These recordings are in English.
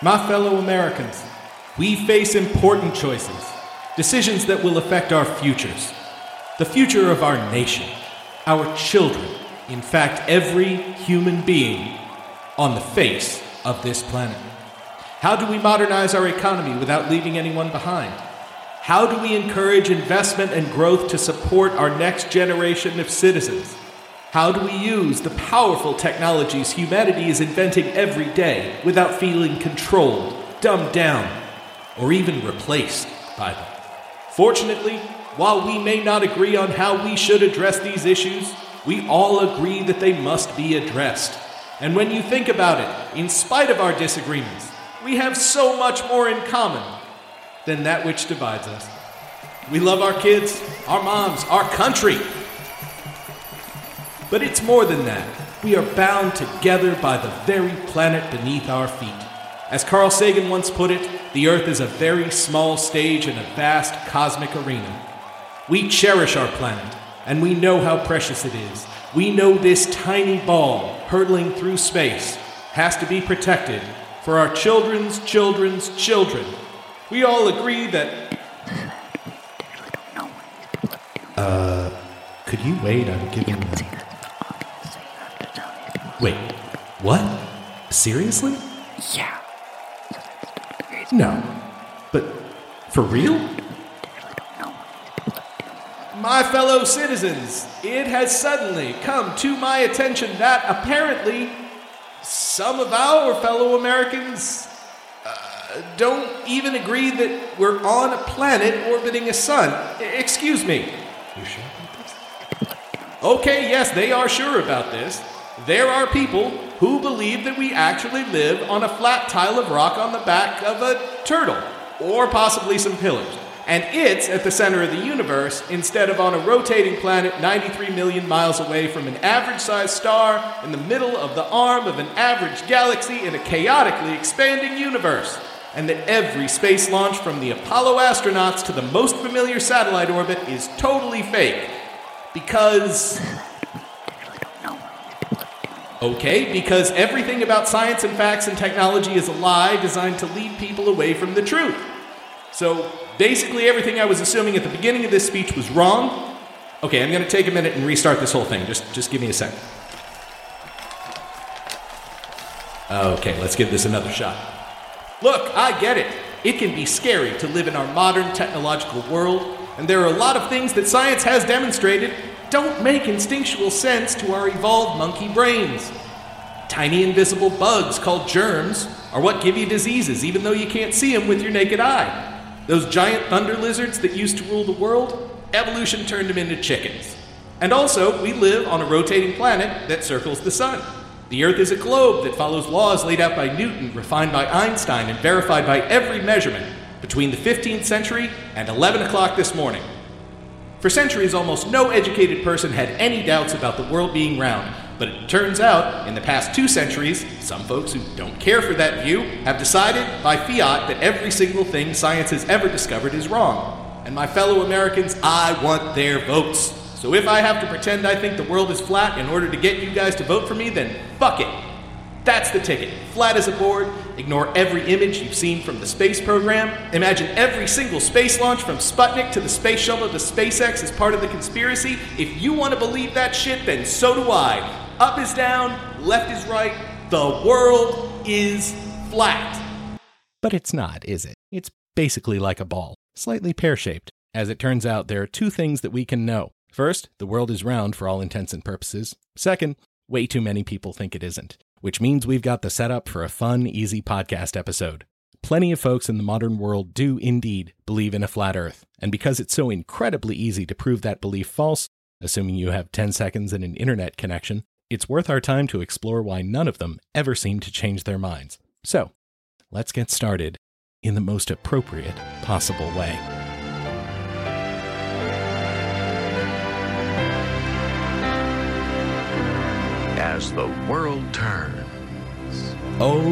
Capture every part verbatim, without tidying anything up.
My fellow Americans, we face important choices, decisions that will affect our futures, the future of our nation, our children, in fact, every human being on the face of this planet. How do we modernize our economy without leaving anyone behind? How do we encourage investment and growth to support our next generation of citizens? How do we use the powerful technologies humanity is inventing every day without feeling controlled, dumbed down, or even replaced by them? Fortunately, while we may not agree on how we should address these issues, we all agree that they must be addressed. And when you think about it, in spite of our disagreements, we have so much more in common than that which divides us. We love our kids, our moms, our country. But it's more than that. We are bound together by the very planet beneath our feet. As Carl Sagan once put it, the Earth is a very small stage in a vast cosmic arena. We cherish our planet, and we know how precious it is. We know this tiny ball hurtling through space has to be protected for our children's children's children. We all agree that... Uh, could you wait? I'm giving the... Wait, what? Seriously? Yeah. No, but for real? My fellow citizens, it has suddenly come to my attention that apparently some of our fellow Americans uh, don't even agree that we're on a planet orbiting a sun. I- excuse me. You sure about this? Okay, yes, they are sure about this. There are people who believe that we actually live on a flat tile of rock on the back of a turtle, or possibly some pillars, and it's at the center of the universe instead of on a rotating planet ninety-three million miles away from an average-sized star in the middle of the arm of an average galaxy in a chaotically expanding universe, and that every space launch from the Apollo astronauts to the most familiar satellite orbit is totally fake, because... Okay, because everything about science and facts and technology is a lie designed to lead people away from the truth. So, basically everything I was assuming at the beginning of this speech was wrong. Okay, I'm going to take a minute and restart this whole thing. Just just give me a sec. Okay, let's give this another shot. Look, I get it. It can be scary to live in our modern technological world, and there are a lot of things that science has demonstrated don't make instinctual sense to our evolved monkey brains. Tiny invisible bugs called germs are what give you diseases, even though you can't see them with your naked eye. Those giant thunder lizards that used to rule the world, evolution turned them into chickens. And also, we live on a rotating planet that circles the sun. The Earth is a globe that follows laws laid out by Newton, refined by Einstein, and verified by every measurement between the fifteenth century and eleven o'clock this morning. For centuries, almost no educated person had any doubts about the world being round, but it turns out, in the past two centuries, some folks who don't care for that view have decided, by fiat, that every single thing science has ever discovered is wrong. And my fellow Americans, I want their votes. So if I have to pretend I think the world is flat in order to get you guys to vote for me, then fuck it. That's the ticket. Flat as a board. Ignore every image you've seen from the space program. Imagine every single space launch from Sputnik to the space shuttle to SpaceX is part of the conspiracy. If you want to believe that shit, then so do I. Up is down, left is right. The world is flat. But it's not, is it? It's basically like a ball, slightly pear-shaped. As it turns out, there are two things that we can know. First, the world is round for all intents and purposes. Second, way too many people think it isn't. Which means we've got the setup for a fun, easy podcast episode. Plenty of folks in the modern world do indeed believe in a flat Earth, And because it's so incredibly easy to prove that belief false, assuming you have ten seconds and an internet connection, it's worth our time to explore why none of them ever seem to change their minds. So, let's get started in the most appropriate possible way. As the world turns. Oh,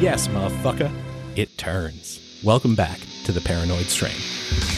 yes, motherfucker. It turns. Welcome back to the Paranoid Strain.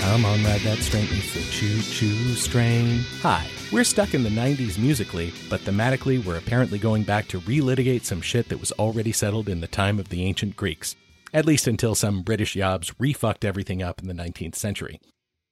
Come on, ride that strain, it's the choo-choo strain. Hi, we're stuck in the nineties musically, but thematically we're apparently going back to relitigate some shit that was already settled in the time of the ancient Greeks. At least until some British yobs re-fucked everything up in the nineteenth century.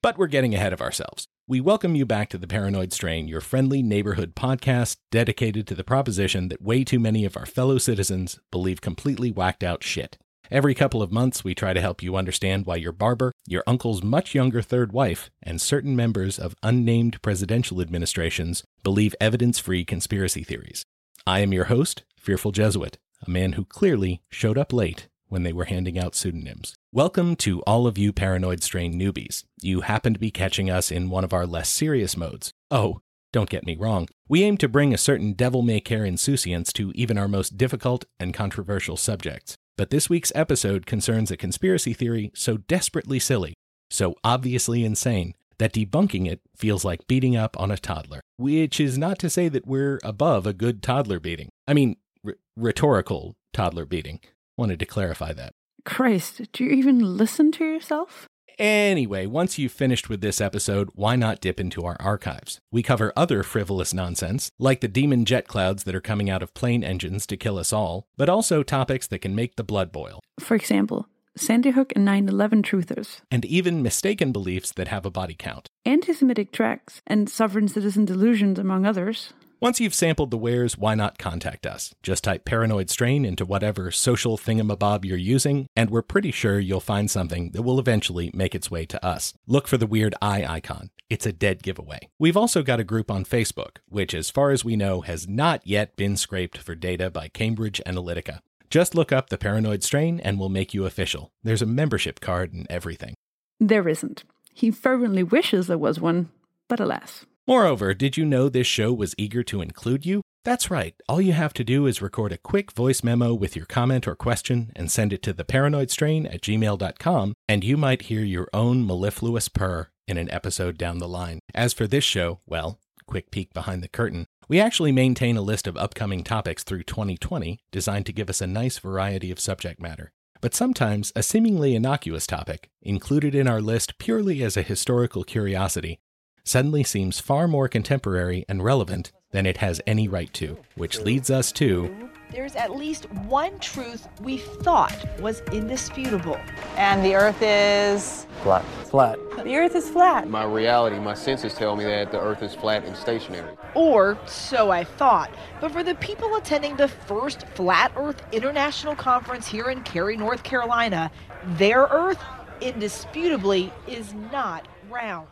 But we're getting ahead of ourselves. We welcome you back to the Paranoid Strain, your friendly neighborhood podcast dedicated to the proposition that way too many of our fellow citizens believe completely whacked out shit. Every couple of months, we try to help you understand why your barber, your uncle's much younger third wife, and certain members of unnamed presidential administrations believe evidence-free conspiracy theories. I am your host, Fearful Jesuit, a man who clearly showed up late when they were handing out pseudonyms. Welcome to all of you Paranoid Strain newbies. You happen to be catching us in one of our less serious modes. Oh, don't get me wrong. We aim to bring a certain devil-may-care insouciance to even our most difficult and controversial subjects. But this week's episode concerns a conspiracy theory so desperately silly, so obviously insane, that debunking it feels like beating up on a toddler. Which is not to say that we're above a good toddler beating. I mean, r- rhetorical toddler beating. Wanted to clarify that. Christ, do you even listen to yourself? Anyway, once you've finished with this episode, why not dip into our archives? We cover other frivolous nonsense, like the demon jet clouds that are coming out of plane engines to kill us all, but also topics that can make the blood boil. For example, Sandy Hook and nine eleven truthers. And even mistaken beliefs that have a body count. Anti-Semitic tracts, and sovereign citizen delusions, among others. Once you've sampled the wares, why not contact us? Just type Paranoid Strain into whatever social thingamabob you're using, and we're pretty sure you'll find something that will eventually make its way to us. Look for the weird eye icon. It's a dead giveaway. We've also got a group on Facebook, which as far as we know has not yet been scraped for data by Cambridge Analytica. Just look up the Paranoid Strain and we'll make you official. There's a membership card and everything. There isn't. He fervently wishes there was one, but alas. Moreover, did you know this show was eager to include you? That's right. All you have to do is record a quick voice memo with your comment or question and send it to theparanoidstrain at gmail dot com, and you might hear your own mellifluous purr in an episode down the line. As for this show, well, quick peek behind the curtain, we actually maintain a list of upcoming topics through twenty twenty designed to give us a nice variety of subject matter. But sometimes a seemingly innocuous topic, included in our list purely as a historical curiosity, suddenly seems far more contemporary and relevant than it has any right to, which leads us to... There's at least one truth we thought was indisputable. And the Earth is... Flat. Flat. The Earth is flat. My reality, my senses tell me that the Earth is flat and stationary. Or so I thought. But for the people attending the first Flat Earth International Conference here in Cary, North Carolina, their Earth, indisputably, is not round.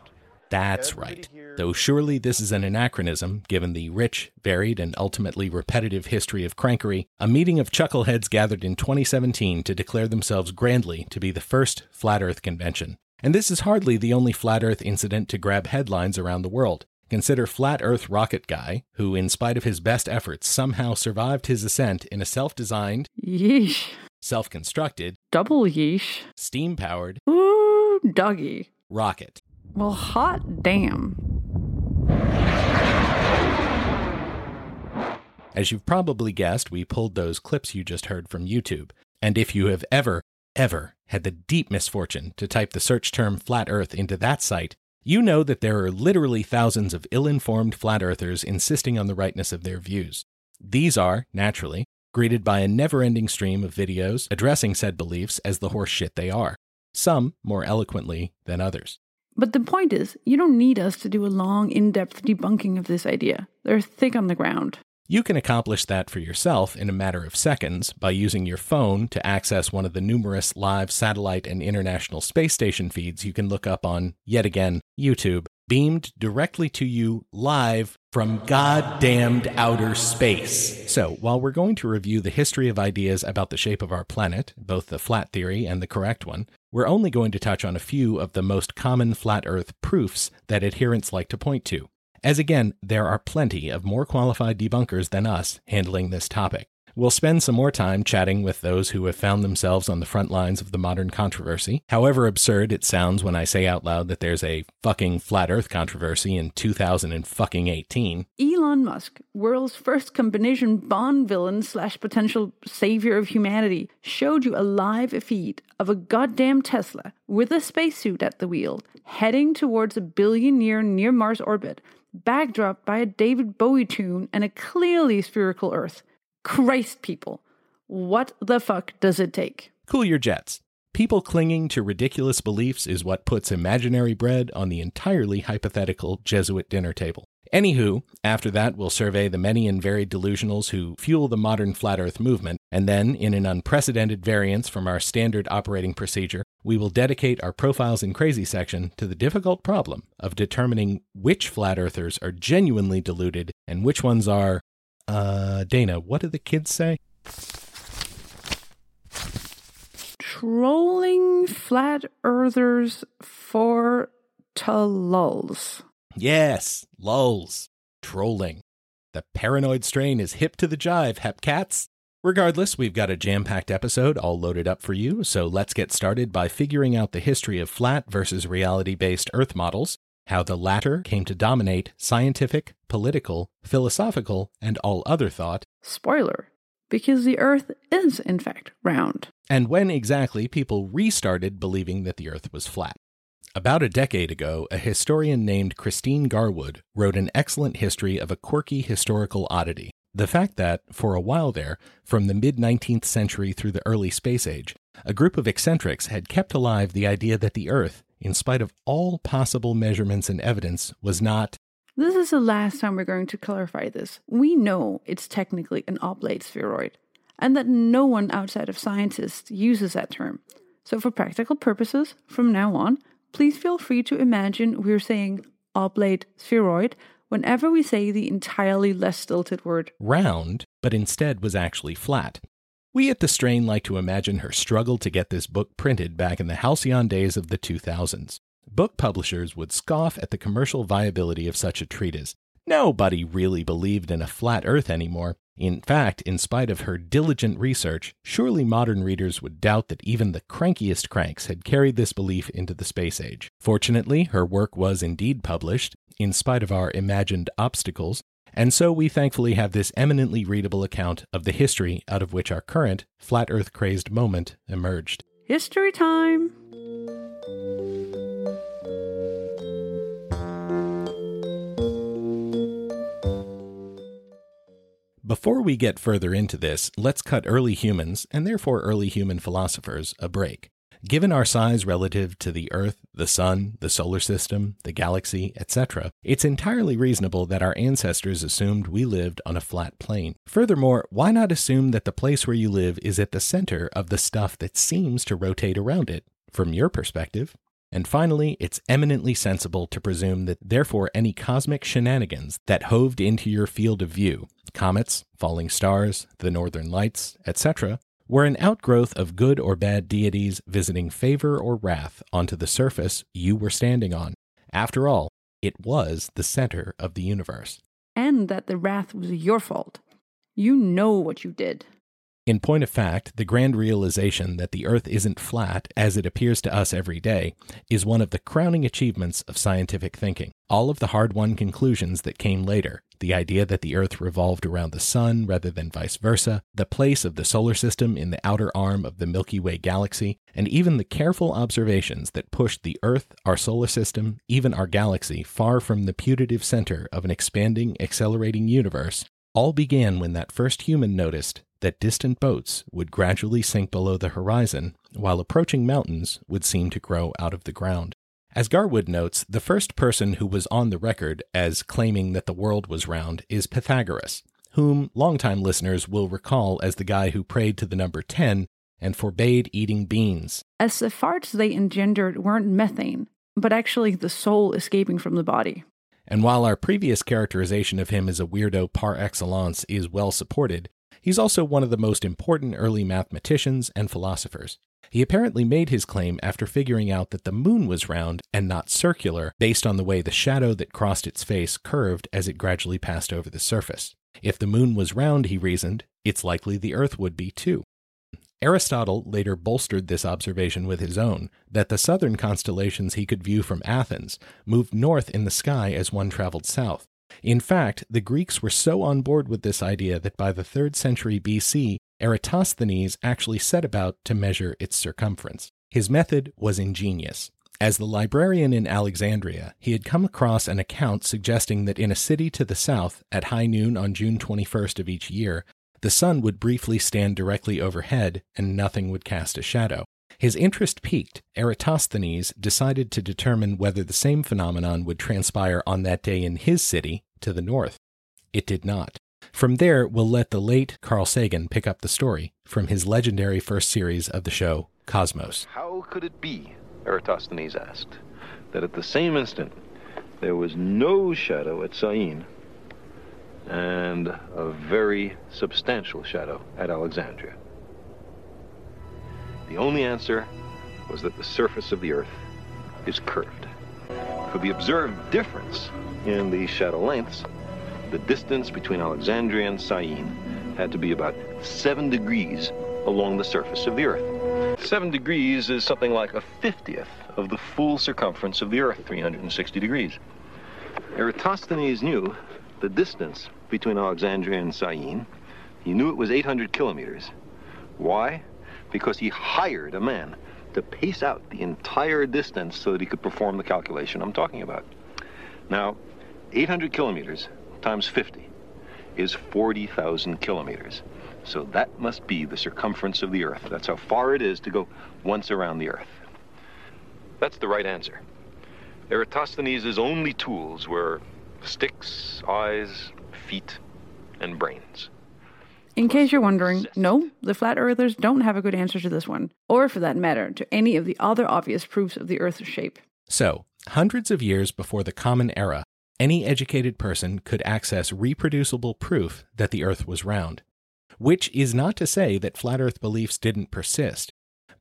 That's right, though surely this is an anachronism, given the rich, varied, and ultimately repetitive history of crankery. A meeting of chuckleheads gathered in twenty seventeen to declare themselves grandly to be the first Flat Earth Convention. And this is hardly the only Flat Earth incident to grab headlines around the world. Consider Flat Earth Rocket Guy, who, in spite of his best efforts, somehow survived his ascent in a self-designed, yeesh, self-constructed, double yeesh, steam-powered, ooh, doggy, rocket. Well, hot damn. As you've probably guessed, we pulled those clips you just heard from YouTube. And if you have ever ever had the deep misfortune to type the search term flat earth into that site, you know that there are literally thousands of ill-informed flat earthers insisting on the rightness of their views. These are, naturally, greeted by a never-ending stream of videos addressing said beliefs as the horse shit they are, some more eloquently than others. But the point is, you don't need us to do a long, in-depth debunking of this idea. They're thick on the ground. You can accomplish that for yourself in a matter of seconds by using your phone to access one of the numerous live satellite and international space station feeds you can look up on, yet again, YouTube, beamed directly to you live from goddamned outer space. So, while we're going to review the history of ideas about the shape of our planet, both the flat theory and the correct one, we're only going to touch on a few of the most common flat Earth proofs that adherents like to point to. As again, there are plenty of more qualified debunkers than us handling this topic. We'll spend some more time chatting with those who have found themselves on the front lines of the modern controversy, however absurd it sounds when I say out loud that there's a fucking flat earth controversy in two thousand eighteen. Elon Musk, world's first combination Bond villain slash potential savior of humanity, showed you a live feed of a goddamn Tesla with a spacesuit at the wheel, heading towards a billion-year near-Mars orbit, backdropped by a David Bowie tune and a clearly spherical Earth. Christ, people. What the fuck does it take? Cool your jets. People clinging to ridiculous beliefs is what puts imaginary bread on the entirely hypothetical Jesuit dinner table. Anywho, after that, we'll survey the many and varied delusionals who fuel the modern flat Earth movement, and then, in an unprecedented variance from our standard operating procedure, we will dedicate our Profiles in Crazy section to the difficult problem of determining which flat earthers are genuinely deluded and which ones are... Uh, Dana, what do the kids say? Trolling flat earthers for to lulls. Yes, lulls. Trolling. The paranoid strain is hip to the jive, hepcats. Regardless, we've got a jam-packed episode all loaded up for you, so let's get started by figuring out the history of flat versus reality-based Earth models, how the latter came to dominate scientific, political, philosophical, and all other thought. Spoiler, because the Earth is, in fact, round. And when exactly people restarted believing that the Earth was flat. About a decade ago, a historian named Christine Garwood wrote an excellent history of a quirky historical oddity. The fact that, for a while there, from the mid-nineteenth century through the early space age, a group of eccentrics had kept alive the idea that the Earth, in spite of all possible measurements and evidence, was not... This is the last time we're going to clarify this. We know it's technically an oblate spheroid, and that no one outside of scientists uses that term. So for practical purposes, from now on, please feel free to imagine we're saying oblate spheroid whenever we say the entirely less stilted word round, but instead was actually flat. We at The Strain like to imagine her struggle to get this book printed back in the halcyon days of the two thousands. Book publishers would scoff at the commercial viability of such a treatise. Nobody really believed in a flat earth anymore. In fact, in spite of her diligent research, surely modern readers would doubt that even the crankiest cranks had carried this belief into the space age. Fortunately, her work was indeed published, in spite of our imagined obstacles, and so we thankfully have this eminently readable account of the history out of which our current flat earth-crazed moment emerged. History time! Before we get further into this, let's cut early humans, and therefore early human philosophers, a break. Given our size relative to the Earth, the Sun, the solar system, the galaxy, et cetera, it's entirely reasonable that our ancestors assumed we lived on a flat plane. Furthermore, why not assume that the place where you live is at the center of the stuff that seems to rotate around it, from your perspective? And finally, it's eminently sensible to presume that therefore any cosmic shenanigans that hoved into your field of view, comets, falling stars, the northern lights, et cetera, were an outgrowth of good or bad deities visiting favor or wrath onto the surface you were standing on. After all, it was the center of the universe. And that the wrath was your fault. You know what you did. In point of fact, the grand realization that the Earth isn't flat, as it appears to us every day, is one of the crowning achievements of scientific thinking. All of the hard-won conclusions that came later, the idea that the Earth revolved around the Sun rather than vice versa, the place of the solar system in the outer arm of the Milky Way galaxy, and even the careful observations that pushed the Earth, our solar system, even our galaxy, far from the putative center of an expanding, accelerating universe, all began when that first human noticed that distant boats would gradually sink below the horizon, while approaching mountains would seem to grow out of the ground. As Garwood notes, the first person who was on the record as claiming that the world was round is Pythagoras, whom longtime listeners will recall as the guy who prayed to the number ten and forbade eating beans. As the farts they engendered weren't methane, but actually the soul escaping from the body. And while our previous characterization of him as a weirdo par excellence is well supported, he's also one of the most important early mathematicians and philosophers. He apparently made his claim after figuring out that the moon was round and not circular, based on the way the shadow that crossed its face curved as it gradually passed over the surface. If the moon was round, he reasoned, it's likely the Earth would be too. Aristotle later bolstered this observation with his own, that the southern constellations he could view from Athens moved north in the sky as one traveled south. In fact, the Greeks were so on board with this idea that by the third century B C, Eratosthenes actually set about to measure its circumference. His method was ingenious. As the librarian in Alexandria, he had come across an account suggesting that in a city to the south, at high noon on June twenty-first of each year, the sun would briefly stand directly overhead and nothing would cast a shadow. His interest peaked. Eratosthenes decided to determine whether the same phenomenon would transpire on that day in his city to the north. It did not. From there, we'll let the late Carl Sagan pick up the story from his legendary first series of the show, Cosmos. How could it be, Eratosthenes asked, that at the same instant there was no shadow at Syene and a very substantial shadow at Alexandria? The only answer was that the surface of the Earth is curved. For the observed difference in the shadow lengths, the distance between Alexandria and Syene had to be about seven degrees along the surface of the Earth. Seven degrees is something like a fiftieth of the full circumference of the Earth, three hundred sixty degrees. Eratosthenes knew the distance between Alexandria and Syene. He knew it was eight hundred kilometers. Why? Because he hired a man to pace out the entire distance so that he could perform the calculation I'm talking about. Now, eight hundred kilometers times fifty is forty thousand kilometers. So that must be the circumference of the Earth. That's how far it is to go once around the Earth. That's the right answer. Eratosthenes' only tools were sticks, eyes, feet, and brains. In case you're wondering, no, the Flat Earthers don't have a good answer to this one, or for that matter, to any of the other obvious proofs of the Earth's shape. So, hundreds of years before the Common Era, any educated person could access reproducible proof that the Earth was round. Which is not to say that Flat Earth beliefs didn't persist,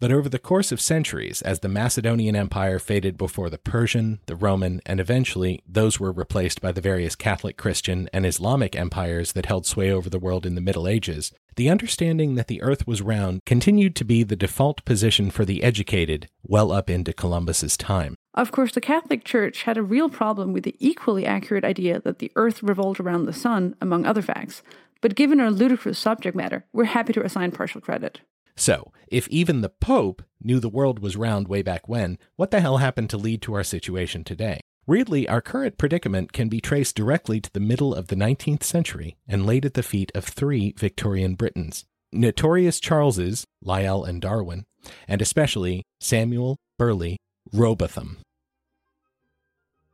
but over the course of centuries, as the Macedonian Empire faded before the Persian, the Roman, and eventually those were replaced by the various Catholic, Christian, and Islamic empires that held sway over the world in the Middle Ages, the understanding that the Earth was round continued to be the default position for the educated well up into Columbus's time. Of course, the Catholic Church had a real problem with the equally accurate idea that the Earth revolved around the sun, among other facts. But given our ludicrous subject matter, we're happy to assign partial credit. So, if even the Pope knew the world was round way back when, what the hell happened to lead to our situation today? Weirdly, our current predicament can be traced directly to the middle of the nineteenth century and laid at the feet of three Victorian Britons, notorious Charleses, Lyell and Darwin, and especially Samuel Burley Robotham.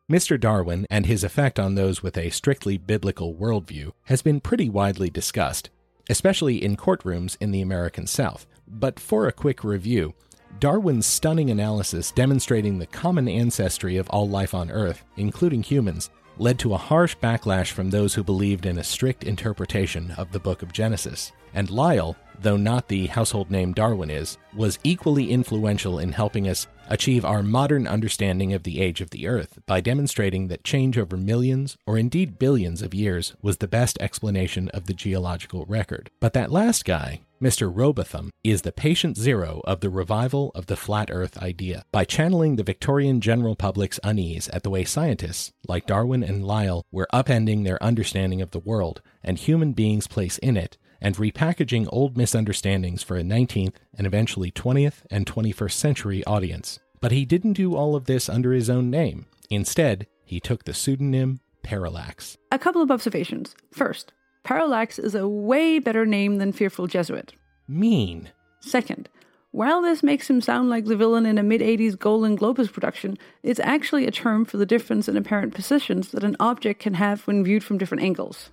Mister Darwin and his effect on those with a strictly biblical worldview has been pretty widely discussed, especially in courtrooms in the American South. But for a quick review, Darwin's stunning analysis demonstrating the common ancestry of all life on Earth, including humans, led to a harsh backlash from those who believed in a strict interpretation of the Book of Genesis. And Lyell though not the household name Darwin is, was equally influential in helping us achieve our modern understanding of the age of the Earth by demonstrating that change over millions, or indeed billions of years, was the best explanation of the geological record. But that last guy, Mister Robotham, is the patient zero of the revival of the flat Earth idea. By channeling the Victorian general public's unease at the way scientists, like Darwin and Lyell, were upending their understanding of the world and human beings' place in it, and repackaging old misunderstandings for a nineteenth and eventually twentieth and twenty-first century audience. But he didn't do all of this under his own name. Instead, he took the pseudonym Parallax. A couple of observations. First, Parallax is a way better name than Fearful Jesuit. Mean. Second, while this makes him sound like the villain in a mid-eighties Golden Globus production, it's actually a term for the difference in apparent positions that an object can have when viewed from different angles.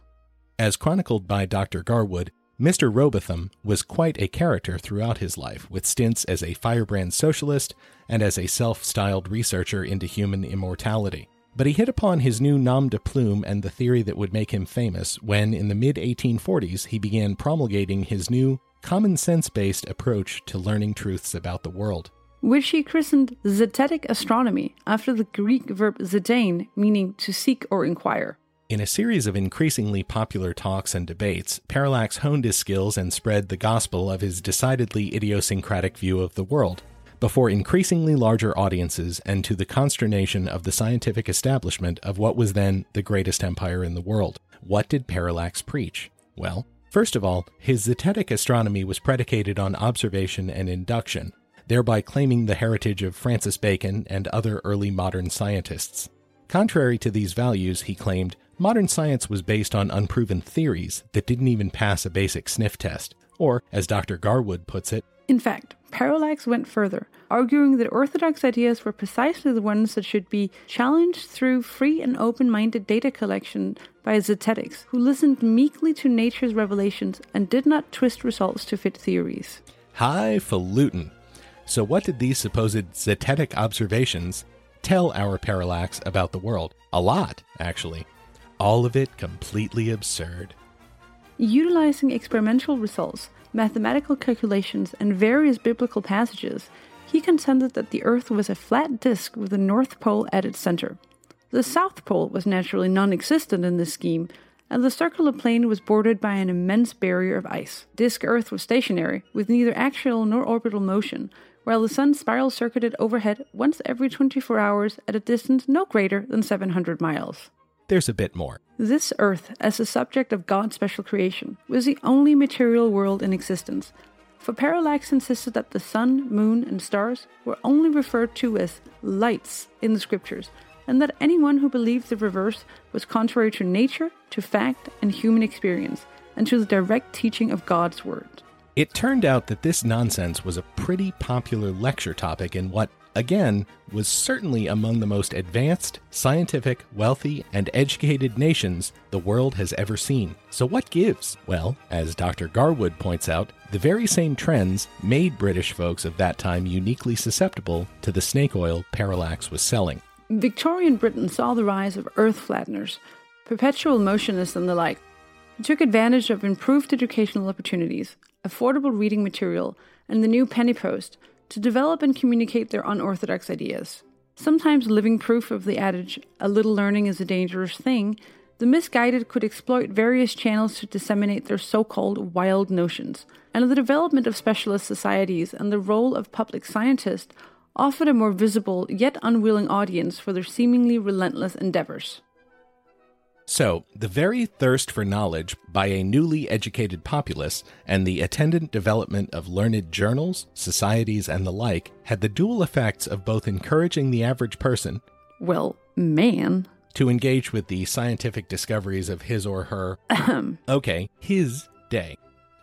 As chronicled by Doctor Garwood, Mister Robotham was quite a character throughout his life, with stints as a firebrand socialist and as a self-styled researcher into human immortality. But he hit upon his new nom de plume and the theory that would make him famous when, in the mid eighteen forties, he began promulgating his new, common-sense-based approach to learning truths about the world, which he christened Zetetic Astronomy, after the Greek verb zetein, meaning to seek or inquire. In a series of increasingly popular talks and debates, Parallax honed his skills and spread the gospel of his decidedly idiosyncratic view of the world, before increasingly larger audiences and to the consternation of the scientific establishment of what was then the greatest empire in the world. What did Parallax preach? Well, first of all, his zetetic astronomy was predicated on observation and induction, thereby claiming the heritage of Francis Bacon and other early modern scientists. Contrary to these values, he claimed, modern science was based on unproven theories that didn't even pass a basic sniff test, or, as Doctor Garwood puts it, in fact, Parallax went further, arguing that orthodox ideas were precisely the ones that should be challenged through free and open-minded data collection by Zetetics, who listened meekly to nature's revelations and did not twist results to fit theories. Highfalutin! So what did these supposed Zetetic observations tell our Parallax about the world? A lot, actually. All of it completely absurd. Utilizing experimental results, mathematical calculations, and various biblical passages, he contended that the Earth was a flat disk with the North Pole at its center. The South Pole was naturally non-existent in this scheme, and the circular plane was bordered by an immense barrier of ice. Disk Earth was stationary, with neither axial nor orbital motion, while the Sun spiral-circuited overhead once every twenty-four hours at a distance no greater than seven hundred miles. There's a bit more. This Earth, as the subject of God's special creation, was the only material world in existence, for Parallax insisted that the sun, moon, and stars were only referred to as lights in the scriptures, and that anyone who believed the reverse was contrary to nature, to fact, and human experience, and to the direct teaching of God's word. It turned out that this nonsense was a pretty popular lecture topic in what, again, was certainly among the most advanced, scientific, wealthy, and educated nations the world has ever seen. So what gives? Well, as Doctor Garwood points out, the very same trends made British folks of that time uniquely susceptible to the snake oil Parallax was selling. Victorian Britain saw the rise of earth flatteners, perpetual motionists and the like, who took advantage of improved educational opportunities, affordable reading material, and the new penny post, to develop and communicate their unorthodox ideas. Sometimes living proof of the adage, a little learning is a dangerous thing, the misguided could exploit various channels to disseminate their so-called wild notions, and the development of specialist societies and the role of public scientists offered a more visible yet unwilling audience for their seemingly relentless endeavors. So, the very thirst for knowledge by a newly educated populace and the attendant development of learned journals, societies, and the like had the dual effects of both encouraging the average person, well, man, to engage with the scientific discoveries of his or her, okay, his day.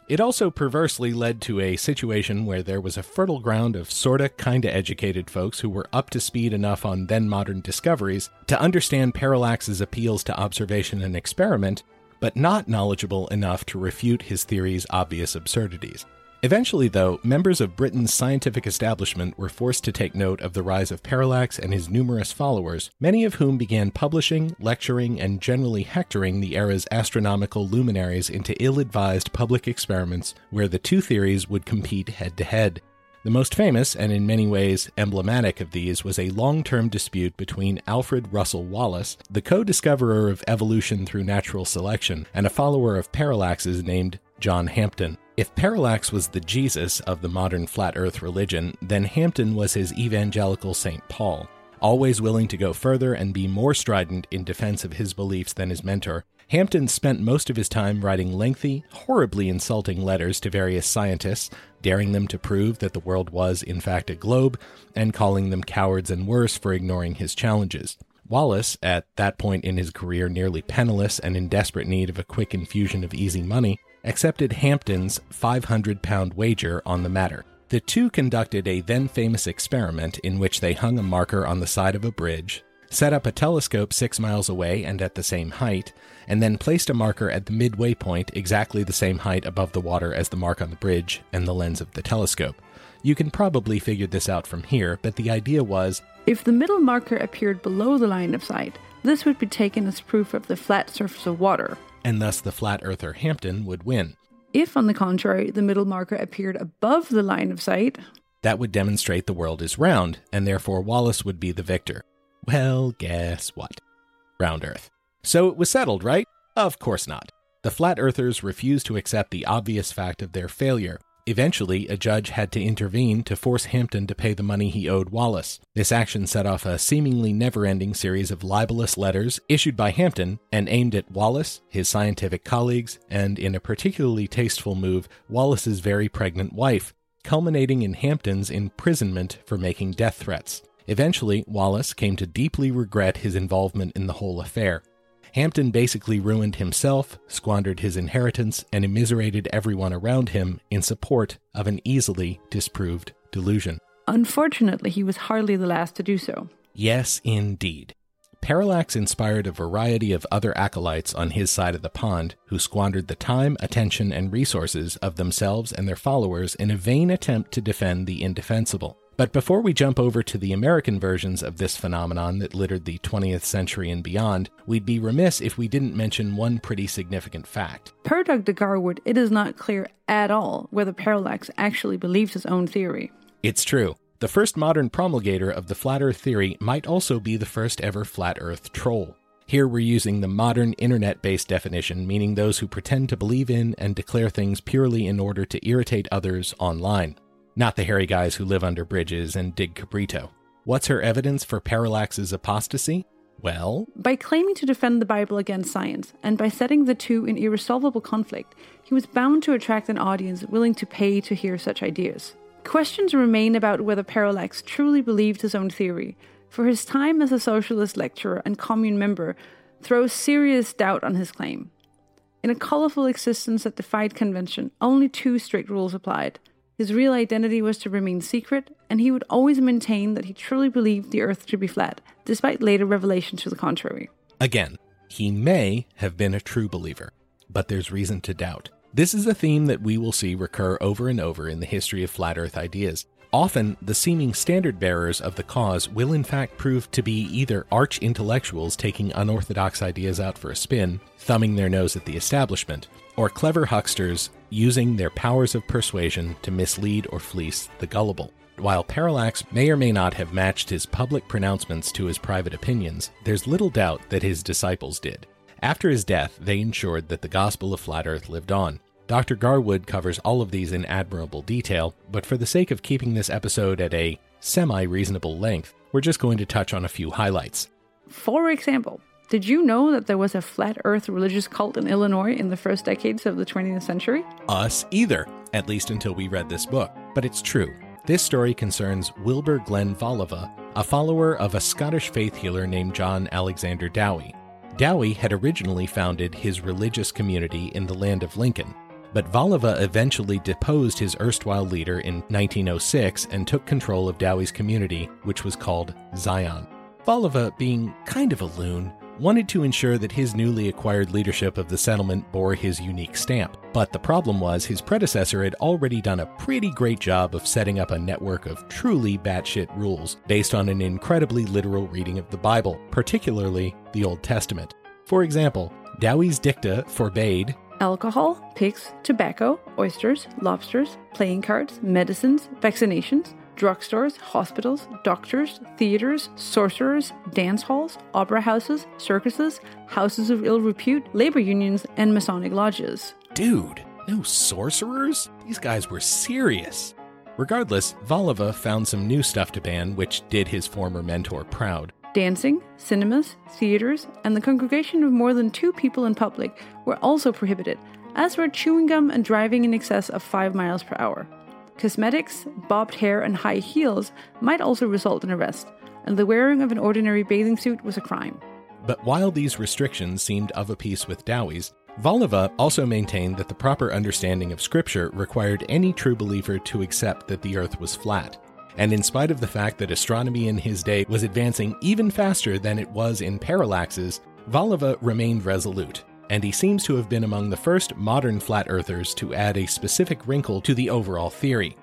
It also perversely led to a situation where there was a fertile ground of sorta, kinda educated folks who were up to speed enough on then-modern discoveries to understand Parallax's appeals to observation and experiment, but not knowledgeable enough to refute his theory's obvious absurdities. Eventually, though, members of Britain's scientific establishment were forced to take note of the rise of Parallax and his numerous followers, many of whom began publishing, lecturing, and generally hectoring the era's astronomical luminaries into ill-advised public experiments where the two theories would compete head-to-head. The most famous, and in many ways emblematic of these, was a long-term dispute between Alfred Russel Wallace, the co-discoverer of evolution through natural selection, and a follower of Parallax's named John Hampden. If Parallax was the Jesus of the modern flat earth religion, then Hampden was his evangelical Saint Paul. Always willing to go further and be more strident in defense of his beliefs than his mentor, Hampden spent most of his time writing lengthy, horribly insulting letters to various scientists, daring them to prove that the world was, in fact, a globe, and calling them cowards and worse for ignoring his challenges. Wallace, at that point in his career nearly penniless and in desperate need of a quick infusion of easy money, accepted Hampden's five hundred pound wager on the matter. The two conducted a then-famous experiment in which they hung a marker on the side of a bridge, set up a telescope six miles away and at the same height, and then placed a marker at the midway point exactly the same height above the water as the mark on the bridge and the lens of the telescope. You can probably figure this out from here, but the idea was, if the middle marker appeared below the line of sight, this would be taken as proof of the flat surface of water, and thus the flat earther Hampden would win. If, on the contrary, the middle marker appeared above the line of sight, that would demonstrate the world is round, and therefore Wallace would be the victor. Well, guess what? Round Earth. So it was settled, right? Of course not. The flat earthers refused to accept the obvious fact of their failure. Eventually, a judge had to intervene to force Hampden to pay the money he owed Wallace. This action set off a seemingly never-ending series of libelous letters issued by Hampden and aimed at Wallace, his scientific colleagues, and, in a particularly tasteful move, Wallace's very pregnant wife, culminating in Hampden's imprisonment for making death threats. Eventually, Wallace came to deeply regret his involvement in the whole affair. Hampden basically ruined himself, squandered his inheritance, and immiserated everyone around him in support of an easily disproved delusion. Unfortunately, he was hardly the last to do so. Yes, indeed. Parallax inspired a variety of other acolytes on his side of the pond who squandered the time, attention, and resources of themselves and their followers in a vain attempt to defend the indefensible. But before we jump over to the American versions of this phenomenon that littered the twentieth century and beyond, we'd be remiss if we didn't mention one pretty significant fact. Per Doctor Garwood, it is not clear at all whether Parallax actually believed his own theory. It's true. The first modern promulgator of the flat earth theory might also be the first ever flat earth troll. Here we're using the modern internet-based definition, meaning those who pretend to believe in and declare things purely in order to irritate others online. Not the hairy guys who live under bridges and dig Cabrito. What's her evidence for Parallax's apostasy? Well, by claiming to defend the Bible against science, and by setting the two in irresolvable conflict, he was bound to attract an audience willing to pay to hear such ideas. Questions remain about whether Parallax truly believed his own theory, for his time as a socialist lecturer and commune member throws serious doubt on his claim. In a colorful existence that defied convention, only two strict rules applied. His real identity was to remain secret, and he would always maintain that he truly believed the Earth to be flat, despite later revelations to the contrary. Again, he may have been a true believer, but there's reason to doubt. This is a theme that we will see recur over and over in the history of flat Earth ideas. Often, the seeming standard bearers of the cause will in fact prove to be either arch-intellectuals taking unorthodox ideas out for a spin, thumbing their nose at the establishment, or clever hucksters using their powers of persuasion to mislead or fleece the gullible. While Parallax may or may not have matched his public pronouncements to his private opinions, there's little doubt that his disciples did. After his death, they ensured that the gospel of flat Earth lived on. Doctor Garwood covers all of these in admirable detail, but for the sake of keeping this episode at a semi-reasonable length, we're just going to touch on a few highlights. For example, did you know that there was a flat earth religious cult in Illinois in the first decades of the twentieth century? Us either, at least until we read this book. But it's true. This story concerns Wilbur Glenn Voliva, a follower of a Scottish faith healer named John Alexander Dowie. Dowie had originally founded his religious community in the land of Lincoln, but Voliva eventually deposed his erstwhile leader in nineteen oh six and took control of Dowie's community, which was called Zion. Voliva, being kind of a loon, wanted to ensure that his newly acquired leadership of the settlement bore his unique stamp. But the problem was his predecessor had already done a pretty great job of setting up a network of truly batshit rules based on an incredibly literal reading of the Bible, particularly the Old Testament. For example, Dowey's Dicta forbade alcohol, pigs, tobacco, oysters, lobsters, playing cards, medicines, vaccinations, drugstores, hospitals, doctors, theaters, sorcerers, dance halls, opera houses, circuses, houses of ill repute, labor unions, and Masonic lodges. Dude, no sorcerers? These guys were serious. Regardless, Voliva found some new stuff to ban, which did his former mentor proud. Dancing, cinemas, theaters, and the congregation of more than two people in public were also prohibited, as were chewing gum and driving in excess of five miles per hour. Cosmetics, bobbed hair, and high heels might also result in arrest, and the wearing of an ordinary bathing suit was a crime. But while these restrictions seemed of a piece with Dowey's, Voliva also maintained that the proper understanding of Scripture required any true believer to accept that the Earth was flat. And in spite of the fact that astronomy in his day was advancing even faster than it was in parallaxes, Voliva remained resolute, and he seems to have been among the first modern flat earthers to add a specific wrinkle to the overall theory.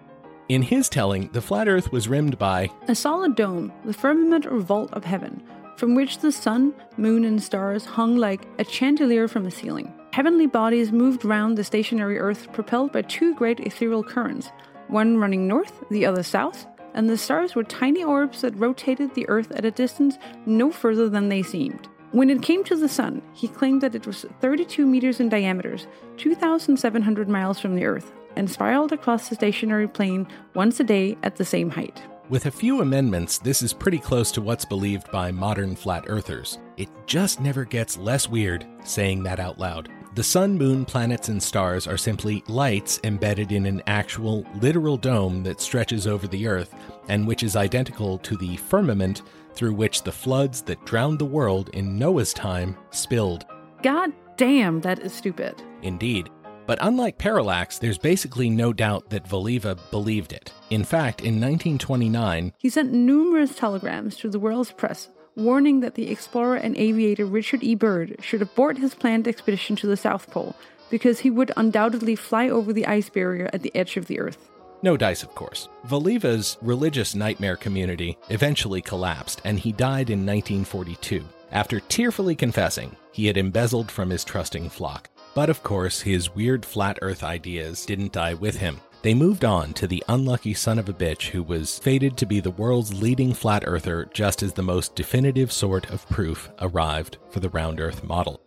In his telling, the flat earth was rimmed by a solid dome, the firmament or vault of heaven, from which the sun, moon, and stars hung like a chandelier from a ceiling. Heavenly bodies moved round the stationary earth propelled by two great ethereal currents, one running north, the other south, and the stars were tiny orbs that rotated the Earth at a distance no further than they seemed. When it came to the Sun, he claimed that it was thirty-two meters in diameter, two thousand seven hundred miles from the Earth, and spiraled across the stationary plane once a day at the same height. With a few amendments, this is pretty close to what's believed by modern flat earthers. It just never gets less weird saying that out loud. The sun, moon, planets, and stars are simply lights embedded in an actual, literal dome that stretches over the Earth, and which is identical to the firmament through which the floods that drowned the world in Noah's time spilled. God damn, that is stupid. Indeed. But unlike parallax, there's basically no doubt that Voliva believed it. In fact, in nineteen twenty-nine, he sent numerous telegrams to the world's press, warning that the explorer and aviator Richard E. Byrd should abort his planned expedition to the South Pole, because he would undoubtedly fly over the ice barrier at the edge of the Earth. No dice, of course. Voliva's religious nightmare community eventually collapsed, and he died in nineteen forty-two, after tearfully confessing he had embezzled from his trusting flock. But of course, his weird flat Earth ideas didn't die with him. They moved on to the unlucky son of a bitch who was fated to be the world's leading flat earther just as the most definitive sort of proof arrived for the round earth model.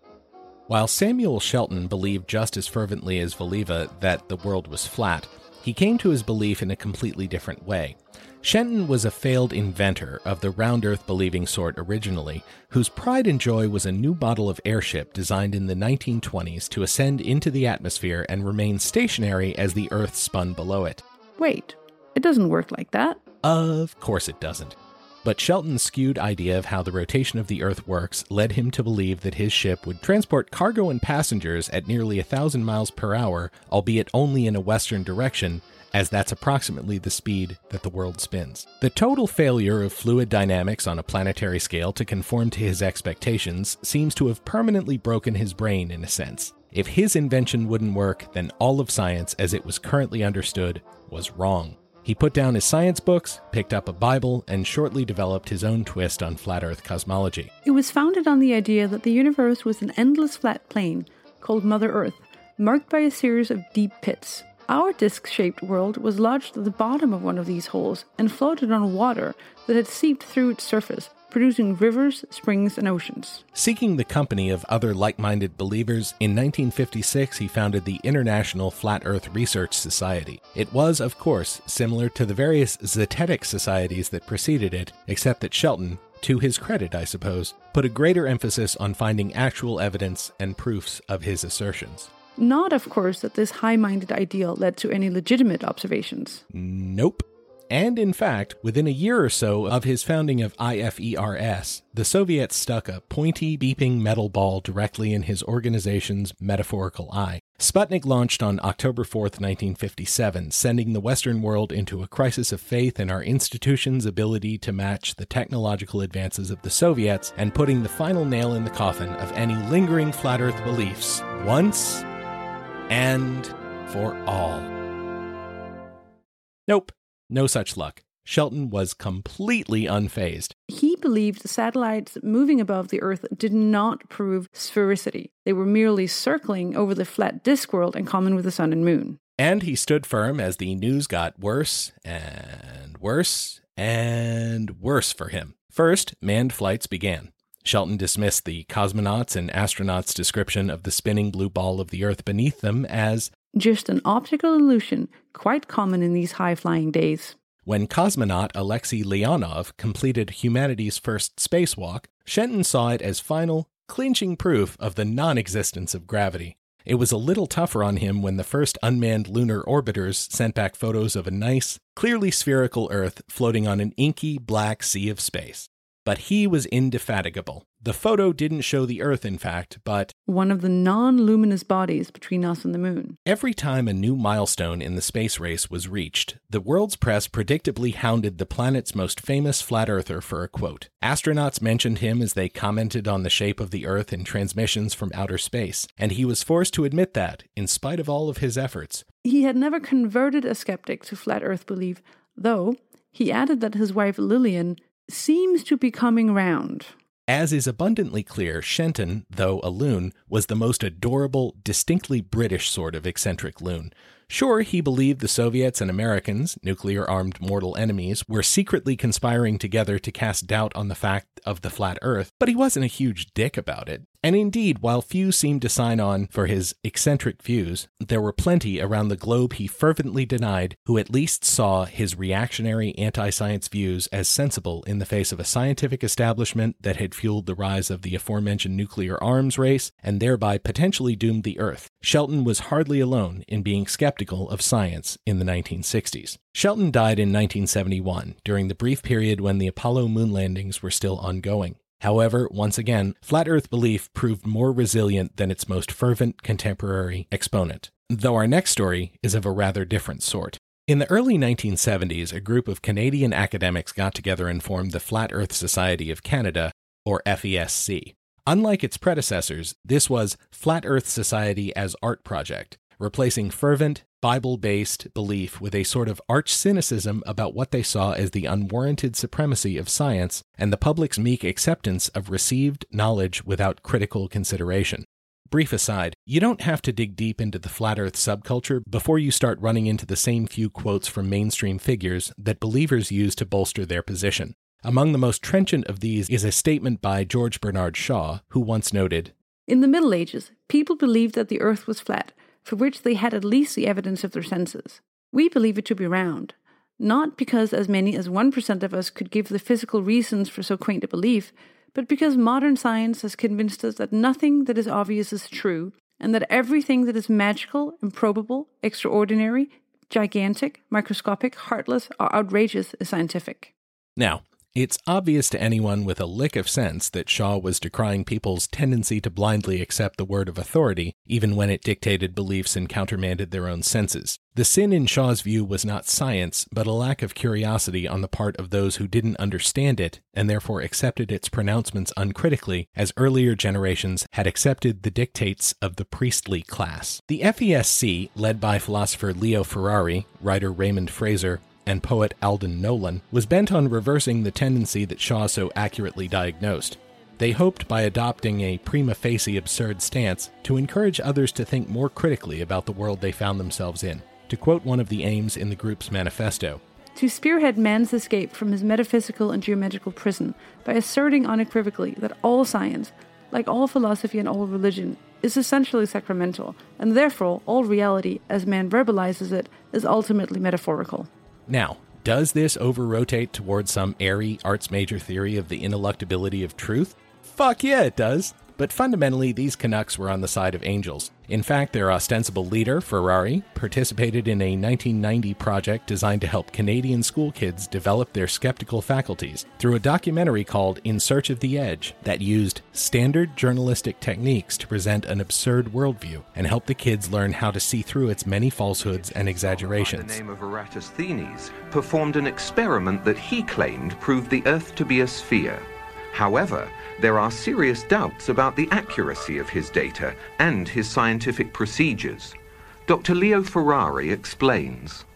While Samuel Shenton believed just as fervently as Voliva that the world was flat, he came to his belief in a completely different way. Shenton was a failed inventor of the round earth believing sort originally, whose pride and joy was a new model of airship designed in the nineteen twenties to ascend into the atmosphere and remain stationary as the earth spun below it. Wait, it doesn't work like that. Of course it doesn't. But Shelton's skewed idea of how the rotation of the Earth works led him to believe that his ship would transport cargo and passengers at nearly one thousand miles per hour, albeit only in a western direction, as that's approximately the speed that the world spins. The total failure of fluid dynamics on a planetary scale to conform to his expectations seems to have permanently broken his brain in a sense. If his invention wouldn't work, then all of science as it was currently understood was wrong. He put down his science books, picked up a Bible, and shortly developed his own twist on flat Earth cosmology. It was founded on the idea that the universe was an endless flat plane, called Mother Earth, marked by a series of deep pits. Our disc-shaped world was lodged at the bottom of one of these holes and floated on water that had seeped through its surface, producing rivers, springs, and oceans. Seeking the company of other like-minded believers, in nineteen fifty-six he founded the International Flat Earth Research Society. It was, of course, similar to the various Zetetic societies that preceded it, except that Shenton, to his credit I suppose, put a greater emphasis on finding actual evidence and proofs of his assertions. Not, of course, that this high-minded ideal led to any legitimate observations. Nope. And in fact, within a year or so of his founding of IFERS, the Soviets stuck a pointy, beeping metal ball directly in his organization's metaphorical eye, Sputnik launched on October fourth, nineteen fifty-seven, sending the Western world into a crisis of faith in our institutions' ability to match the technological advances of the Soviets and putting the final nail in the coffin of any lingering flat Earth beliefs once and for all. Nope, no such luck. Shelton was completely unfazed. He believed satellites moving above the Earth did not prove sphericity. They were merely circling over the flat disk world in common with the sun and moon. And he stood firm as the news got worse and worse and worse for him. First, manned flights began. Shelton dismissed the cosmonauts' and astronauts' description of the spinning blue ball of the Earth beneath them as just an optical illusion, quite common in these high-flying days. When cosmonaut Alexei Leonov completed humanity's first spacewalk, Shenton saw it as final, clinching proof of the non-existence of gravity. It was a little tougher on him when the first unmanned lunar orbiters sent back photos of a nice, clearly spherical Earth floating on an inky, black sea of space. But he was indefatigable. The photo didn't show the Earth, in fact, but one of the non-luminous bodies between us and the moon. Every time a new milestone in the space race was reached, the world's press predictably hounded the planet's most famous flat-earther for a quote. Astronauts mentioned him as they commented on the shape of the Earth in transmissions from outer space, and he was forced to admit that, in spite of all of his efforts, he had never converted a skeptic to flat-earth belief, though he added that his wife Lillian seems to be coming round. As is abundantly clear, Shenton, though a loon, was the most adorable, distinctly British sort of eccentric loon. Sure, he believed the Soviets and Americans, nuclear-armed mortal enemies, were secretly conspiring together to cast doubt on the fact of the flat Earth, but he wasn't a huge dick about it. And indeed, while few seemed to sign on for his eccentric views, there were plenty around the globe he fervently denied who at least saw his reactionary anti-science views as sensible in the face of a scientific establishment that had fueled the rise of the aforementioned nuclear arms race and thereby potentially doomed the Earth. Shelton was hardly alone in being skeptical of science in the nineteen sixties. Shelton died in nineteen seventy-one, during the brief period when the Apollo moon landings were still ongoing. However, once again, flat Earth belief proved more resilient than its most fervent contemporary exponent, though our next story is of a rather different sort. In the early nineteen seventies, a group of Canadian academics got together and formed the Flat Earth Society of Canada, or F E S C. Unlike its predecessors, this was Flat Earth Society as Art Project, replacing fervent, Bible-based belief with a sort of arch cynicism about what they saw as the unwarranted supremacy of science and the public's meek acceptance of received knowledge without critical consideration. Brief aside, you don't have to dig deep into the flat Earth subculture before you start running into the same few quotes from mainstream figures that believers use to bolster their position. Among the most trenchant of these is a statement by George Bernard Shaw, who once noted, "In the Middle Ages, people believed that the Earth was flat, for which they had at least the evidence of their senses. We believe it to be round, not because as many as one percent of us could give the physical reasons for so quaint a belief, but because modern science has convinced us that nothing that is obvious is true, and that everything that is magical, improbable, extraordinary, gigantic, microscopic, heartless, or outrageous is scientific." Now, it's obvious to anyone with a lick of sense that Shaw was decrying people's tendency to blindly accept the word of authority, even when it dictated beliefs and countermanded their own senses. The sin in Shaw's view was not science, but a lack of curiosity on the part of those who didn't understand it, and therefore accepted its pronouncements uncritically, as earlier generations had accepted the dictates of the priestly class. The F E S C, led by philosopher Leo Ferrari, writer Raymond Fraser, and poet Alden Nolan, was bent on reversing the tendency that Shaw so accurately diagnosed. They hoped by adopting a prima facie absurd stance to encourage others to think more critically about the world they found themselves in. To quote one of the aims in the group's manifesto, "To spearhead man's escape from his metaphysical and geometrical prison by asserting unequivocally that all science, like all philosophy and all religion, is essentially sacramental, and therefore all reality, as man verbalizes it, is ultimately metaphorical." Now, does this over-rotate towards some airy arts major theory of the ineluctability of truth? Fuck yeah, it does. But fundamentally, these Canucks were on the side of angels. In fact, their ostensible leader, Ferrari, participated in a nineteen ninety project designed to help Canadian school kids develop their skeptical faculties through a documentary called In Search of the Edge that used standard journalistic techniques to present an absurd worldview and help the kids learn how to see through its many falsehoods and exaggerations. The name of Eratosthenes performed an experiment that he claimed proved the Earth to be a sphere. However, there are serious doubts about the accuracy of his data and his scientific procedures. Doctor Leo Ferrari explains.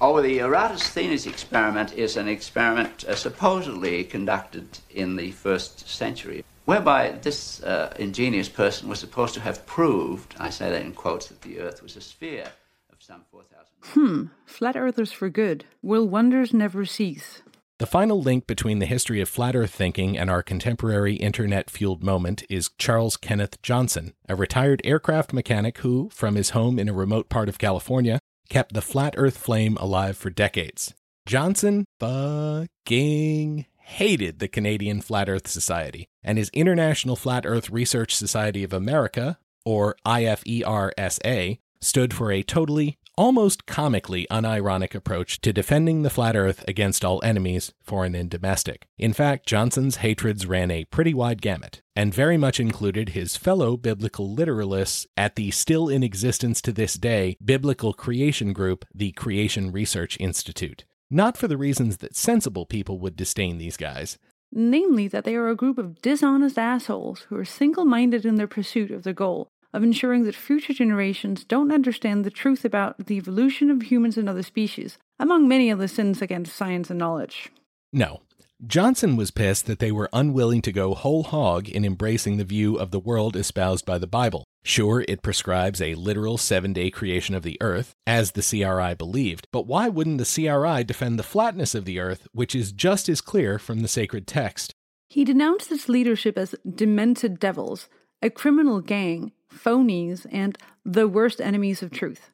Oh, the Eratosthenes experiment is an experiment uh, supposedly conducted in the first century, whereby this uh, ingenious person was supposed to have proved, I say that in quotes, that the Earth was a sphere of some four thousand... Hmm, flat earthers for good. Will wonders never cease? The final link between the history of flat Earth thinking and our contemporary internet-fueled moment is Charles Kenneth Johnson, a retired aircraft mechanic who, from his home in a remote part of California, kept the flat Earth flame alive for decades. Johnson fucking hated the Canadian Flat Earth Society, and his International Flat Earth Research Society of America, or I F E R S A, stood for a totally almost comically unironic approach to defending the flat Earth against all enemies, foreign and domestic. In fact, Johnson's hatreds ran a pretty wide gamut, and very much included his fellow biblical literalists at the still in existence to this day biblical creation group, the Creation Research Institute. Not for the reasons that sensible people would disdain these guys. Namely, that they are a group of dishonest assholes who are single-minded in their pursuit of their goal of ensuring that future generations don't understand the truth about the evolution of humans and other species, among many other sins against science and knowledge. No. Johnson was pissed that they were unwilling to go whole hog in embracing the view of the world espoused by the Bible. Sure, it prescribes a literal seven-day creation of the Earth, as the C R I believed, but why wouldn't the C R I defend the flatness of the Earth, which is just as clear from the sacred text? He denounced its leadership as demented devils, a criminal gang, phonies, and the worst enemies of truth.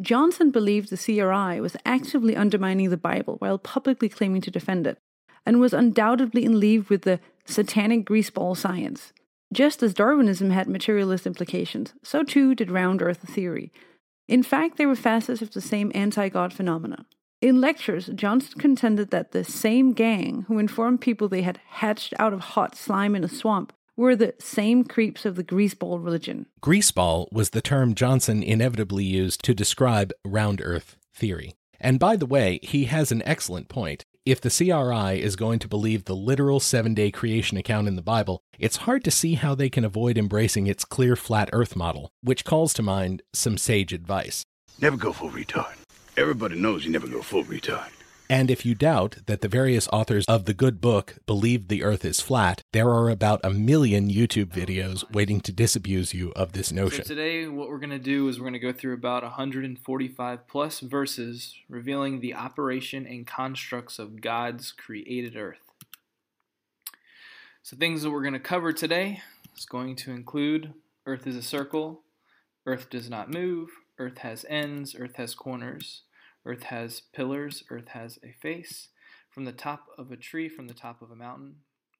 Johnson believed the C R I was actively undermining the Bible while publicly claiming to defend it, and was undoubtedly in league with the satanic greaseball science. Just as Darwinism had materialist implications, so too did round earth theory. In fact, they were facets of the same anti-God phenomena. In lectures, Johnson contended that the same gang who informed people they had hatched out of hot slime in a swamp were the same creeps of the greaseball religion. Greaseball was the term Johnson inevitably used to describe round earth theory. And by the way, he has an excellent point. If the C R I is going to believe the literal seven-day creation account in the Bible, it's hard to see how they can avoid embracing its clear flat earth model, which calls to mind some sage advice. Never go full retard. Everybody knows you never go full retard. And if you doubt that the various authors of the good book believed the Earth is flat, there are about a million YouTube videos waiting to disabuse you of this notion. So today, what we're going to do is we're going to go through about one hundred forty-five plus verses revealing the operation and constructs of God's created Earth. So things that we're going to cover today is going to include Earth is a circle, Earth does not move, Earth has ends, Earth has corners. Earth has pillars, Earth has a face, from the top of a tree, from the top of a mountain.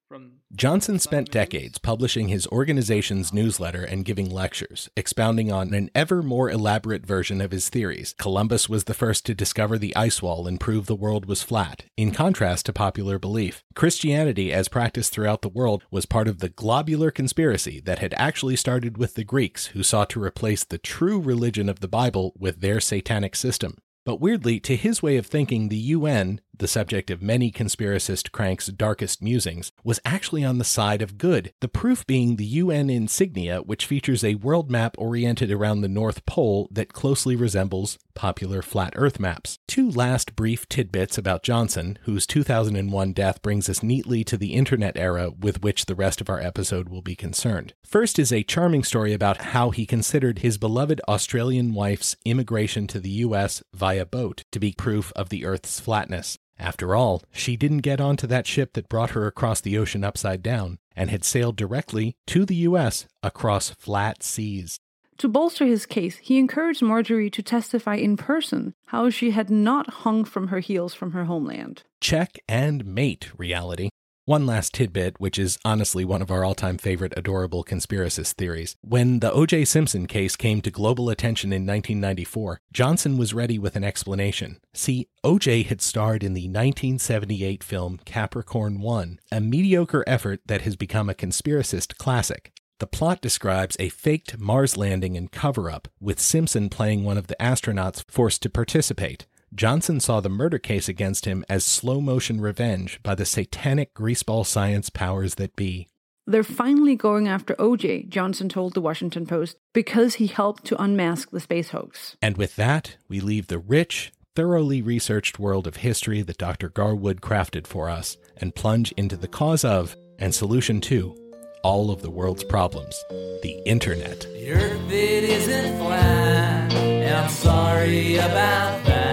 From Johnson spent decades publishing his organization's newsletter and giving lectures, expounding on an ever more elaborate version of his theories. Columbus was the first to discover the ice wall and prove the world was flat, in contrast to popular belief. Christianity, as practiced throughout the world, was part of the globular conspiracy that had actually started with the Greeks, who sought to replace the true religion of the Bible with their satanic system. But weirdly, to his way of thinking, the U N, the subject of many conspiracist cranks' darkest musings, was actually on the side of good, the proof being the U N insignia, which features a world map oriented around the North Pole that closely resembles popular flat Earth maps. Two last brief tidbits about Johnson, whose two thousand one death brings us neatly to the internet era with which the rest of our episode will be concerned. First is a charming story about how he considered his beloved Australian wife's immigration to the U S via boat to be proof of the Earth's flatness. After all, she didn't get onto that ship that brought her across the ocean upside down, and had sailed directly to the U S across flat seas. To bolster his case, he encouraged Marjorie to testify in person how she had not hung from her heels from her homeland. Check and mate, reality. One last tidbit, which is honestly one of our all-time favorite adorable conspiracist theories. When the O J Simpson case came to global attention in nineteen ninety-four, Johnson was ready with an explanation. See, O J had starred in the nineteen seventy-eight film Capricorn One, a mediocre effort that has become a conspiracist classic. The plot describes a faked Mars landing and cover-up, with Simpson playing one of the astronauts forced to participate. Johnson saw the murder case against him as slow-motion revenge by the satanic greaseball science powers that be. They're finally going after O J, Johnson told the Washington Post, because he helped to unmask the space hoax. And with that, we leave the rich, thoroughly researched world of history that Doctor Garwood crafted for us and plunge into the cause of, and solution to, all of the world's problems, the Internet. The Earth, it isn't flat, and I'm sorry about that.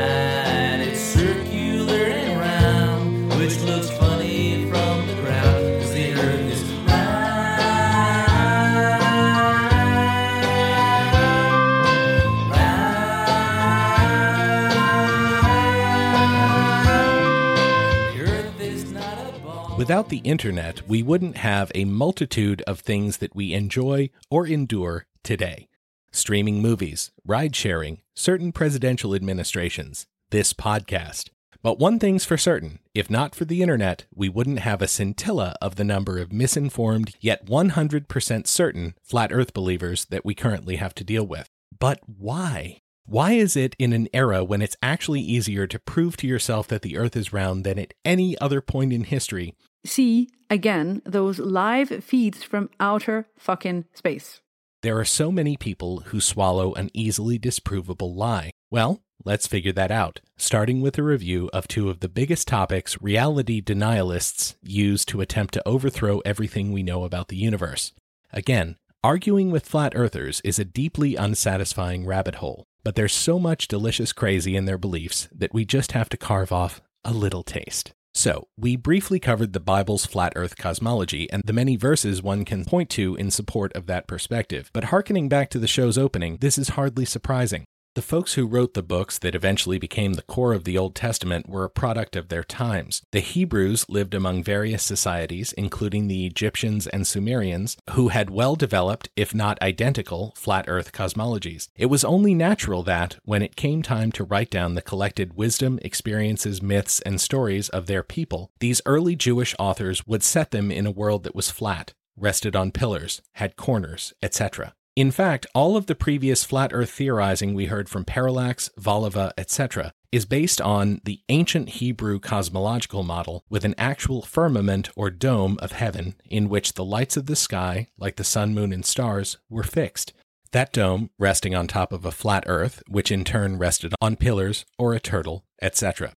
Without the internet, we wouldn't have a multitude of things that we enjoy or endure today. Streaming movies, ride-sharing, certain presidential administrations, this podcast. But one thing's for certain, if not for the internet, we wouldn't have a scintilla of the number of misinformed, yet one hundred percent certain, flat earth believers that we currently have to deal with. But why? Why is it in an era when it's actually easier to prove to yourself that the earth is round than at any other point in history? See, again, those live feeds from outer fucking space. There are so many people who swallow an easily disprovable lie. Well, let's figure that out, starting with a review of two of the biggest topics reality denialists use to attempt to overthrow everything we know about the universe. Again, arguing with flat earthers is a deeply unsatisfying rabbit hole, but there's so much delicious crazy in their beliefs that we just have to carve off a little taste. So, we briefly covered the Bible's flat earth cosmology and the many verses one can point to in support of that perspective, but hearkening back to the show's opening, this is hardly surprising. The folks who wrote the books that eventually became the core of the Old Testament were a product of their times. The Hebrews lived among various societies, including the Egyptians and Sumerians, who had well-developed, if not identical, flat earth cosmologies. It was only natural that, when it came time to write down the collected wisdom, experiences, myths, and stories of their people, these early Jewish authors would set them in a world that was flat, rested on pillars, had corners, et cetera. In fact, all of the previous flat earth theorizing we heard from Parallax, Voliva, et cetera is based on the ancient Hebrew cosmological model with an actual firmament or dome of heaven in which the lights of the sky, like the sun, moon, and stars, were fixed. That dome resting on top of a flat earth, which in turn rested on pillars or a turtle, et cetera.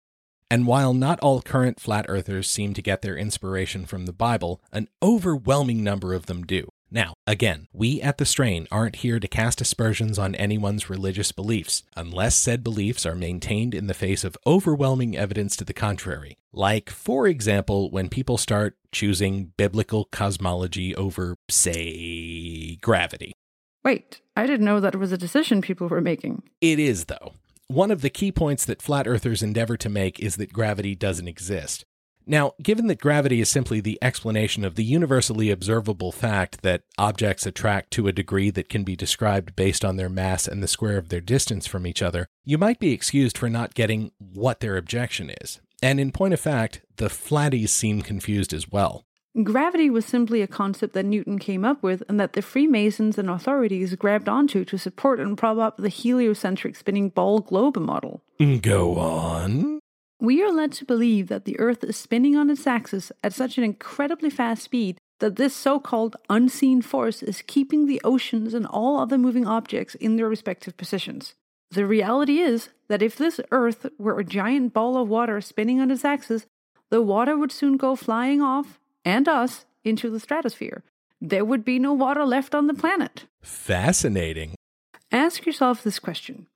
And while not all current flat earthers seem to get their inspiration from the Bible, an overwhelming number of them do. Now, again, we at The Strain aren't here to cast aspersions on anyone's religious beliefs, unless said beliefs are maintained in the face of overwhelming evidence to the contrary. Like, for example, when people start choosing biblical cosmology over, say, gravity. Wait, I didn't know that was a decision people were making. It is, though. One of the key points that flat earthers endeavor to make is that gravity doesn't exist. Now, given that gravity is simply the explanation of the universally observable fact that objects attract to a degree that can be described based on their mass and the square of their distance from each other, you might be excused for not getting what their objection is. And in point of fact, the flatties seem confused as well. Gravity was simply a concept that Newton came up with and that the Freemasons and authorities grabbed onto to support and prop up the heliocentric spinning ball globe model. Go on. We are led to believe that the Earth is spinning on its axis at such an incredibly fast speed that this so-called unseen force is keeping the oceans and all other moving objects in their respective positions. The reality is that if this Earth were a giant ball of water spinning on its axis, the water would soon go flying off, and us, into the stratosphere. There would be no water left on the planet. Fascinating. Ask yourself this question.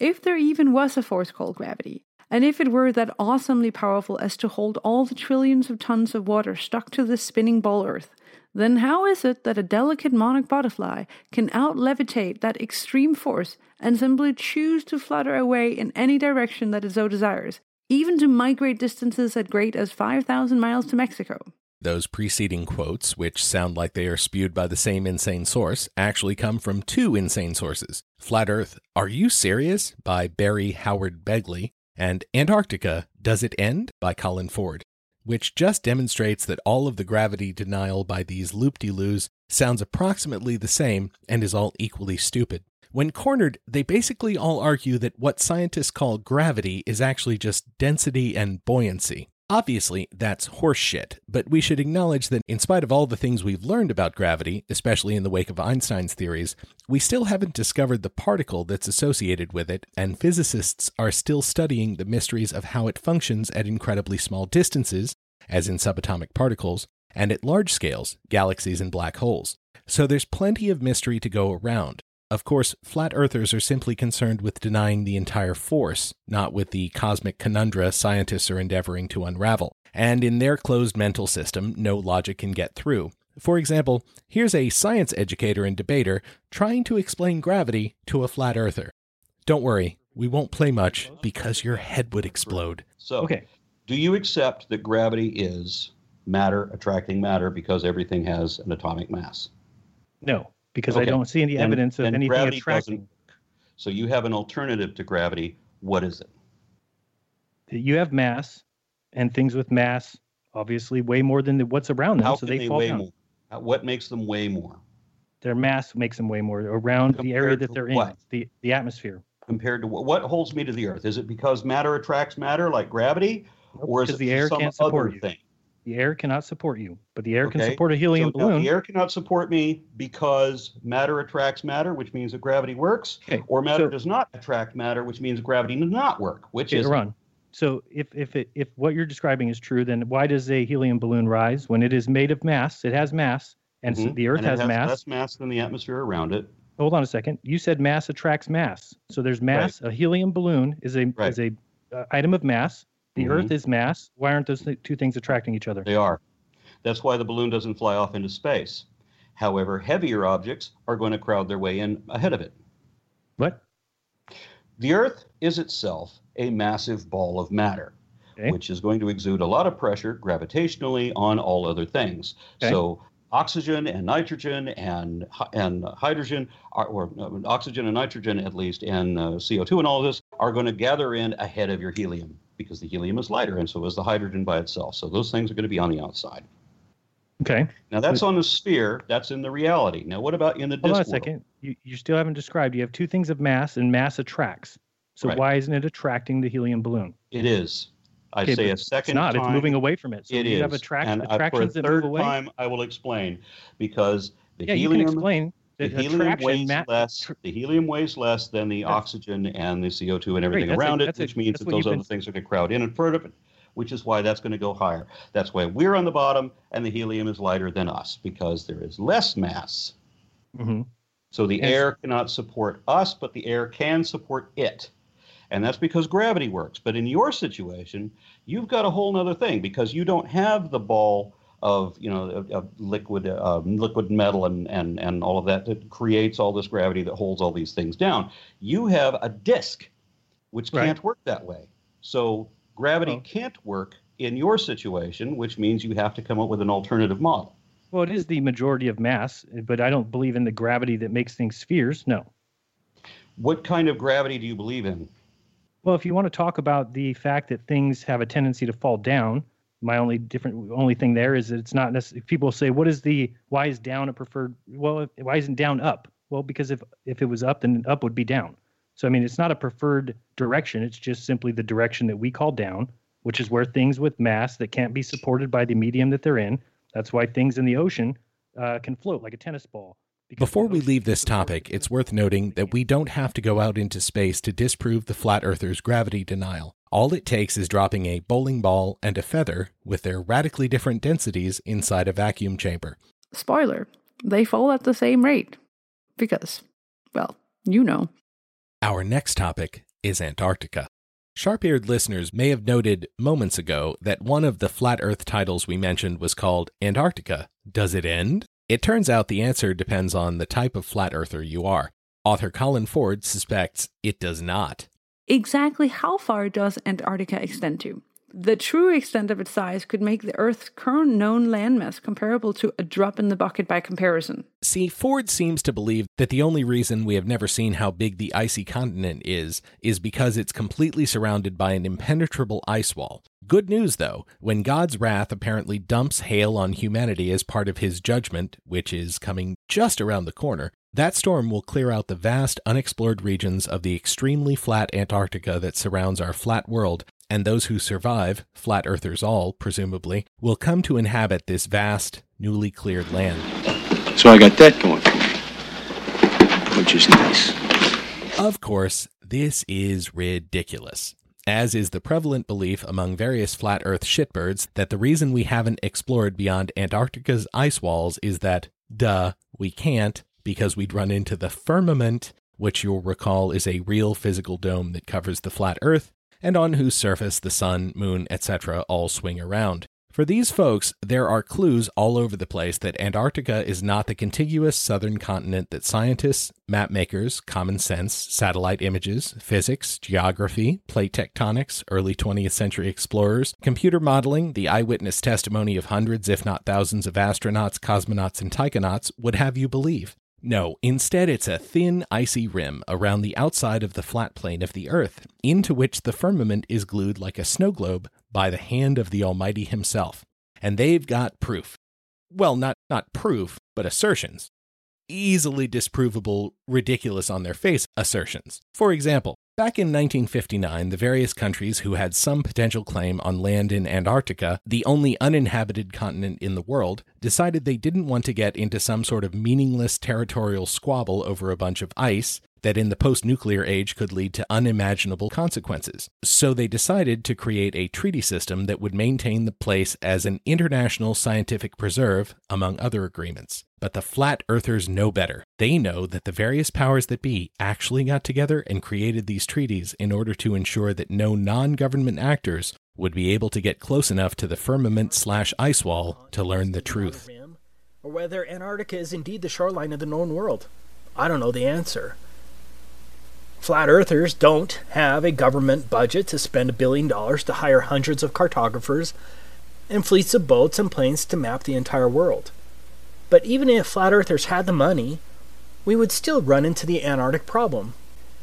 If there even was a force called gravity, and if it were that awesomely powerful as to hold all the trillions of tons of water stuck to this spinning ball Earth, then how is it that a delicate monarch butterfly can out-levitate that extreme force and simply choose to flutter away in any direction that it so desires, even to migrate distances as great as five thousand miles to Mexico? Those preceding quotes, which sound like they are spewed by the same insane source, actually come from two insane sources. Flat Earth, Are You Serious? By Barry Howard Begley, and Antarctica, Does It End? By Colin Ford, which just demonstrates that all of the gravity denial by these loop-de-loos sounds approximately the same and is all equally stupid. When cornered, they basically all argue that what scientists call gravity is actually just density and buoyancy. Obviously, that's horseshit, but we should acknowledge that in spite of all the things we've learned about gravity, especially in the wake of Einstein's theories, we still haven't discovered the particle that's associated with it, and physicists are still studying the mysteries of how it functions at incredibly small distances, as in subatomic particles, and at large scales, galaxies and black holes. So there's plenty of mystery to go around. Of course, flat earthers are simply concerned with denying the entire force, not with the cosmic conundra scientists are endeavoring to unravel. And in their closed mental system, no logic can get through. For example, here's a science educator and debater trying to explain gravity to a flat earther. Don't worry, we won't play much because your head would explode. So, okay. Do you accept that gravity is matter attracting matter because everything has an atomic mass? No. Because okay. I don't see any evidence and, of and anything attracting. So you have an alternative to gravity. What is it? You have mass, and things with mass obviously weigh more than the, what's around them, How so they, they fall weigh down. More? What makes them weigh more? Their mass makes them weigh more around compared the area that they're what? in, the, the atmosphere. Compared to what? What holds me to the Earth? Is it because matter attracts matter, like gravity, nope, or is it the air some can't other you. thing? The air cannot support you, but the air okay. can support a helium so balloon. The air cannot support me because matter attracts matter, which means that gravity works, okay. or matter so, does not attract matter, which means gravity does not work, which is wrong. So if if it, if what you're describing is true, then why does a helium balloon rise when it is made of mass? It has mass, and mm-hmm. so the Earth and it has, has mass. Less mass than the atmosphere around it. Hold on a second. You said mass attracts mass. So there's mass. Right. A helium balloon is a right. is a uh, item of mass. The mm-hmm. Earth is mass. Why aren't those two things attracting each other? They are. That's why the balloon doesn't fly off into space. However, heavier objects are going to crowd their way in ahead of it. What? The Earth is itself a massive ball of matter, okay. which is going to exude a lot of pressure gravitationally on all other things. Okay. So oxygen and nitrogen and and hydrogen, are, or uh, oxygen and nitrogen at least, and uh, C O two and all of this are going to gather in ahead of your helium, because the helium is lighter, and so is the hydrogen by itself. So those things are going to be on the outside. Okay. Now, that's on the sphere. That's in the reality. Now, what about in the disk world? Hold on a second. You, you still haven't described. You have two things of mass, and mass attracts. So right. why isn't it attracting the helium balloon? It is. I okay, say a second time. It's not. Time, it's moving away from it. So it you is. have attract, and attractions I, that move away. For a third time, I will explain, because the yeah, helium... Yeah, you can explain. The, the, helium weighs ma- less, the helium weighs less than the that's, oxygen and the C O two and everything around a, it, which a, means that those other been... things are going to crowd in in front of it, which is why that's going to go higher. That's why we're on the bottom and the helium is lighter than us, because there is less mass. Mm-hmm. So the yes. air cannot support us, but the air can support it. And that's because gravity works. But in your situation, you've got a whole other thing, because you don't have the ball of you know of, of liquid uh, liquid metal and, and and all of that that creates all this gravity that holds all these things down. You have a disk, which right. can't work that way. So gravity oh. can't work in your situation, which means you have to come up with an alternative model. Well, it is the majority of mass, but I don't believe in the gravity that makes things spheres, no. What kind of gravity do you believe in? Well, if you want to talk about the fact that things have a tendency to fall down, My only different only thing there is that it's not necessarily, people say, what is the, why is down a preferred, well, if, why isn't down up? Well, because if, if it was up, then up would be down. So, I mean, it's not a preferred direction. It's just simply the direction that we call down, which is where things with mass that can't be supported by the medium that they're in. That's why things in the ocean uh, can float like a tennis ball. Before we leave this topic, it's worth noting that we don't have to go out into space to disprove the flat earthers' gravity denial. All it takes is dropping a bowling ball and a feather with their radically different densities inside a vacuum chamber. Spoiler, they fall at the same rate. Because, well, you know. Our next topic is Antarctica. Sharp-eared listeners may have noted moments ago that one of the flat earth titles we mentioned was called Antarctica, Does It End? It turns out the answer depends on the type of flat earther you are. Author Colin Ford suspects it does not. Exactly how far does Antarctica extend to? the true extent of its size could make the Earth's current known landmass comparable to a drop in the bucket by comparison. See, Ford seems to believe that the only reason we have never seen how big the icy continent is, is because it's completely surrounded by an impenetrable ice wall. Good news, though, when God's wrath apparently dumps hail on humanity as part of his judgment, which is coming just around the corner, that storm will clear out the vast, unexplored regions of the extremely flat Antarctica that surrounds our flat world, and those who survive, flat earthers all, presumably, will come to inhabit this vast, newly cleared land. So I got that going for me, which is nice. Of course, this is ridiculous. As is the prevalent belief among various flat Earth shitbirds that the reason we haven't explored beyond Antarctica's ice walls is that, duh, we can't, because we'd run into the firmament, which you'll recall is a real physical dome that covers the flat Earth, and on whose surface the sun, moon, et cetera all swing around. For these folks, there are clues all over the place that Antarctica is not the contiguous southern continent that scientists, mapmakers, common sense, satellite images, physics, geography, plate tectonics, early twentieth century explorers, computer modeling, the eyewitness testimony of hundreds if not thousands of astronauts, cosmonauts, and taikonauts would have you believe. No, instead it's a thin, icy rim around the outside of the flat plane of the Earth, into which the firmament is glued like a snow globe by the hand of the Almighty himself. And they've got proof. Well, not, not proof, but assertions. Easily disprovable, ridiculous on their face assertions. For example, back in nineteen fifty-nine, the various countries who had some potential claim on land in Antarctica, the only uninhabited continent in the world, decided they didn't want to get into some sort of meaningless territorial squabble over a bunch of ice that in the post-nuclear age could lead to unimaginable consequences. So they decided to create a treaty system that would maintain the place as an international scientific preserve, among other agreements. But the flat earthers know better. They know that the various powers that be actually got together and created these treaties in order to ensure that no non-government actors would be able to get close enough to the firmament slash ice wall to learn the truth. Or whether Antarctica is indeed the shoreline of the known world. I don't know the answer. Flat earthers don't have a government budget to spend a billion dollars to hire hundreds of cartographers and fleets of boats and planes to map the entire world. But even if flat earthers had the money, we would still run into the Antarctic problem.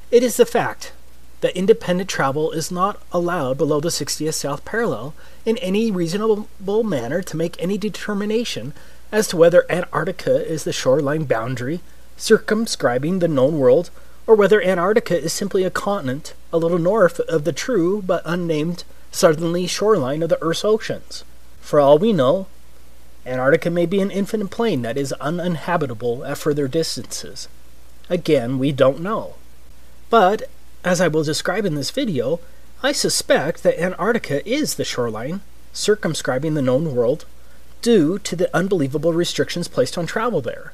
It is the fact that independent travel is not allowed below the sixtieth south parallel in any reasonable manner to make any determination as to whether Antarctica is the shoreline boundary circumscribing the known world, or whether Antarctica is simply a continent a little north of the true but unnamed southerly shoreline of the Earth's oceans. For all we know, Antarctica may be an infinite plain that is uninhabitable at further distances. Again, we don't know. But, as I will describe in this video, I suspect that Antarctica is the shoreline, circumscribing the known world, due to the unbelievable restrictions placed on travel there.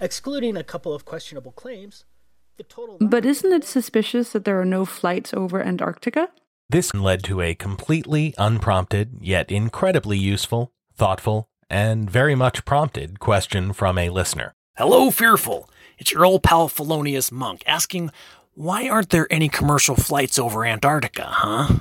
Excluding a couple of questionable claims, the total... But isn't it suspicious that there are no flights over Antarctica? This led to a completely unprompted, yet incredibly useful, thoughtful, and very much prompted question from a listener. Hello, Fearful. It's your old pal Felonious Monk asking, why aren't there any commercial flights over Antarctica, huh?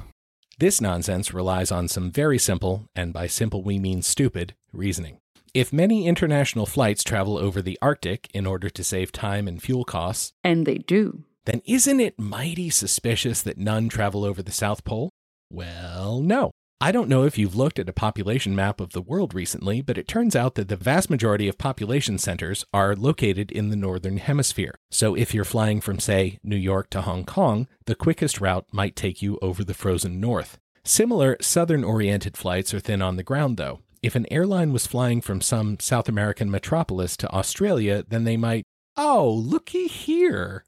This nonsense relies on some very simple, and by simple we mean stupid, reasoning. If many international flights travel over the Arctic in order to save time and fuel costs, and they do, then isn't it mighty suspicious that none travel over the South Pole? Well, no. I don't know if you've looked at a population map of the world recently, but it turns out that the vast majority of population centers are located in the northern hemisphere. So if you're flying from, say, New York to Hong Kong, the quickest route might take you over the frozen north. Similar southern-oriented flights are thin on the ground, though. If an airline was flying from some South American metropolis to Australia, then they might, oh, looky here.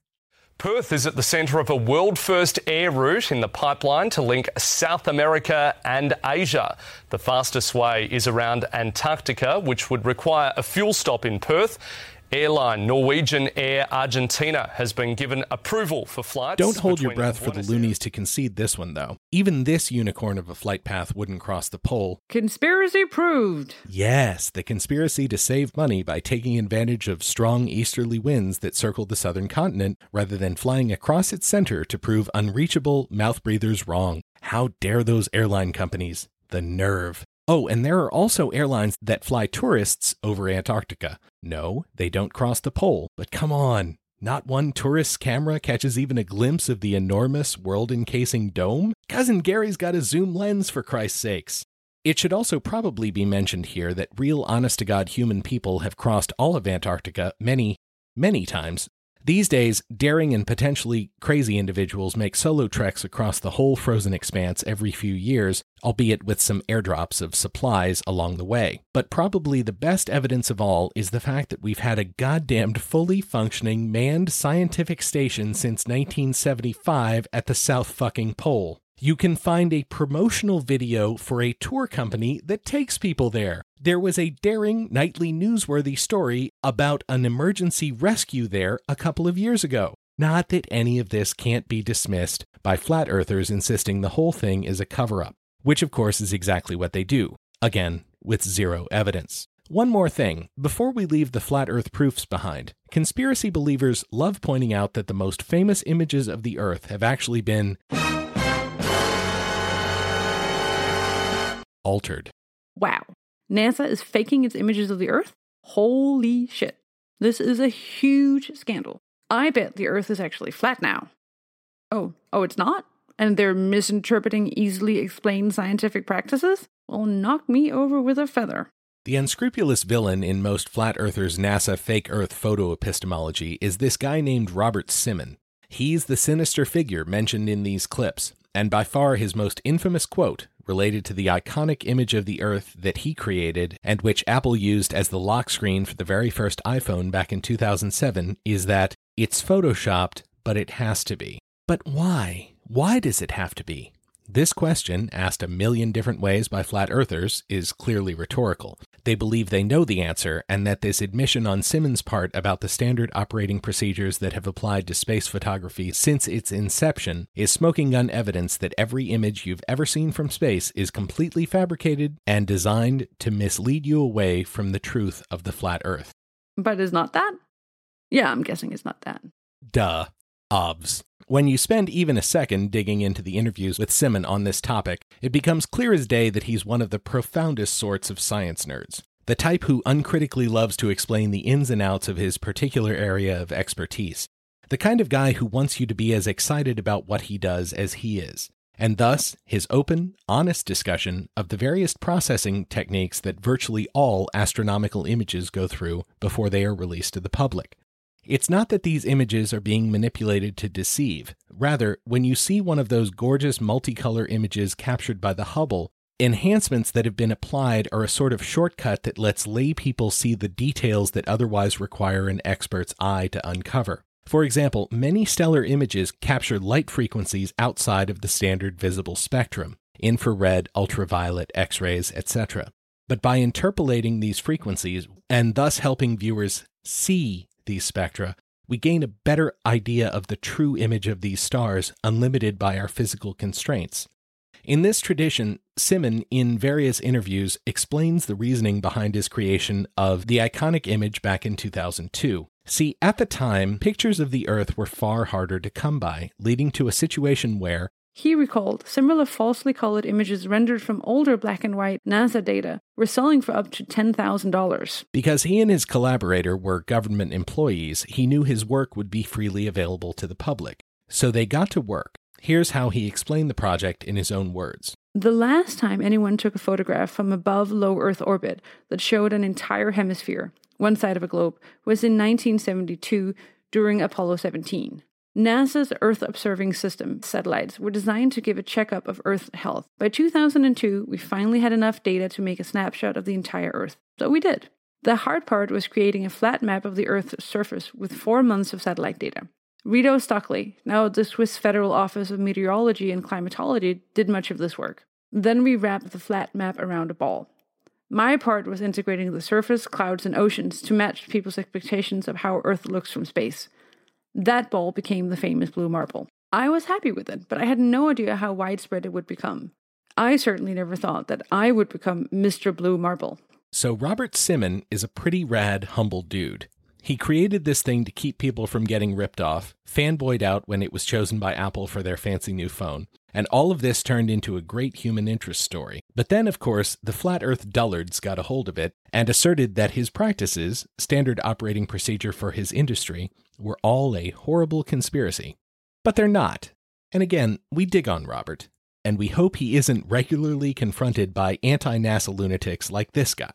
Perth is at the centre of a world-first air route in the pipeline to link South America and Asia. The fastest way is around Antarctica, which would require a fuel stop in Perth. Airline Norwegian Air Argentina has been given approval for flights. Don't hold your breath for the loonies to concede this one, though. Even this unicorn of a flight path wouldn't cross the pole. Conspiracy proved. Yes, the conspiracy to save money by taking advantage of strong easterly winds that circle the southern continent rather than flying across its center to prove unreachable mouth breathers wrong. How dare those airline companies? The nerve. Oh, and there are also airlines that fly tourists over Antarctica. No, they don't cross the pole, but come on. Not one tourist's camera catches even a glimpse of the enormous world-encasing dome? Cousin Gary's got a zoom lens, for Christ's sakes. It should also probably be mentioned here that real honest-to-God human people have crossed all of Antarctica many, many times. These days, daring and potentially crazy individuals make solo treks across the whole frozen expanse every few years, albeit with some airdrops of supplies along the way. But probably the best evidence of all is the fact that we've had a goddamned fully functioning manned scientific station since nineteen seventy-five at the South fucking Pole. You can find a promotional video for a tour company that takes people there. There was a daring, nightly newsworthy story about an emergency rescue there a couple of years ago. Not that any of this can't be dismissed by flat earthers insisting the whole thing is a cover-up, which of course is exactly what they do, again, with zero evidence. One more thing, before we leave the flat earth proofs behind, conspiracy believers love pointing out that the most famous images of the earth have actually been altered. Wow. NASA is faking its images of the Earth? Holy shit. This is a huge scandal. I bet the Earth is actually flat now. Oh, oh, it's not? And they're misinterpreting easily explained scientific practices? Well, knock me over with a feather. The unscrupulous villain in most flat earthers' NASA fake Earth photo epistemology is this guy named Robert Simmon. He's the sinister figure mentioned in these clips, and by far his most infamous quote, related to the iconic image of the Earth that he created and which Apple used as the lock screen for the very first iPhone back in two thousand seven, is that it's photoshopped, but it has to be. But why? Why does it have to be? This question, asked a million different ways by flat earthers, is clearly rhetorical. They believe they know the answer, and that this admission on Simmons' part about the standard operating procedures that have applied to space photography since its inception is smoking gun evidence that every image you've ever seen from space is completely fabricated and designed to mislead you away from the truth of the flat Earth. But is not that? Yeah, I'm guessing it's not that. Duh. Obvs. When you spend even a second digging into the interviews with Simmon on this topic, it becomes clear as day that he's one of the profoundest sorts of science nerds. The type who uncritically loves to explain the ins and outs of his particular area of expertise. The kind of guy who wants you to be as excited about what he does as he is. And thus, his open, honest discussion of the various processing techniques that virtually all astronomical images go through before they are released to the public. It's not that these images are being manipulated to deceive. Rather, when you see one of those gorgeous multicolor images captured by the Hubble, enhancements that have been applied are a sort of shortcut that lets lay people see the details that otherwise require an expert's eye to uncover. For example, many stellar images capture light frequencies outside of the standard visible spectrum, infrared, ultraviolet, X-rays, et cetera. But by interpolating these frequencies, and thus helping viewers see these spectra, we gain a better idea of the true image of these stars, unlimited by our physical constraints. In this tradition, Simmon, in various interviews, explains the reasoning behind his creation of the iconic image back in two thousand two. See, at the time, pictures of the Earth were far harder to come by, leading to a situation where he recalled similar falsely colored images rendered from older black and white NASA data were selling for up to ten thousand dollars. Because he and his collaborator were government employees, he knew his work would be freely available to the public. So they got to work. Here's how he explained the project in his own words. The last time anyone took a photograph from above low Earth orbit that showed an entire hemisphere, one side of a globe, was in nineteen seventy-two during Apollo seventeen. NASA's Earth Observing System satellites were designed to give a checkup of Earth health. By two thousand two, we finally had enough data to make a snapshot of the entire Earth. So we did. The hard part was creating a flat map of the Earth's surface with four months of satellite data. Rito Stockley, now the Swiss Federal Office of Meteorology and Climatology, did much of this work. Then we wrapped the flat map around a ball. My part was integrating the surface, clouds, and oceans to match people's expectations of how Earth looks from space. That ball became the famous blue marble. I was happy with it, but I had no idea how widespread it would become. I certainly never thought that I would become Mister Blue Marble. So Robert Simmon is a pretty rad, humble dude. He created this thing to keep people from getting ripped off, fanboyed out when it was chosen by Apple for their fancy new phone, And all of this turned into a great human interest story. But then, of course, the Flat Earth dullards got a hold of it and asserted that his practices, standard operating procedure for his industry, were all a horrible conspiracy. But they're not. And again, we dig on Robert, and we hope he isn't regularly confronted by anti-NASA lunatics like this guy.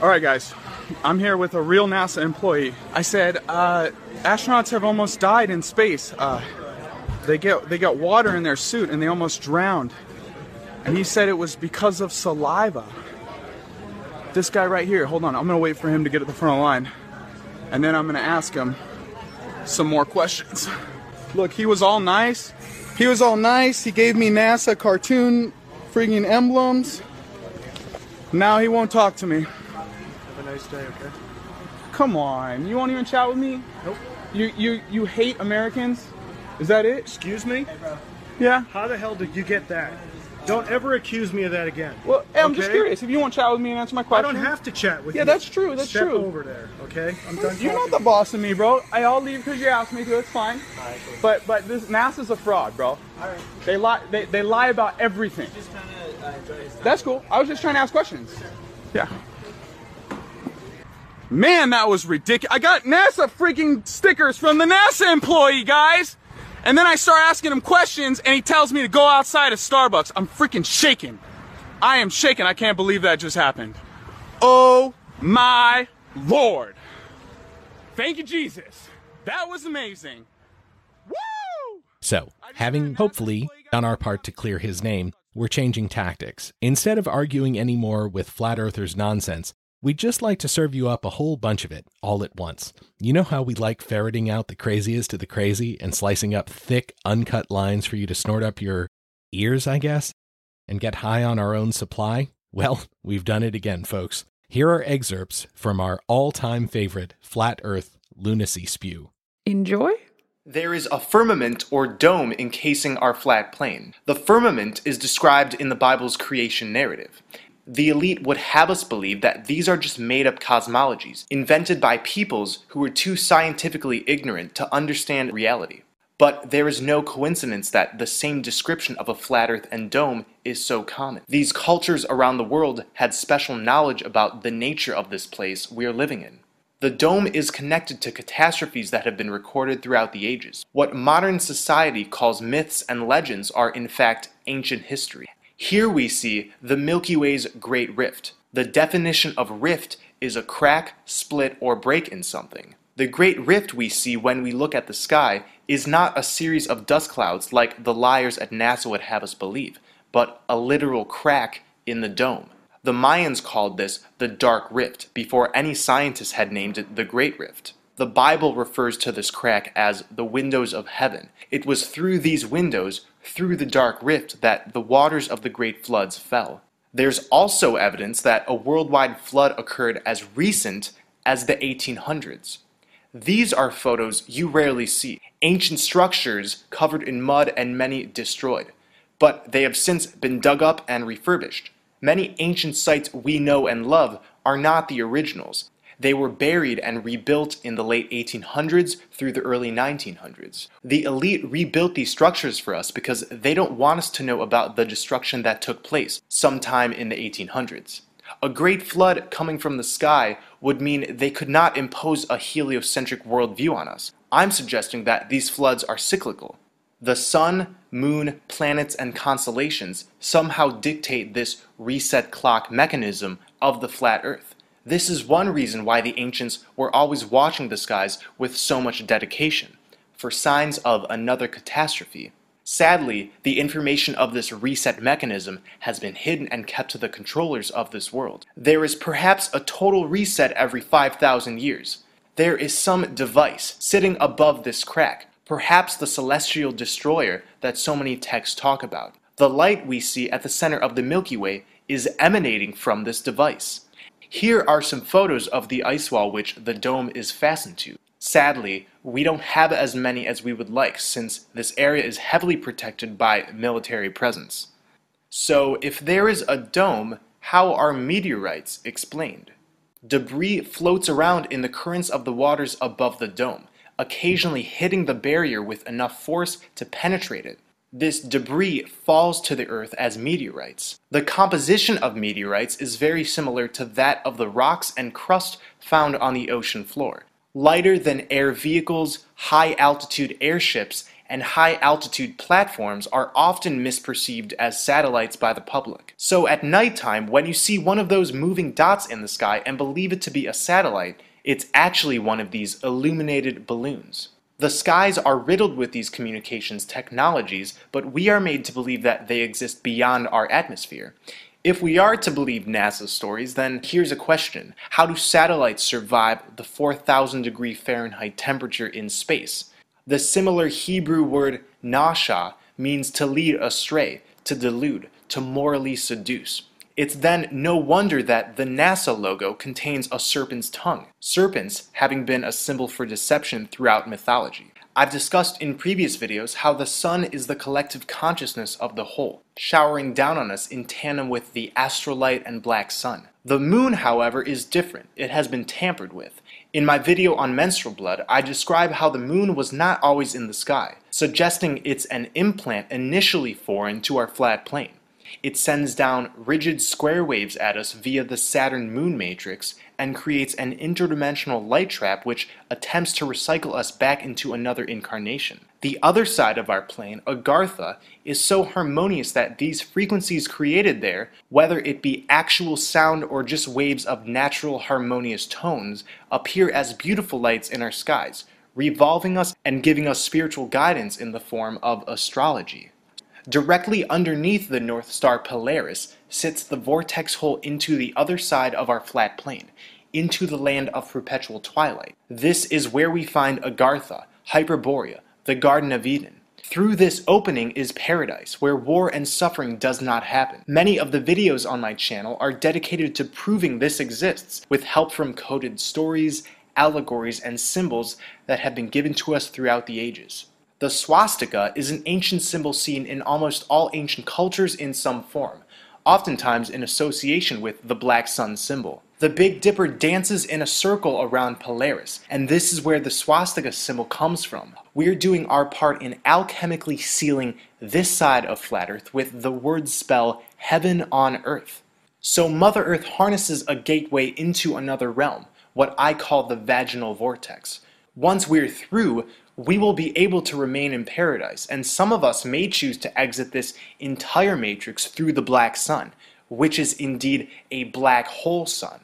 All right, guys, I'm here with a real NASA employee. I said, uh, astronauts have almost died in space. Uh, they get they got water in their suit and they almost drowned. And he said it was because of saliva. This guy right here, hold on, I'm gonna wait for him to get at the front line. And then I'm gonna ask him some more questions. Look, he was all nice. He was all nice. He gave me NASA cartoon friggin' emblems. Now he won't talk to me. Have a nice day, okay? Come on. You won't even chat with me? Nope. You you you hate Americans? Is that it? Excuse me? Hey, bro. Yeah. How the hell did you get that? Don't ever accuse me of that again. Well, hey, I'm okay? Just curious. If you won't chat with me and answer my question. I don't have to chat with yeah, you. Yeah, that's true. That's Step true. Step over there, okay? I'm well, done You're talking. Not the boss of me, bro. I all leave because you asked me to. It's fine. Right, okay. But but this NASA's a fraud, bro. All right. They lie. They, they lie about everything. Just trying to, uh, that's cool. I was just trying to ask questions. Sure. Yeah. Man, that was ridiculous. I got NASA freaking stickers from the NASA employee, guys. And then I start asking him questions, and he tells me to go outside of Starbucks. I'm freaking shaking. I am shaking. I can't believe that just happened. Oh my Lord. Thank you, Jesus. That was amazing. Woo! So, having hopefully done our part to clear his name, we're changing tactics. Instead of arguing anymore with Flat Earthers' nonsense, we'd just like to serve you up a whole bunch of it, all at once. You know how we like ferreting out the craziest of the crazy and slicing up thick, uncut lines for you to snort up your ears, I guess, and get high on our own supply? Well, we've done it again, folks. Here are excerpts from our all-time favorite Flat Earth Lunacy Spew. Enjoy. There is a firmament or dome encasing our flat plane. The firmament is described in the Bible's creation narrative. The elite would have us believe that these are just made-up cosmologies, invented by peoples who were too scientifically ignorant to understand reality. But there is no coincidence that the same description of a flat earth and dome is so common. These cultures around the world had special knowledge about the nature of this place we are living in. The dome is connected to catastrophes that have been recorded throughout the ages. What modern society calls myths and legends are, in fact, ancient history. Here we see the Milky Way's Great Rift. The definition of rift is a crack, split, or break in something. The Great Rift we see when we look at the sky is not a series of dust clouds like the liars at NASA would have us believe, but a literal crack in the dome. The Mayans called this the Dark Rift before any scientists had named it the Great Rift. The Bible refers to this crack as the windows of heaven. It was through these windows, through the dark rift, that the waters of the great floods fell. There's also evidence that a worldwide flood occurred as recent as the eighteen hundreds. These are photos you rarely see. Ancient structures covered in mud and many destroyed, but they have since been dug up and refurbished. Many ancient sites we know and love are not the originals. They were buried and rebuilt in the late eighteen hundreds through the early nineteen hundreds. The elite rebuilt these structures for us because they don't want us to know about the destruction that took place sometime in the eighteen hundreds. A great flood coming from the sky would mean they could not impose a heliocentric worldview on us. I'm suggesting that these floods are cyclical. The sun, moon, planets, and constellations somehow dictate this reset clock mechanism of the flat Earth. This is one reason why the ancients were always watching the skies with so much dedication, for signs of another catastrophe. Sadly, the information of this reset mechanism has been hidden and kept to the controllers of this world. There is perhaps a total reset every five thousand years. There is some device sitting above this crack, perhaps the celestial destroyer that so many texts talk about. The light we see at the center of the Milky Way is emanating from this device. Here are some photos of the ice wall which the dome is fastened to. Sadly, we don't have as many as we would like, since this area is heavily protected by military presence. So, if there is a dome, how are meteorites explained? Debris floats around in the currents of the waters above the dome, occasionally hitting the barrier with enough force to penetrate it. this debris falls to the Earth as meteorites. The composition of meteorites is very similar to that of the rocks and crust found on the ocean floor. Lighter than air vehicles, high-altitude airships, and high-altitude platforms are often misperceived as satellites by the public. So at nighttime, when you see one of those moving dots in the sky and believe it to be a satellite, it's actually one of these illuminated balloons. The skies are riddled with these communications technologies, but we are made to believe that they exist beyond our atmosphere. If we are to believe NASA's stories, then here's a question. How do satellites survive the four thousand degree Fahrenheit temperature in space? The similar Hebrew word nasha means to lead astray, to delude, to morally seduce. It's then no wonder that the NASA logo contains a serpent's tongue, serpents having been a symbol for deception throughout mythology. I've discussed in previous videos how the sun is the collective consciousness of the whole, showering down on us in tandem with the astrolight and black sun. The moon, however, is different. It has been tampered with. In my video on menstrual blood, I describe how the moon was not always in the sky, suggesting it's an implant initially foreign to our flat plane. It sends down rigid square waves at us via the Saturn-Moon matrix and creates an interdimensional light trap which attempts to recycle us back into another incarnation. The other side of our plane, Agartha, is so harmonious that these frequencies created there, whether it be actual sound or just waves of natural harmonious tones, appear as beautiful lights in our skies, revolving us and giving us spiritual guidance in the form of astrology. Directly underneath the North Star Polaris sits the vortex hole into the other side of our flat plane, into the land of perpetual twilight. This is where we find Agartha, Hyperborea, the Garden of Eden. Through this opening is paradise, where war and suffering does not happen. Many of the videos on my channel are dedicated to proving this exists, with help from coded stories, allegories, and symbols that have been given to us throughout the ages. The swastika is an ancient symbol seen in almost all ancient cultures in some form, oftentimes in association with the black sun symbol. The Big Dipper dances in a circle around Polaris, and this is where the swastika symbol comes from. We're doing our part in alchemically sealing this side of Flat Earth with the word spell Heaven on Earth. So Mother Earth harnesses a gateway into another realm, what I call the vaginal vortex. Once we're through, we will be able to remain in paradise, and some of us may choose to exit this entire matrix through the black sun, which is indeed a black hole sun.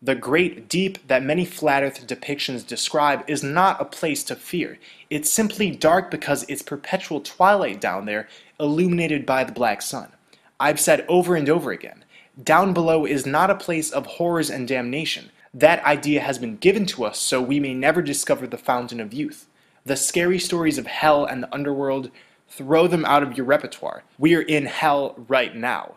The great deep that many flat earth depictions describe is not a place to fear. It's simply dark because it's perpetual twilight down there, illuminated by the black sun. I've said over and over again, down below is not a place of horrors and damnation. That idea has been given to us so we may never discover the fountain of youth. The scary stories of hell and the underworld, throw them out of your repertoire. We are in hell right now.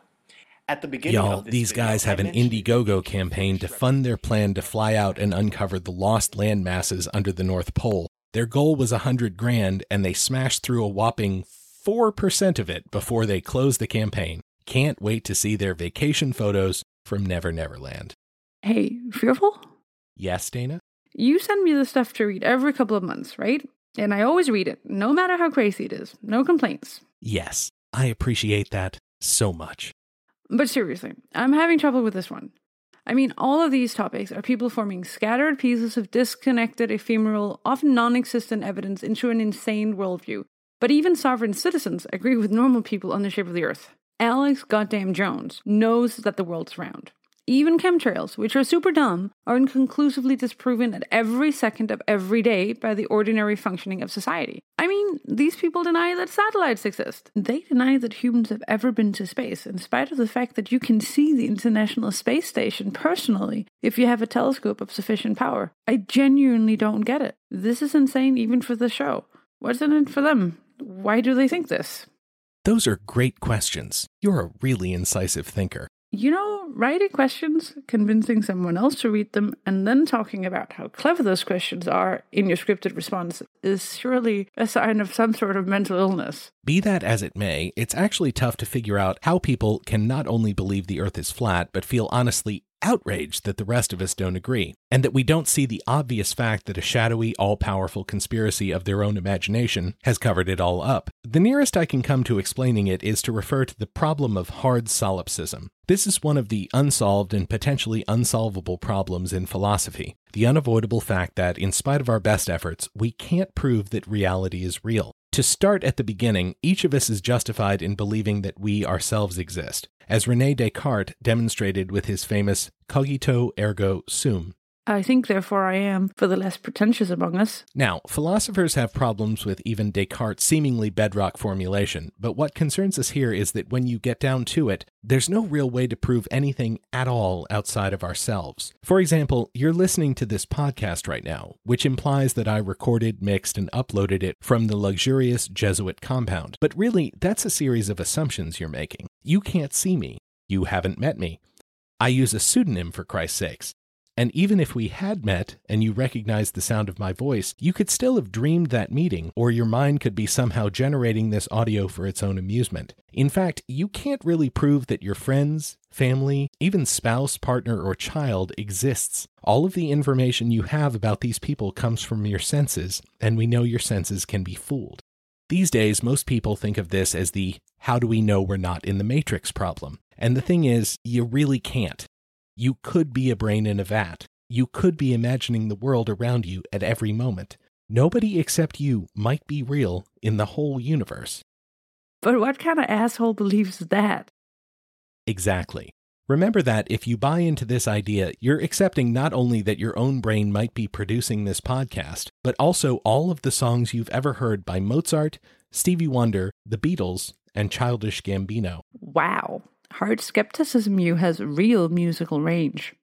At the beginning Y'all, of this these video, guys have an Indiegogo campaign to fund their plan to fly out and uncover the lost land masses under the North Pole. Their goal was a hundred grand, and they smashed through a whopping four percent of it before they closed the campaign. Can't wait to see their vacation photos from Never Never Land. Hey, Fearful? Yes, Dana? You send me this stuff to read every couple of months, right? And I always read it, no matter how crazy it is. No complaints. Yes, I appreciate that so much. But seriously, I'm having trouble with this one. I mean, all of these topics are people forming scattered pieces of disconnected, ephemeral, often non-existent evidence into an insane worldview. But even sovereign citizens agree with normal people on the shape of the Earth. Alex goddamn Jones knows that the world's round. Even chemtrails, which are super dumb, are inconclusively disproven at every second of every day by the ordinary functioning of society. I mean, these people deny that satellites exist. They deny that humans have ever been to space, in spite of the fact that you can see the International Space Station personally if you have a telescope of sufficient power. I genuinely don't get it. This is insane even for the show. What's in it for them? Why do they think this? Those are great questions. You're a really incisive thinker. You know, writing questions, convincing someone else to read them, and then talking about how clever those questions are in your scripted response is surely a sign of some sort of mental illness. Be that as it may, it's actually tough to figure out how people can not only believe the Earth is flat, but feel honestly outraged that the rest of us don't agree, and that we don't see the obvious fact that a shadowy, all-powerful conspiracy of their own imagination has covered it all up. The nearest I can come to explaining it is to refer to the problem of hard solipsism. This is one of the unsolved and potentially unsolvable problems in philosophy, the unavoidable fact that, in spite of our best efforts, we can't prove that reality is real. To start at the beginning, each of us is justified in believing that we ourselves exist, as René Descartes demonstrated with his famous cogito ergo sum. I think, therefore, I am, for the less pretentious among us. Now, philosophers have problems with even Descartes' seemingly bedrock formulation, but what concerns us here is that when you get down to it, there's no real way to prove anything at all outside of ourselves. For example, you're listening to this podcast right now, which implies that I recorded, mixed, and uploaded it from the luxurious Jesuit compound. But really, that's a series of assumptions you're making. You can't see me. You haven't met me. I use a pseudonym, for Christ's sakes. And even if we had met, and you recognized the sound of my voice, you could still have dreamed that meeting, or your mind could be somehow generating this audio for its own amusement. In fact, you can't really prove that your friends, family, even spouse, partner, or child exists. All of the information you have about these people comes from your senses, and we know your senses can be fooled. These days, most people think of this as the "how do we know we're not in the matrix" problem. And the thing is, you really can't. You could be a brain in a vat. You could be imagining the world around you at every moment. Nobody except you might be real in the whole universe. But what kind of asshole believes that? Exactly. Remember that if you buy into this idea, you're accepting not only that your own brain might be producing this podcast, but also all of the songs you've ever heard by Mozart, Stevie Wonder, the Beatles, and Childish Gambino. Wow. Hard skepticism you has real musical range.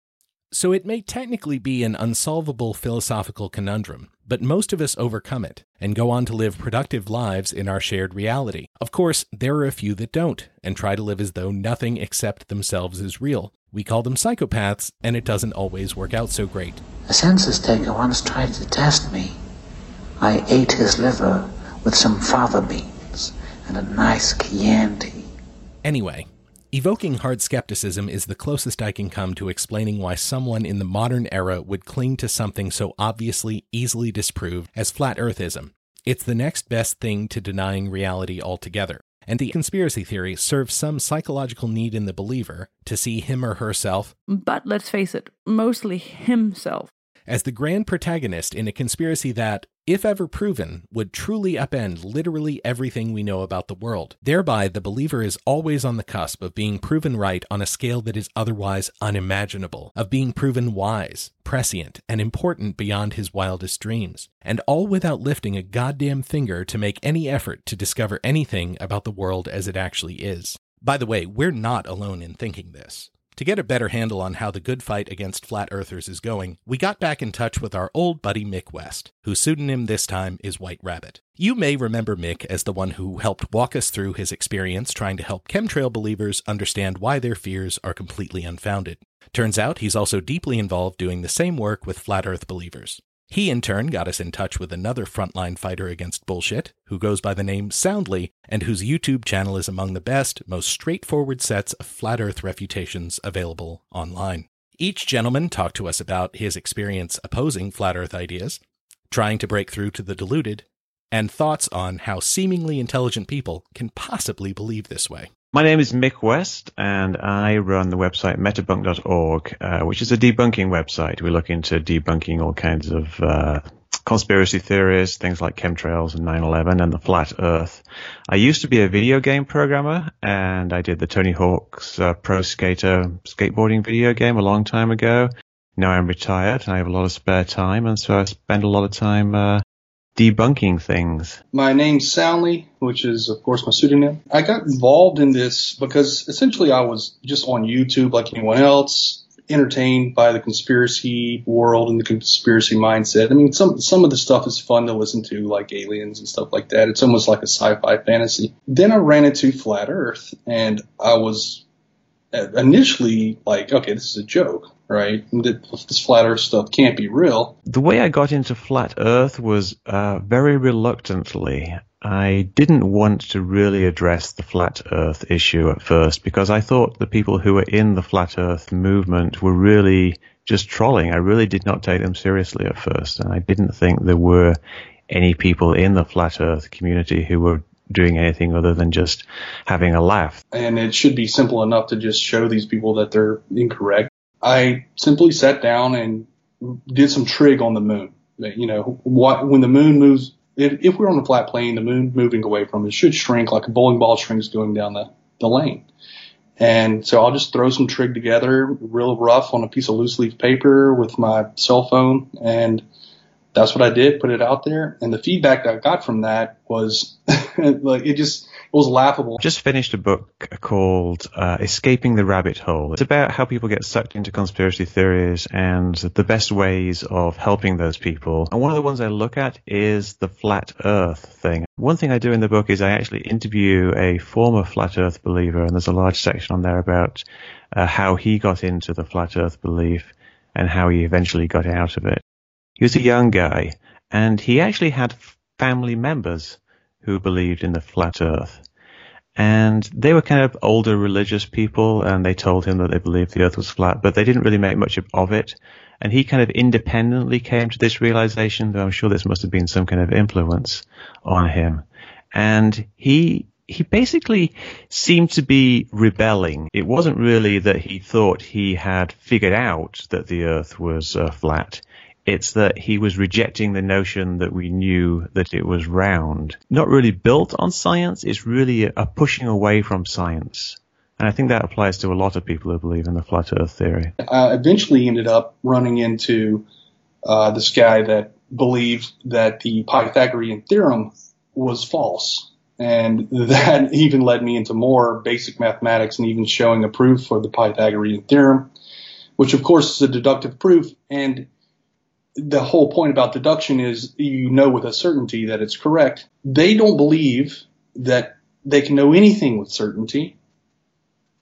So it may technically be an unsolvable philosophical conundrum, but most of us overcome it and go on to live productive lives in our shared reality. Of course, there are a few that don't and try to live as though nothing except themselves is real. We call them psychopaths, and it doesn't always work out so great. A census taker once tried to test me. I ate his liver with some fava beans and a nice Chianti. Anyway, evoking hard skepticism is the closest I can come to explaining why someone in the modern era would cling to something so obviously easily disproved as flat earthism. It's the next best thing to denying reality altogether. And the conspiracy theory serves some psychological need in the believer to see him or herself, but let's face it, mostly himself, as the grand protagonist in a conspiracy that, if ever proven, would truly upend literally everything we know about the world. Thereby, the believer is always on the cusp of being proven right on a scale that is otherwise unimaginable, of being proven wise, prescient, and important beyond his wildest dreams, and all without lifting a goddamn finger to make any effort to discover anything about the world as it actually is. By the way, we're not alone in thinking this. To get a better handle on how the good fight against flat earthers is going, we got back in touch with our old buddy Mick West, whose pseudonym this time is White Rabbit. You may remember Mick as the one who helped walk us through his experience trying to help chemtrail believers understand why their fears are completely unfounded. Turns out he's also deeply involved doing the same work with flat earth believers. He in turn got us in touch with another frontline fighter against bullshit, who goes by the name Soundly, and whose YouTube channel is among the best, most straightforward sets of flat earth refutations available online. Each gentleman talked to us about his experience opposing flat earth ideas, trying to break through to the deluded, and thoughts on how seemingly intelligent people can possibly believe this way. My name is Mick West, and I run the website metabunk dot org, uh, which is a debunking website. We look into debunking all kinds of uh, conspiracy theories, things like chemtrails and nine eleven and the flat earth. I used to be a video game programmer, and I did the Tony Hawk's uh, Pro Skater skateboarding video game a long time ago. Now I'm retired, and I have a lot of spare time, and so I spend a lot of time uh debunking things. My name's Soundly, which is, of course, my pseudonym. I got involved in this because essentially I was just on YouTube like anyone else, entertained by the conspiracy world and the conspiracy mindset. I mean, some some of the stuff is fun to listen to, like aliens and stuff like that. It's almost like a sci-fi fantasy. Then I ran into Flat Earth, and I was initially like, okay, this is a joke, right? This flat earth stuff can't be real. The way I got into flat earth was uh, very reluctantly. I didn't want to really address the flat earth issue at first because I thought the people who were in the flat earth movement were really just trolling. I really did not take them seriously at first, and I didn't think there were any people in the flat earth community who were doing anything other than just having a laugh. And it should be simple enough to just show these people that they're incorrect. I simply sat down and did some trig on the moon. You know, what, when the moon moves... If, if we're on a flat plane, the moon moving away from it should shrink like a bowling ball shrinks going down the, the lane. And so I'll just throw some trig together real rough on a piece of loose leaf paper with my cell phone. And that's what I did, put it out there. And the feedback that I got from that was like it just it was laughable. I just finished a book called uh, Escaping the Rabbit Hole. It's about how people get sucked into conspiracy theories and the best ways of helping those people. And one of the ones I look at is the flat earth thing. One thing I do in the book is I actually interview a former flat earth believer, and there's a large section on there about uh, how he got into the flat earth belief and how he eventually got out of it. He was a young guy, and he actually had family members who believed in the flat earth. And they were kind of older religious people, and they told him that they believed the earth was flat, but they didn't really make much of it. And he kind of independently came to this realization, though I'm sure this must have been some kind of influence on him. And he... He basically seemed to be rebelling. It wasn't really that he thought he had figured out that the earth was uh, flat. It's that he was rejecting the notion that we knew that it was round. Not really built on science, it's really a pushing away from science. And I think that applies to a lot of people who believe in the flat earth theory. I eventually ended up running into uh, this guy that believed that the Pythagorean theorem was false. And that even led me into more basic mathematics and even showing a proof for the Pythagorean theorem, which, of course, is a deductive proof. And the whole point about deduction is you know with a certainty that it's correct. They don't believe that they can know anything with certainty,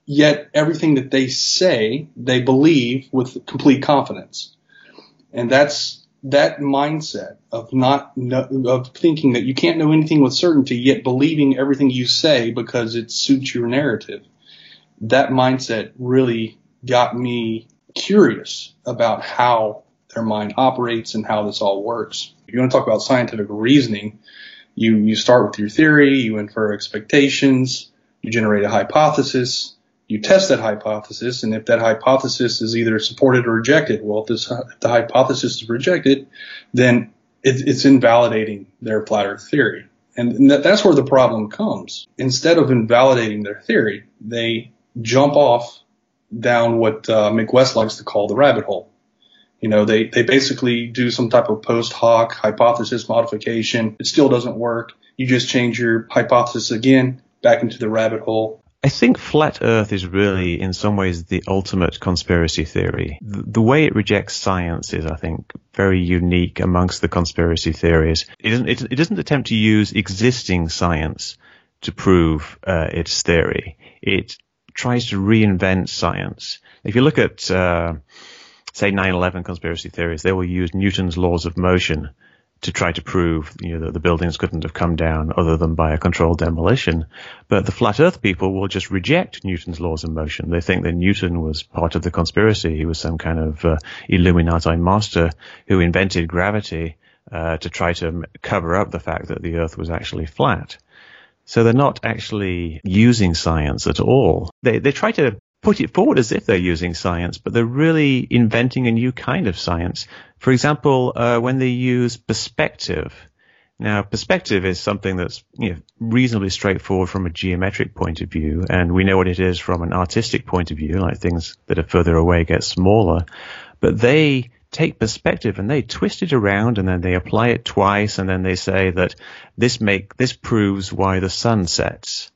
yet everything that they say they believe with complete confidence. And that's that mindset of not know, of thinking that you can't know anything with certainty, yet believing everything you say because it suits your narrative. That mindset really got me curious about how their mind operates and how this all works. If you want to talk about scientific reasoning, you, you start with your theory, you infer expectations, you generate a hypothesis. You test that hypothesis, and if that hypothesis is either supported or rejected, well, if, this, if the hypothesis is rejected, then it, it's invalidating their flat earth theory. And that, that's where the problem comes. Instead of invalidating their theory, they jump off down what uh, McWest likes to call the rabbit hole. You know, they, they basically do some type of post hoc hypothesis modification. It still doesn't work. You just change your hypothesis again back into the rabbit hole. I think flat earth is really, in some ways, the ultimate conspiracy theory. The, the way it rejects science is, I think, very unique amongst the conspiracy theories. It doesn't, it, it doesn't attempt to use existing science to prove uh, its theory. It tries to reinvent science. If you look at, uh, say, nine eleven conspiracy theories, they will use Newton's laws of motion to try to prove, you know, that the buildings couldn't have come down other than by a controlled demolition. But the flat earth people will just reject Newton's laws of motion. They think that Newton was part of the conspiracy. He was some kind of uh, Illuminati master who invented gravity uh, to try to m- cover up the fact that the earth was actually flat. So they're not actually using science at all. They they try to put it forward as if they're using science, but they're really inventing a new kind of science. For example, uh, when they use perspective. Now, perspective is something that's, you know, reasonably straightforward from a geometric point of view, and we know what it is from an artistic point of view, like things that are further away get smaller. But they take perspective and they twist it around, and then they apply it twice, and then they say that this make this proves why the sun sets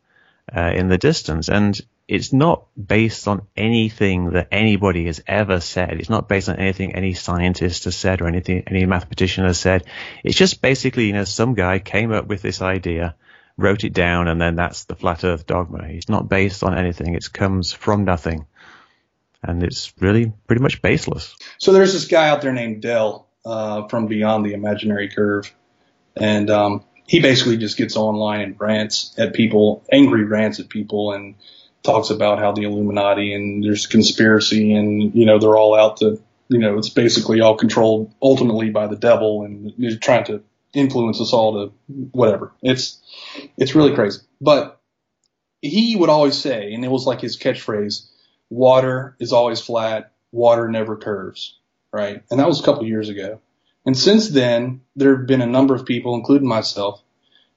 uh, in the distance. And it's not based on anything that anybody has ever said. It's not based on anything any scientist has said or anything any mathematician has said. It's just basically, you know, some guy came up with this idea, wrote it down, and then that's the flat earth dogma. It's not based on anything. It comes from nothing. And it's really pretty much baseless. So there's this guy out there named Dell uh, from Beyond the Imaginary Curve. And um, he basically just gets online and rants at people, angry rants at people, and talks about how the Illuminati and there's conspiracy and, you know, they're all out to, you know, it's basically all controlled ultimately by the devil and they're trying to influence us all to whatever. It's, it's really crazy. But he would always say, and it was like his catchphrase, water is always flat, water never curves, right? And that was a couple of years ago. And since then, there have been a number of people, including myself,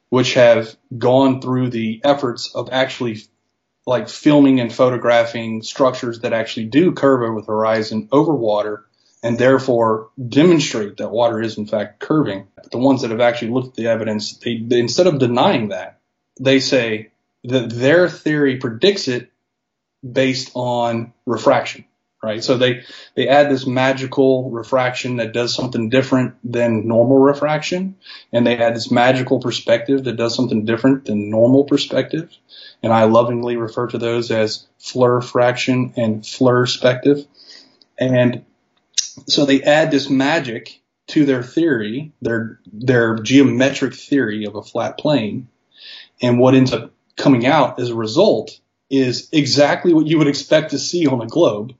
which have gone through the efforts of actually like filming and photographing structures that actually do curve over the horizon over water and therefore demonstrate that water is in fact curving. But the ones that have actually looked at the evidence, they, they, instead of denying that, they say that their theory predicts it based on refraction. Right. So they, they add this magical refraction that does something different than normal refraction. And they add this magical perspective that does something different than normal perspective. And I lovingly refer to those as FLIR fraction and FLIR perspective. And so they add this magic to their theory, their, their geometric theory of a flat plane. And what ends up coming out as a result is exactly what you would expect to see on a globe,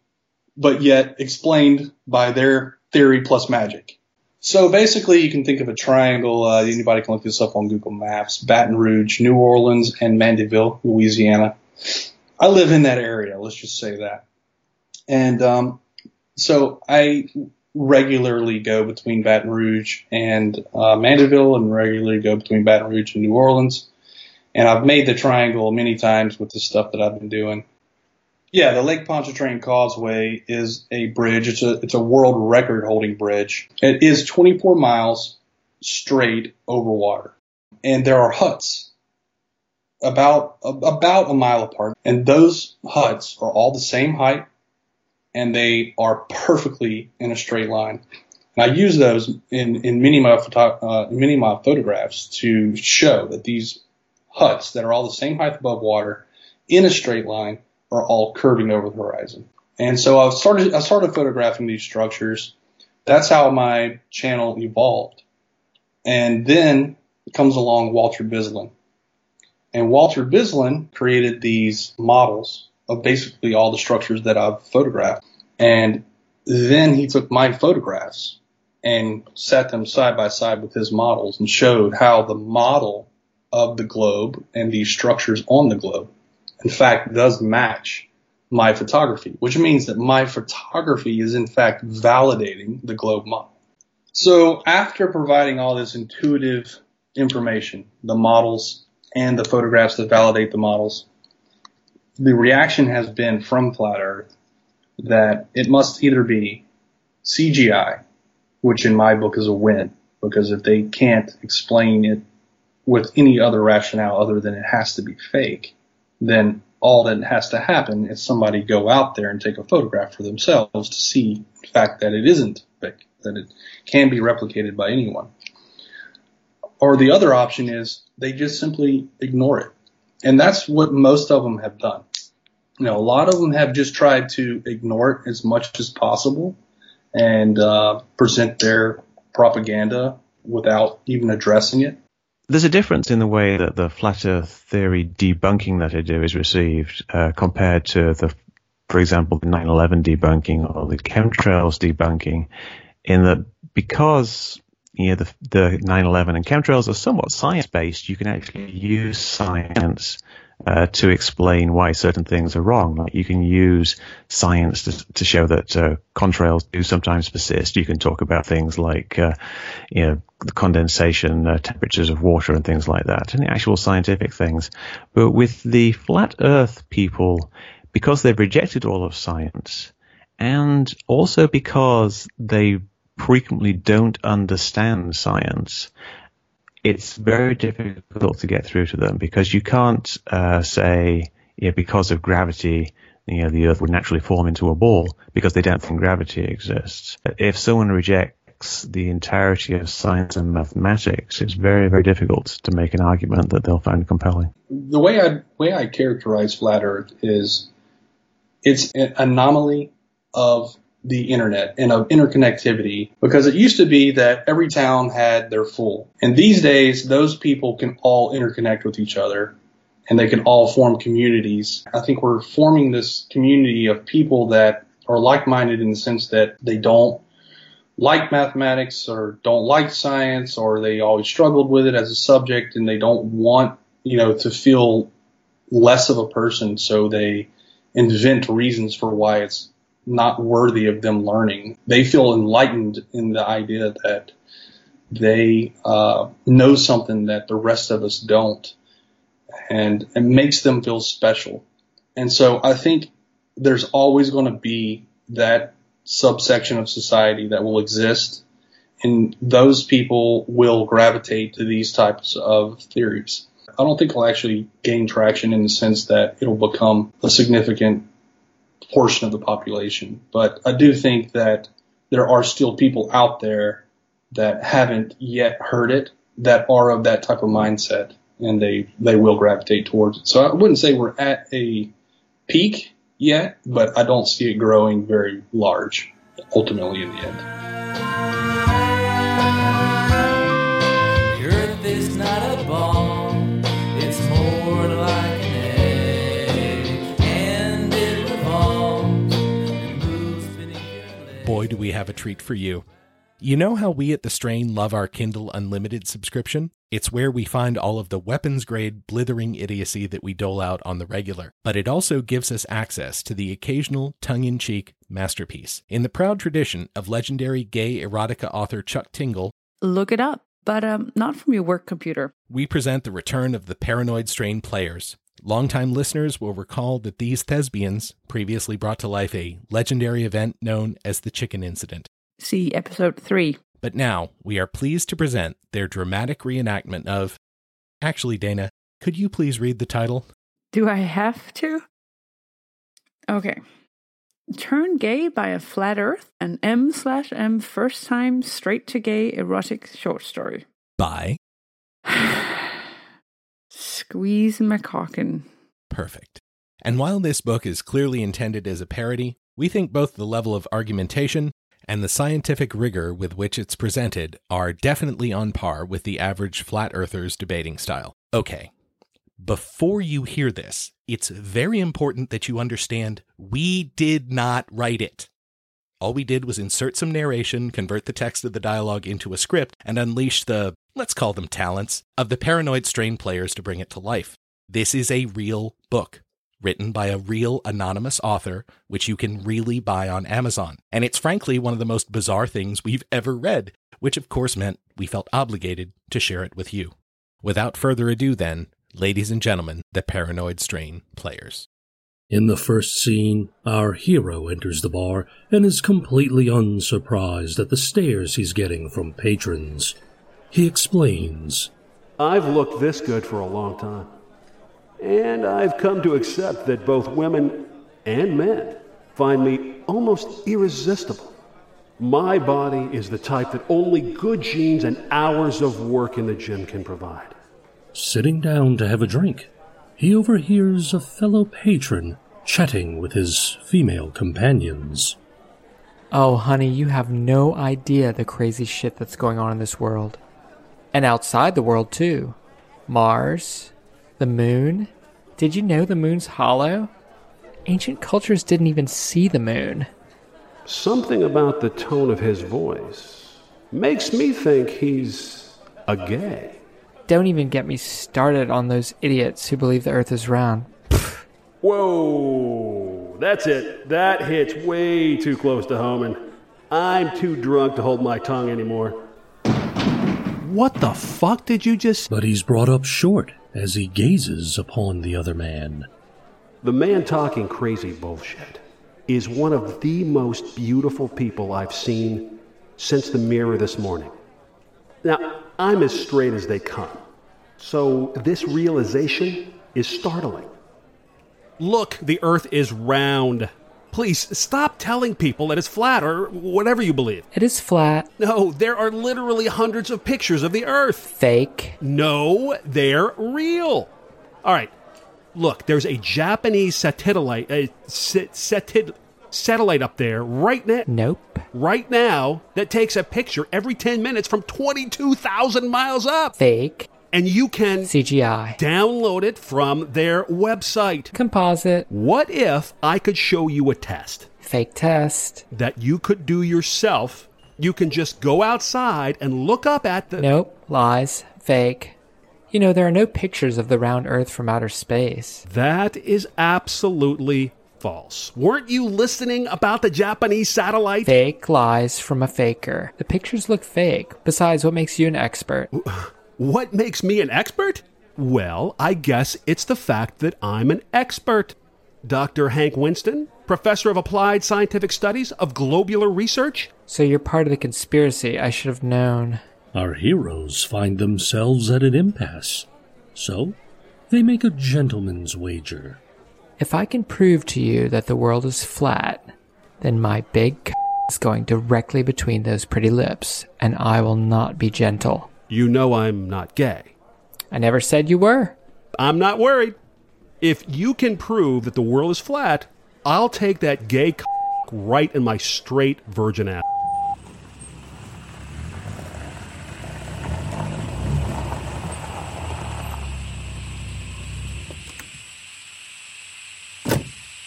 but yet explained by their theory plus magic. So basically you can think of a triangle. Uh, anybody can look this up on Google Maps. Baton Rouge, New Orleans, and Mandeville, Louisiana. I live in that area. Let's just say that. And um, so I regularly go between Baton Rouge and uh, Mandeville and regularly go between Baton Rouge and New Orleans. And I've made the triangle many times with the stuff that I've been doing. Yeah, the Lake Pontchartrain Causeway is a bridge. It's a it's a world record holding bridge. It is twenty-four miles straight over water, and there are huts about about a mile apart, and those huts are all the same height, and they are perfectly in a straight line. And I use those in in many of my photo, uh, many of my photographs to show that these huts that are all the same height above water in a straight line are all curving over the horizon. And so I started, I started photographing these structures. That's how my channel evolved. And then comes along Walter Bislin. And Walter Bislin created these models of basically all the structures that I've photographed. And then he took my photographs and sat them side by side with his models and showed how the model of the globe and these structures on the globe in fact does match my photography, which means that my photography is in fact validating the globe model. So after providing all this intuitive information, the models and the photographs that validate the models, the reaction has been from Flat Earth that it must either be C G I, which in my book is a win, because if they can't explain it with any other rationale other than it has to be fake, then all that has to happen is somebody go out there and take a photograph for themselves to see the fact that it isn't fake, that it can be replicated by anyone. Or the other option is they just simply ignore it. And that's what most of them have done. You know, a lot of them have just tried to ignore it as much as possible and uh, present their propaganda without even addressing it. There's a difference in the way that the flat earth theory debunking that I do is received uh, compared to, the, for example, the nine eleven debunking or the chemtrails debunking, in that because you know, the, the nine eleven and chemtrails are somewhat science-based, you can actually use science uh, to explain why certain things are wrong. Like you can use science to, to show that uh, contrails do sometimes persist. You can talk about things like uh, you know, the condensation, uh, temperatures of water and things like that, and the actual scientific things. But with the flat earth people, because they've rejected all of science, and also because they frequently don't understand science, it's very difficult to get through to them, because you can't uh, say, you know, because of gravity, you know, the earth would naturally form into a ball, because they don't think gravity exists. If someone rejects the entirety of science and mathematics, it's very, very difficult to make an argument that they'll find compelling. The way I way I characterize Flat Earth is it's an anomaly of the internet and of interconnectivity, because it used to be that every town had their fool. And these days, those people can all interconnect with each other and they can all form communities. I think we're forming this community of people that are like-minded in the sense that they don't like mathematics or don't like science, or they always struggled with it as a subject and they don't want, you know, to feel less of a person. So they invent reasons for why it's not worthy of them learning. They feel enlightened in the idea that they uh, know something that the rest of us don't, and it makes them feel special. And so I think there's always going to be that subsection of society that will exist, and those people will gravitate to these types of theories. I don't think it'll actually gain traction in the sense that it'll become a significant portion of the population. But I do think that there are still people out there that haven't yet heard it, that are of that type of mindset, and they, they will gravitate towards it. So I wouldn't say we're at a peak yet, but I don't see it growing very large ultimately in the end. Boy, do we have a treat for you. You know how we at The Strain love our Kindle Unlimited subscription? It's where we find all of the weapons-grade, blithering idiocy that we dole out on the regular. But it also gives us access to the occasional tongue-in-cheek masterpiece. In the proud tradition of legendary gay erotica author Chuck Tingle, look it up, but um, not from your work computer. We present the return of the Paranoid Strain Players. Longtime listeners will recall that these thespians previously brought to life a legendary event known as the Chicken Incident. See episode three. But now, we are pleased to present their dramatic reenactment of... Actually, Dana, could you please read the title? Do I have to? Okay. Turn Gay by a Flat Earth, an M slash M first time straight to gay erotic short story. By... Squeeze McCocken. Perfect. And while this book is clearly intended as a parody, we think both the level of argumentation and the scientific rigor with which it's presented are definitely on par with the average flat earther's debating style. Okay, before you hear this, it's very important that you understand we did not write it. All we did was insert some narration, convert the text of the dialogue into a script, and unleash the, let's call them talents, of the Paranoid Strain Players to bring it to life. This is a real book, written by a real anonymous author, which you can really buy on Amazon. And it's frankly one of the most bizarre things we've ever read, which of course meant we felt obligated to share it with you. Without further ado then, ladies and gentlemen, the Paranoid Strain Players. In the first scene, our hero enters the bar and is completely unsurprised at the stares he's getting from patrons. He explains, I've looked this good for a long time, and I've come to accept that both women and men find me almost irresistible. My body is the type that only good genes and hours of work in the gym can provide. Sitting down to have a drink, he overhears a fellow patron chatting with his female companions. Oh, honey, you have no idea the crazy shit that's going on in this world. And outside the world, too. Mars, the moon. Did you know the moon's hollow? Ancient cultures didn't even see the moon. Something about the tone of his voice makes me think he's a gay. Don't even get me started on those idiots who believe the Earth is round. Pfft. Whoa, that's it. That hits way too close to home, and I'm too drunk to hold my tongue anymore. What the fuck did you just... But he's brought up short as he gazes upon the other man. The man talking crazy bullshit is one of the most beautiful people I've seen since the mirror this morning. Now, I'm as straight as they come, so this realization is startling. Look, the Earth is round. Please stop telling people that it's flat or whatever you believe. It is flat. No, there are literally hundreds of pictures of the Earth. Fake. No, they're real. All right, look, there's a Japanese satellite, a satellite, satellite up there right now. Nope. Right now, that takes a picture every ten minutes from twenty-two thousand miles up. Fake. And you can C G I download it from their website. Composite. What if I could show you a test? Fake test. That you could do yourself. You can just go outside and look up at the... Nope. Lies. Fake. You know, there are no pictures of the round Earth from outer space. That is absolutely false. Weren't you listening about the Japanese satellite? Fake lies from a faker. The pictures look fake. Besides, what makes you an expert? What makes me an expert? Well, I guess it's the fact that I'm an expert. Doctor Hank Winston, professor of applied scientific studies of globular research. So you're part of the conspiracy. I should have known. Our heroes find themselves at an impasse, so they make a gentleman's wager. If I can prove to you that the world is flat, then my big c*** is going directly between those pretty lips, and I will not be gentle. You know I'm not gay. I never said you were. I'm not worried. If you can prove that the world is flat, I'll take that gay c*** right in my straight virgin ass.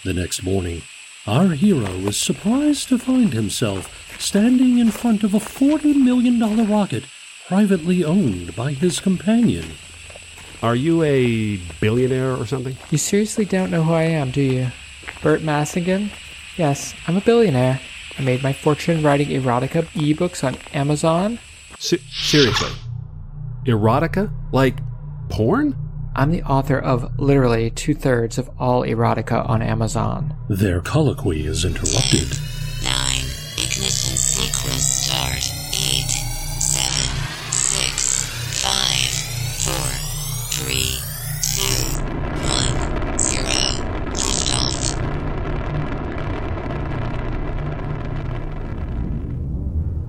The next morning, our hero is surprised to find himself standing in front of a forty million dollars rocket privately owned by his companion. Are you a billionaire or something? You seriously don't know who I am, do you? Bert Massingen? Yes, I'm a billionaire. I made my fortune writing erotica ebooks on Amazon. S- seriously? Erotica? Like porn? I'm the author of literally two-thirds of all erotica on Amazon. Their colloquy is interrupted. Nine. Ignition sequence start. Eight. Seven. Six. Five. Four. Three. Two. One. Zero. Liftoff.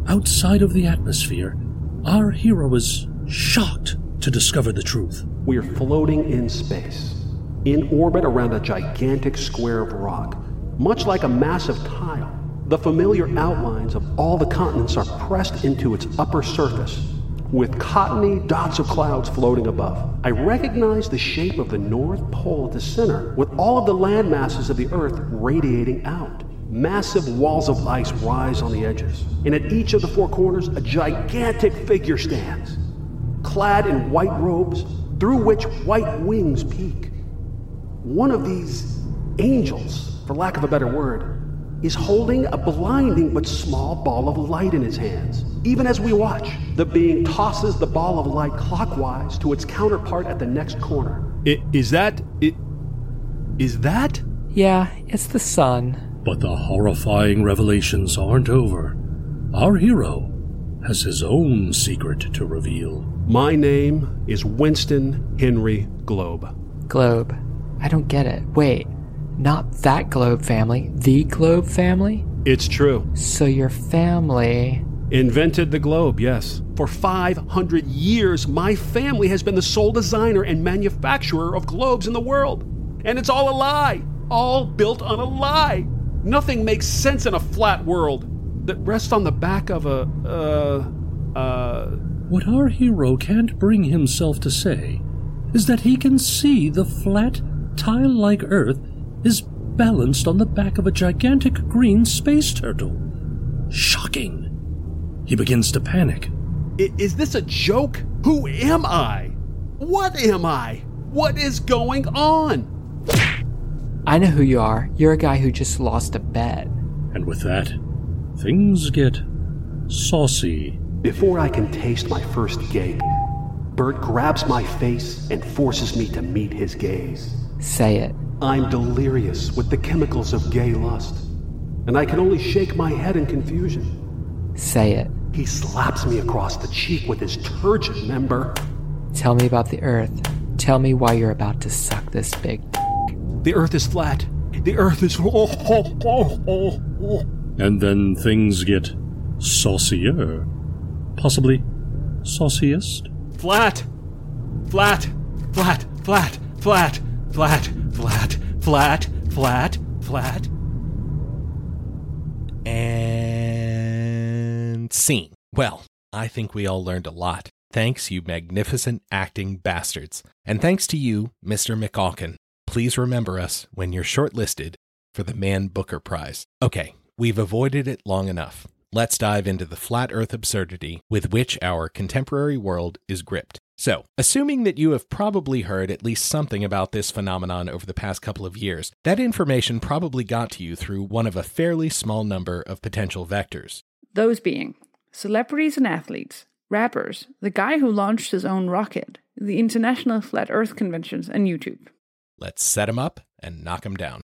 Outside of the atmosphere, our hero is shocked to discover the truth. We're floating in space, in orbit around a gigantic square of rock. Much like a massive tile, the familiar outlines of all the continents are pressed into its upper surface, with cottony dots of clouds floating above. I recognize the shape of the North Pole at the center, with all of the land masses of the Earth radiating out. Massive walls of ice rise on the edges, and at each of the four corners, a gigantic figure stands, clad in white robes, through which white wings peak. One of these angels, for lack of a better word, is holding a blinding but small ball of light in his hands. Even as we watch, the being tosses the ball of light clockwise to its counterpart at the next corner. It, is that... It, is that? Yeah, it's the sun. But the horrifying revelations aren't over. Our hero has his own secret to reveal. My name is Winston Henry Globe. Globe. I don't get it. Wait, not that Globe family, the Globe family? It's true. So your family... invented the globe, yes. For five hundred years, my family has been the sole designer and manufacturer of globes in the world. And it's all a lie. All built on a lie. Nothing makes sense in a flat world that rests on the back of a... uh... uh... What our hero can't bring himself to say is that he can see the flat, tile-like Earth is balanced on the back of a gigantic green space turtle. Shocking! He begins to panic. I- is this a joke? Who am I? What am I? What is going on? I know who you are. You're a guy who just lost a bet. And with that, things get saucy. Before I can taste my first gay, Bert grabs my face and forces me to meet his gaze. Say it. I'm delirious with the chemicals of gay lust, and I can only shake my head in confusion. Say it. He slaps me across the cheek with his turgid member. Tell me about the Earth. Tell me why you're about to suck this big. The Earth is flat. The Earth is... And then things get saucier. Possibly sauciest? Flat! Flat! Flat! Flat! Flat! Flat! Flat! Flat! Flat! Flat! haven't seen. Well, I think we all learned a lot. Thanks, you magnificent acting bastards. And thanks to you, Mister McAlkin. Please remember us when you're shortlisted for the Man Booker Prize. Okay, we've avoided it long enough. Let's dive into the flat earth absurdity with which our contemporary world is gripped. So, assuming that you have probably heard at least something about this phenomenon over the past couple of years, that information probably got to you through one of a fairly small number of potential vectors. Those being celebrities and athletes, rappers, the guy who launched his own rocket, the International Flat Earth Conventions, and YouTube. Let's set them up and knock them down.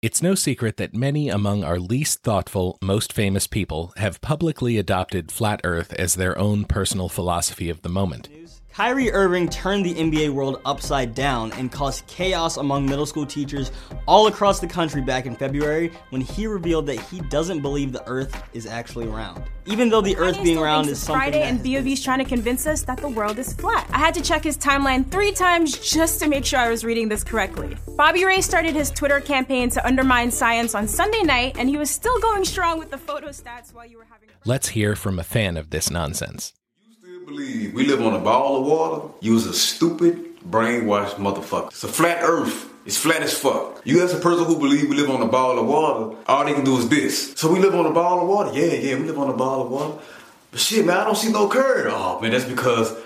It's no secret that many among our least thoughtful, most famous people have publicly adopted Flat Earth as their own personal philosophy of the moment. Kyrie Irving turned the N B A world upside down and caused chaos among middle school teachers all across the country back in February when he revealed that he doesn't believe the Earth is actually round. Even though the Earth being round is something Friday and B O V's trying to convince us that the world is flat. I had to check his timeline three times just to make sure I was reading this correctly. Bobby Ray started his Twitter campaign to undermine science on Sunday night, and he was still going strong with the photo stats while you were having... Let's hear from a fan of this nonsense. You still believe we live on a ball of water? You was a stupid, brainwashed motherfucker. It's a flat earth. It's flat as fuck. You as a person who believe we live on a ball of water, all they can do is this. So we live on a ball of water? Yeah, yeah, we live on a ball of water. But shit, man, I don't see no curve. Oh, man, that's because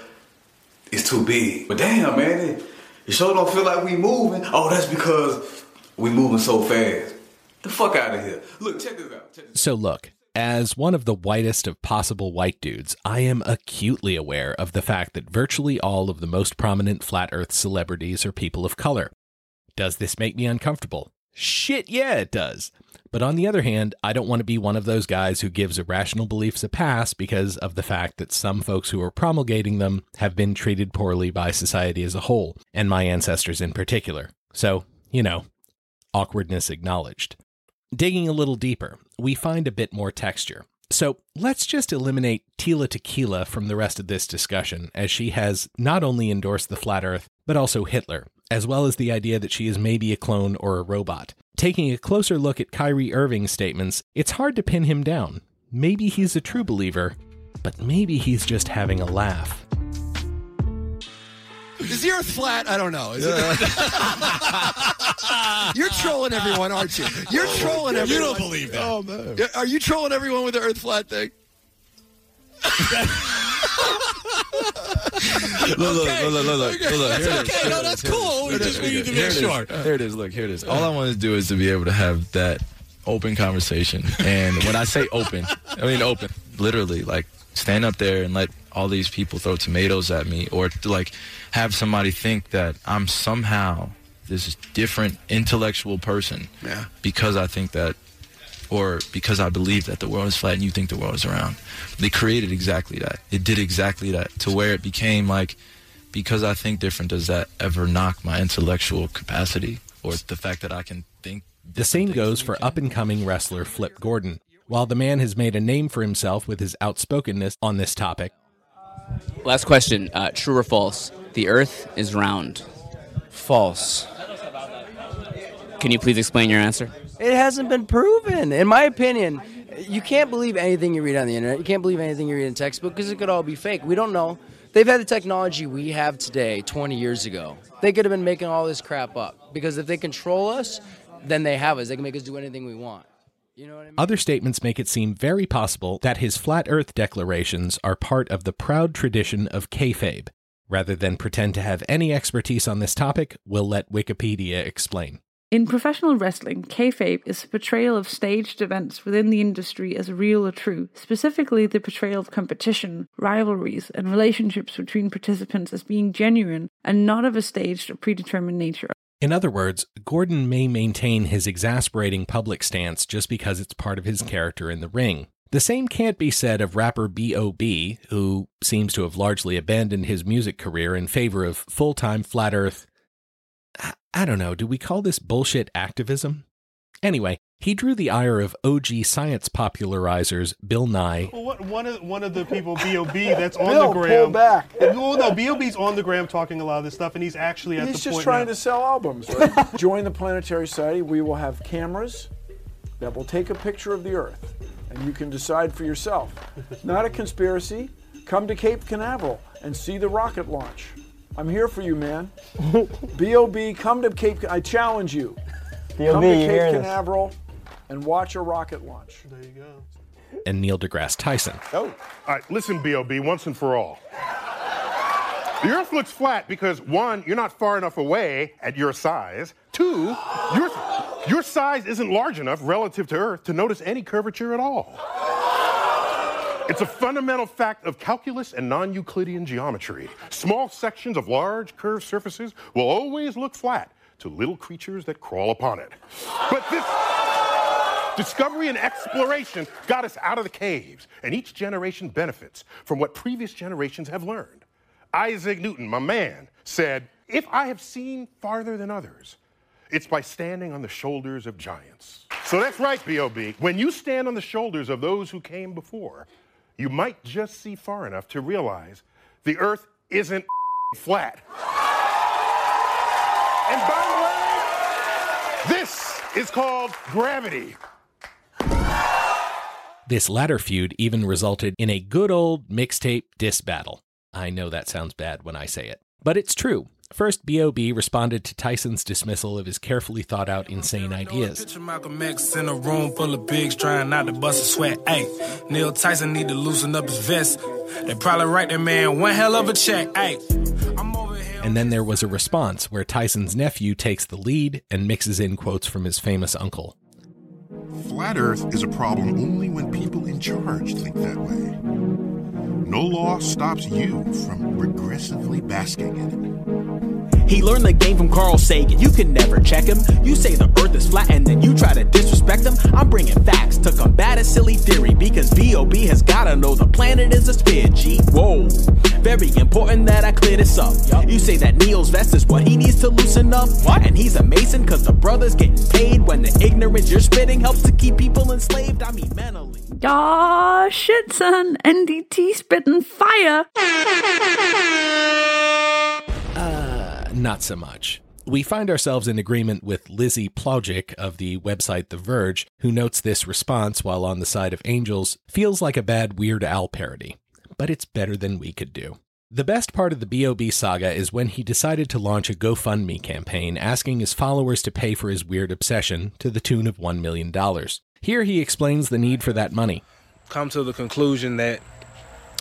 it's too big. But damn, man, it, it sure don't feel like we moving. Oh, that's because we moving so fast. The fuck out of here. Look, check this out. Check this out. So look, as one of the whitest of possible white dudes, I am acutely aware of the fact that virtually all of the most prominent flat earth celebrities are people of color. Does this make me uncomfortable? Shit, yeah, it does. But on the other hand, I don't want to be one of those guys who gives irrational beliefs a pass because of the fact that some folks who are promulgating them have been treated poorly by society as a whole, and my ancestors in particular. So, you know, awkwardness acknowledged. Digging a little deeper, we find a bit more texture. So let's just eliminate Tila Tequila from the rest of this discussion, as she has not only endorsed the flat earth, but also Hitler, as well as the idea that she is maybe a clone or a robot. Taking a closer look at Kyrie Irving's statements, it's hard to pin him down. Maybe he's a true believer, but maybe he's just having a laugh. Is the earth flat? I don't know. Is yeah. it... You're trolling everyone, aren't you? You're trolling everyone. You don't believe that. Oh, man. Are you trolling everyone with the earth flat thing? Look, look, okay. look, look, look, look, look. That's here okay, no, that's cool. We just need to make sure. There it is, look, here it is. All I want to do is to be able to have that open conversation. And when I say open, I mean open. Literally, like, stand up there and let all these people throw tomatoes at me, or to, like, have somebody think that I'm somehow this different intellectual person yeah. because I think that, or because I believe that the world is flat and you think the world is round. They created exactly that. It did exactly that, to where it became like, because I think different, does that ever knock my intellectual capacity, or the fact that I can think? The same goes for up-and-coming wrestler Flip Gordon. While the man has made a name for himself with his outspokenness on this topic. Last question, uh, true or false? The earth is round. False. Can you please explain your answer? It hasn't been proven. In my opinion, you can't believe anything you read on the internet. You can't believe anything you read in a textbook because it could all be fake. We don't know. They've had the technology we have today twenty years ago. They could have been making all this crap up because if they control us, then they have us. They can make us do anything we want. You know what I mean? Other statements make it seem very possible that his flat earth declarations are part of the proud tradition of kayfabe. Rather than pretend to have any expertise on this topic, we'll let Wikipedia explain. In professional wrestling, kayfabe is the portrayal of staged events within the industry as real or true, specifically the portrayal of competition, rivalries, and relationships between participants as being genuine and not of a staged or predetermined nature. In other words, Gordon may maintain his exasperating public stance just because it's part of his character in the ring. The same can't be said of rapper B O B, who seems to have largely abandoned his music career in favor of full-time flat earth... I don't know, do we call this bullshit activism? Anyway, he drew the ire of O G science popularizers Bill Nye. Well, what, one, of, one of the people, B O B, that's on Bill, the gram. Pull back. Well, no, B O B's on the gram talking a lot of this stuff, and he's actually at he's the point He's just trying now. to sell albums. Right? Join the Planetary Society. We will have cameras that will take a picture of the Earth. and you can decide for yourself. Not a conspiracy. Come to Cape Canaveral and see the rocket launch. I'm here for you, man. B O B, come to Cape, I challenge you. Come to Cape Canaveral and watch a rocket launch. There you go. And Neil deGrasse Tyson. Oh. All right, listen, B O B, once and for all. The Earth looks flat because, one, you're not far enough away at your size. Two, your, your size isn't large enough relative to Earth to notice any curvature at all. It's a fundamental fact of calculus and non-Euclidean geometry. Small sections of large curved surfaces will always look flat to little creatures that crawl upon it. But this discovery and exploration got us out of the caves, and each generation benefits from what previous generations have learned. Isaac Newton, my man, said, "If I have seen farther than others, it's by standing on the shoulders of giants." So that's right, B O B. When you stand on the shoulders of those who came before, you might just see far enough to realize the Earth isn't flat. And by the way, this is called gravity. This latter feud even resulted in a good old mixtape diss battle. I know that sounds bad when I say it, but it's true. First, B O B responded to Tyson's dismissal of his carefully thought-out insane ideas. Picture Malcolm X in a room full of pigs trying not to bust a sweat. Hey, Neil Tyson need to loosen up his vest. They probably write that man one hell of a check. Hey, I'm over here. And then there was a response where Tyson's nephew takes the lead and mixes in quotes from his famous uncle. Flat Earth is a problem only when people in charge think that way. No law stops you from regressively basking in it. He learned the game from Carl Sagan. You can never check him. You say the Earth is flat and then you try to disrespect him. I'm bringing facts to combat a silly theory because B O B has gotta know the planet is a sphere, G. Whoa. Very important that I clear this up. Yep. You say that Neil's vest is what he needs to loosen up. What? And he's a mason because the brother's getting paid when the ignorance you're spitting helps to keep people enslaved. I mean mentally. Aw, shit, son. N D T spitting fire. Not so much. We find ourselves in agreement with Lizzie Plaugic of the website The Verge, who notes this response while on the side of angels feels like a bad Weird Al parody, but it's better than we could do. The best part of the B O B saga is when he decided to launch a GoFundMe campaign asking his followers to pay for his weird obsession to the tune of one million dollars. Here he explains the need for that money. Come to the conclusion that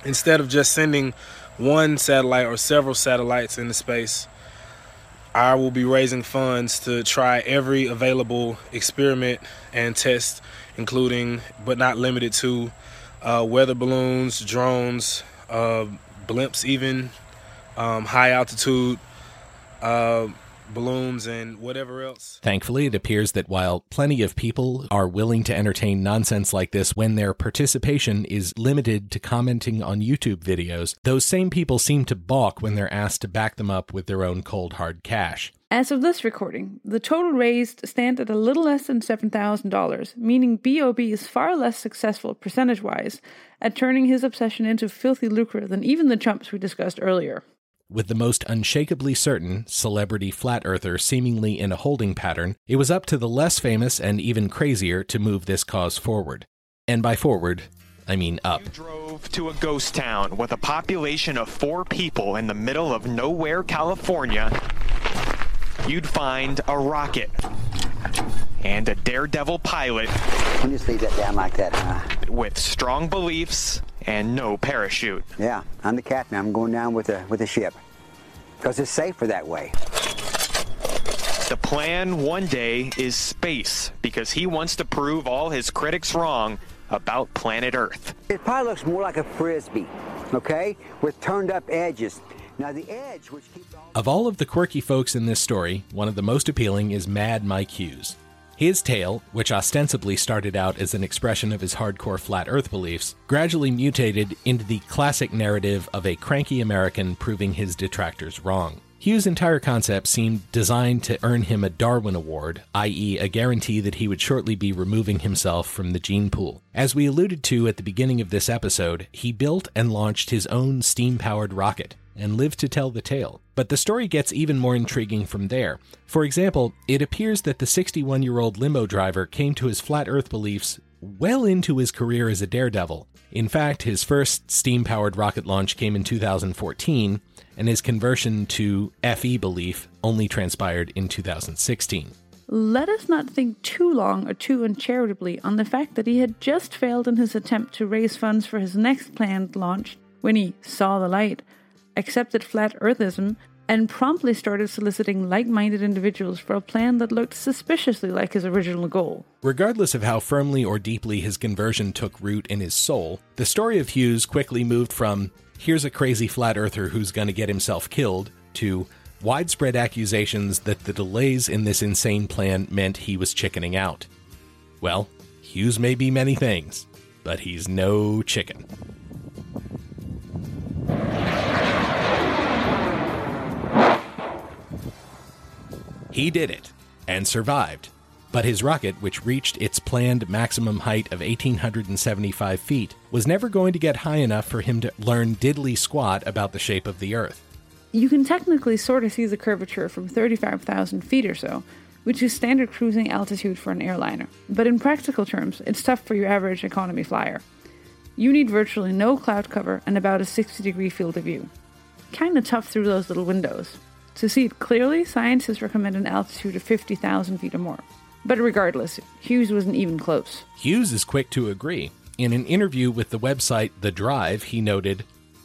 instead of just sending one satellite or several satellites into space, I will be raising funds to try every available experiment and test, including, but not limited to, uh, weather balloons, drones, uh, blimps even, um, high altitude uh, balloons, and whatever else. Thankfully, it appears that while plenty of people are willing to entertain nonsense like this when their participation is limited to commenting on YouTube videos, those same people seem to balk when they're asked to back them up with their own cold hard cash. As of this recording, the total raised stands at a little less than seven thousand dollars, meaning B O B is far less successful percentage-wise at turning his obsession into filthy lucre than even the chumps we discussed earlier. With the most unshakably certain celebrity flat earther seemingly in a holding pattern, it was up to the less famous and even crazier to move this cause forward. And by forward, I mean up. You drove to a ghost town with a population of four people in the middle of nowhere, California. You'd find a rocket and a daredevil pilot. Can you just leave that down like that, huh? With strong beliefs and no parachute. Yeah, I'm the captain. I'm going down with a with a ship. Because it's safer that way. The plan one day is space, because he wants to prove all his critics wrong about planet Earth. It probably looks more like a frisbee, okay? With turned up edges. Now the edge which keeps all... Of all of the quirky folks in this story, one of the most appealing is Mad Mike Hughes. His tale, which ostensibly started out as an expression of his hardcore flat Earth beliefs, gradually mutated into the classic narrative of a cranky American proving his detractors wrong. Hughes' entire concept seemed designed to earn him a Darwin Award, that is a guarantee that he would shortly be removing himself from the gene pool. As we alluded to at the beginning of this episode, he built and launched his own steam-powered rocket and lived to tell the tale. But the story gets even more intriguing from there. For example, it appears that the sixty-one-year-old limo driver came to his flat Earth beliefs well into his career as a daredevil. In fact, his first steam-powered rocket launch came in two thousand fourteen, and his conversion to F E belief only transpired in two thousand sixteen. Let us not think too long or too uncharitably on the fact that he had just failed in his attempt to raise funds for his next planned launch when he saw the light, accepted flat earthism, and promptly started soliciting like-minded individuals for a plan that looked suspiciously like his original goal. Regardless of how firmly or deeply his conversion took root in his soul, the story of Hughes quickly moved from, here's a crazy flat earther who's going to get himself killed, to widespread accusations that the delays in this insane plan meant he was chickening out. Well, Hughes may be many things, but he's no chicken. He did it, and survived, but his rocket, which reached its planned maximum height of one thousand eight hundred seventy-five feet, was never going to get high enough for him to learn diddly squat about the shape of the Earth. You can technically sort of see the curvature from thirty-five thousand feet or so, which is standard cruising altitude for an airliner, but in practical terms, it's tough for your average economy flyer. You need virtually no cloud cover and about a sixty degree field of view. Kinda tough through those little windows. To see it clearly, scientists recommend an altitude of fifty thousand feet or more. But regardless, Hughes wasn't even close. Hughes is quick to agree. In an interview with the website The Drive, he noted,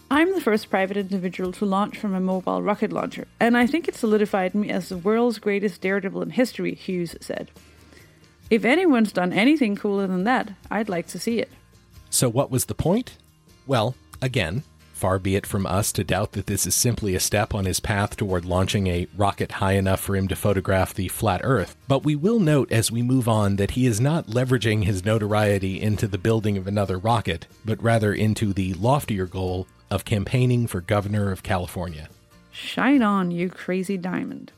"I'm the first private individual to launch from a mobile rocket launcher, and I think it solidified me as the world's greatest daredevil in history," Hughes said. "If anyone's done anything cooler than that, I'd like to see it." So what was the point? Well, again, far be it from us to doubt that this is simply a step on his path toward launching a rocket high enough for him to photograph the flat Earth, but we will note as we move on that he is not leveraging his notoriety into the building of another rocket, but rather into the loftier goal of campaigning for governor of California. Shine on, you crazy diamond.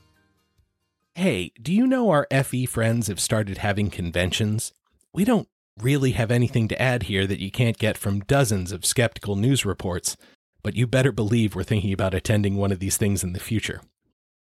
Hey, do you know our F E friends have started having conventions? We don't really have anything to add here that you can't get from dozens of skeptical news reports, but you better believe we're thinking about attending one of these things in the future.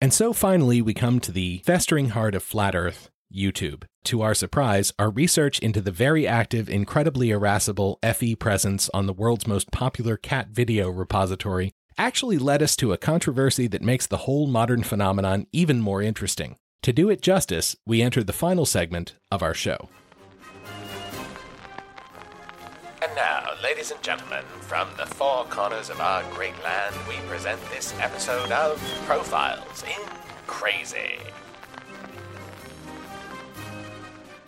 And so finally, we come to the festering heart of Flat Earth, YouTube. To our surprise, our research into the very active, incredibly irascible F E presence on the world's most popular cat video repository actually led us to a controversy that makes the whole modern phenomenon even more interesting. To do it justice, we enter the final segment of our show. And now, ladies and gentlemen, from the four corners of our great land, we present this episode of Profiles in Crazy.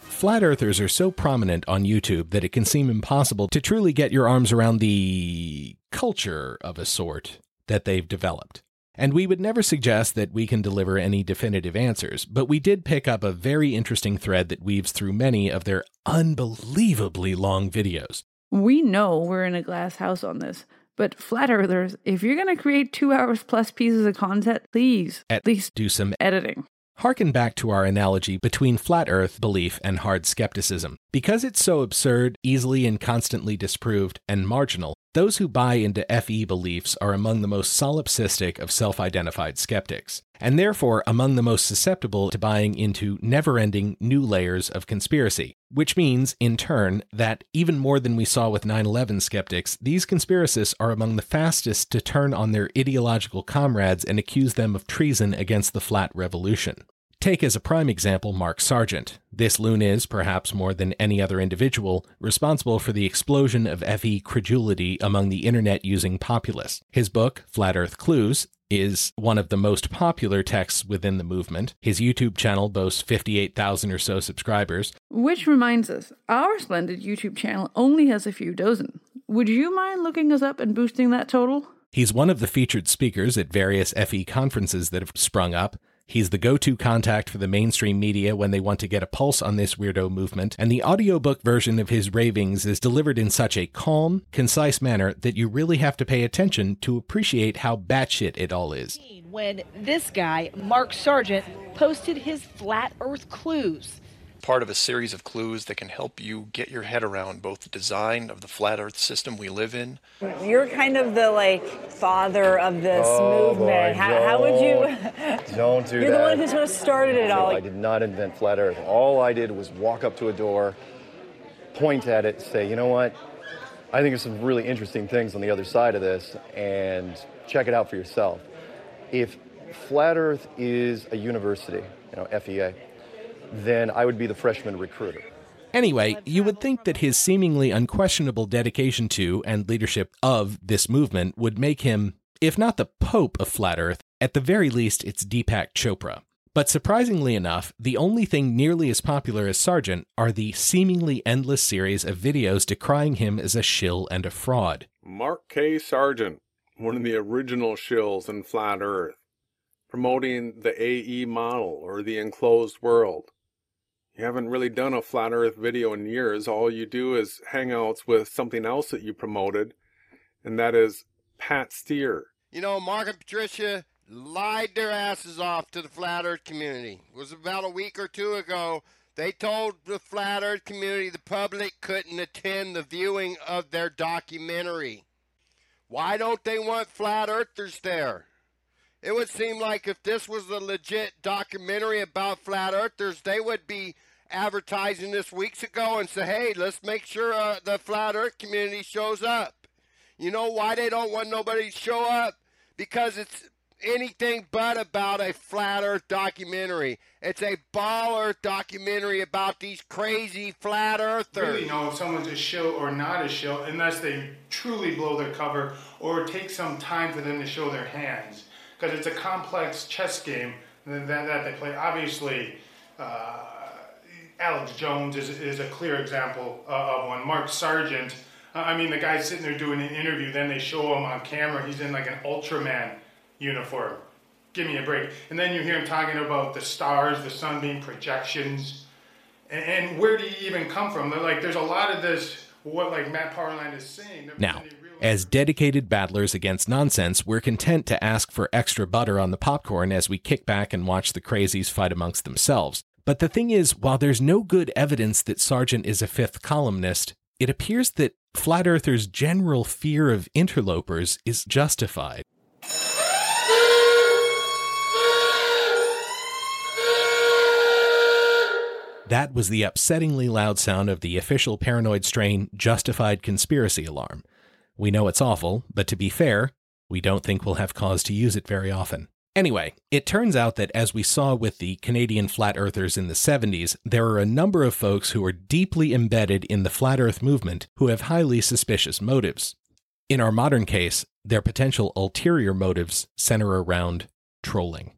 Flat Earthers are so prominent on YouTube that it can seem impossible to truly get your arms around the culture of a sort that they've developed. And we would never suggest that we can deliver any definitive answers, but we did pick up a very interesting thread that weaves through many of their unbelievably long videos. We know we're in a glass house on this, but flat earthers, if you're going to create two hours plus pieces of content, please at least do some editing. Harken back to our analogy between flat earth belief and hard skepticism. Because it's so absurd, easily and constantly disproved, and marginal, those who buy into F E beliefs are among the most solipsistic of self-identified skeptics, and therefore among the most susceptible to buying into never-ending new layers of conspiracy. Which means, in turn, that even more than we saw with nine eleven skeptics, these conspiracists are among the fastest to turn on their ideological comrades and accuse them of treason against the flat revolution. Take as a prime example Mark Sargent. This loon is, perhaps more than any other individual, responsible for the explosion of F E credulity among the internet-using populace. His book, Flat Earth Clues, is one of the most popular texts within the movement. His YouTube channel boasts fifty-eight thousand or so subscribers. Which reminds us, our splendid YouTube channel only has a few dozen. Would you mind looking us up and boosting that total? He's one of the featured speakers at various F E conferences that have sprung up. He's the go-to contact for the mainstream media when they want to get a pulse on this weirdo movement, and the audiobook version of his ravings is delivered in such a calm, concise manner that you really have to pay attention to appreciate how batshit it all is. When this guy, Mark Sargent, posted his Flat Earth Clues. Part of a series of clues that can help you get your head around both the design of the flat Earth system we live in. You're kind of the like father of this oh movement. Boy, how, how would you? Don't do You're that. You're the one who sort of started it all. I did not invent flat Earth. All I did was walk up to a door, point at it and say, you know what, I think there's some really interesting things on the other side of this, and check it out for yourself. If Flat Earth is a university, you know, F E A, then I would be the freshman recruiter. Anyway, you would think that his seemingly unquestionable dedication to and leadership of this movement would make him, if not the Pope of Flat Earth, at the very least it's Deepak Chopra. But surprisingly enough, the only thing nearly as popular as Sargent are the seemingly endless series of videos decrying him as a shill and a fraud. Mark K. Sargent, one of the original shills in Flat Earth, promoting the A E model, or the enclosed world. You haven't really done a Flat Earth video in years. All you do is hangouts with something else that you promoted, and that is Pat Steer. You know, Mark and Patricia lied their asses off to the Flat Earth community. It was about a week or two ago. They told the Flat Earth community the public couldn't attend the viewing of their documentary. Why don't they want Flat Earthers there? It would seem like if this was a legit documentary about Flat Earthers, they would be advertising this weeks ago and say, hey, let's make sure uh, the Flat Earth community shows up. You know why they don't want nobody to show up? Because it's anything but about a Flat Earth documentary. It's a Ball Earth documentary about these crazy Flat Earthers. Really know if someone's a shill or not a shill unless they truly blow their cover or take some time for them to show their hands. Because it's a complex chess game that, that they play. Obviously, uh, Alex Jones is, is a clear example of one. Mark Sargent, I mean, the guy's sitting there doing an interview, then they show him on camera. He's in like an Ultraman uniform. Give me a break. And then you hear him talking about the stars, the sun being projections. And, and where do you even come from? Like, there's a lot of this, what like Matt Powerland is saying. Now, as dedicated battlers against nonsense, we're content to ask for extra butter on the popcorn as we kick back and watch the crazies fight amongst themselves. But the thing is, while there's no good evidence that Sargent is a fifth columnist, it appears that Flat Earthers' general fear of interlopers is justified. That was the upsettingly loud sound of the official paranoid strain justified conspiracy alarm. We know it's awful, but to be fair, we don't think we'll have cause to use it very often. Anyway, it turns out that as we saw with the Canadian Flat Earthers in the seventies, there are a number of folks who are deeply embedded in the Flat Earth movement who have highly suspicious motives. In our modern case, their potential ulterior motives center around trolling.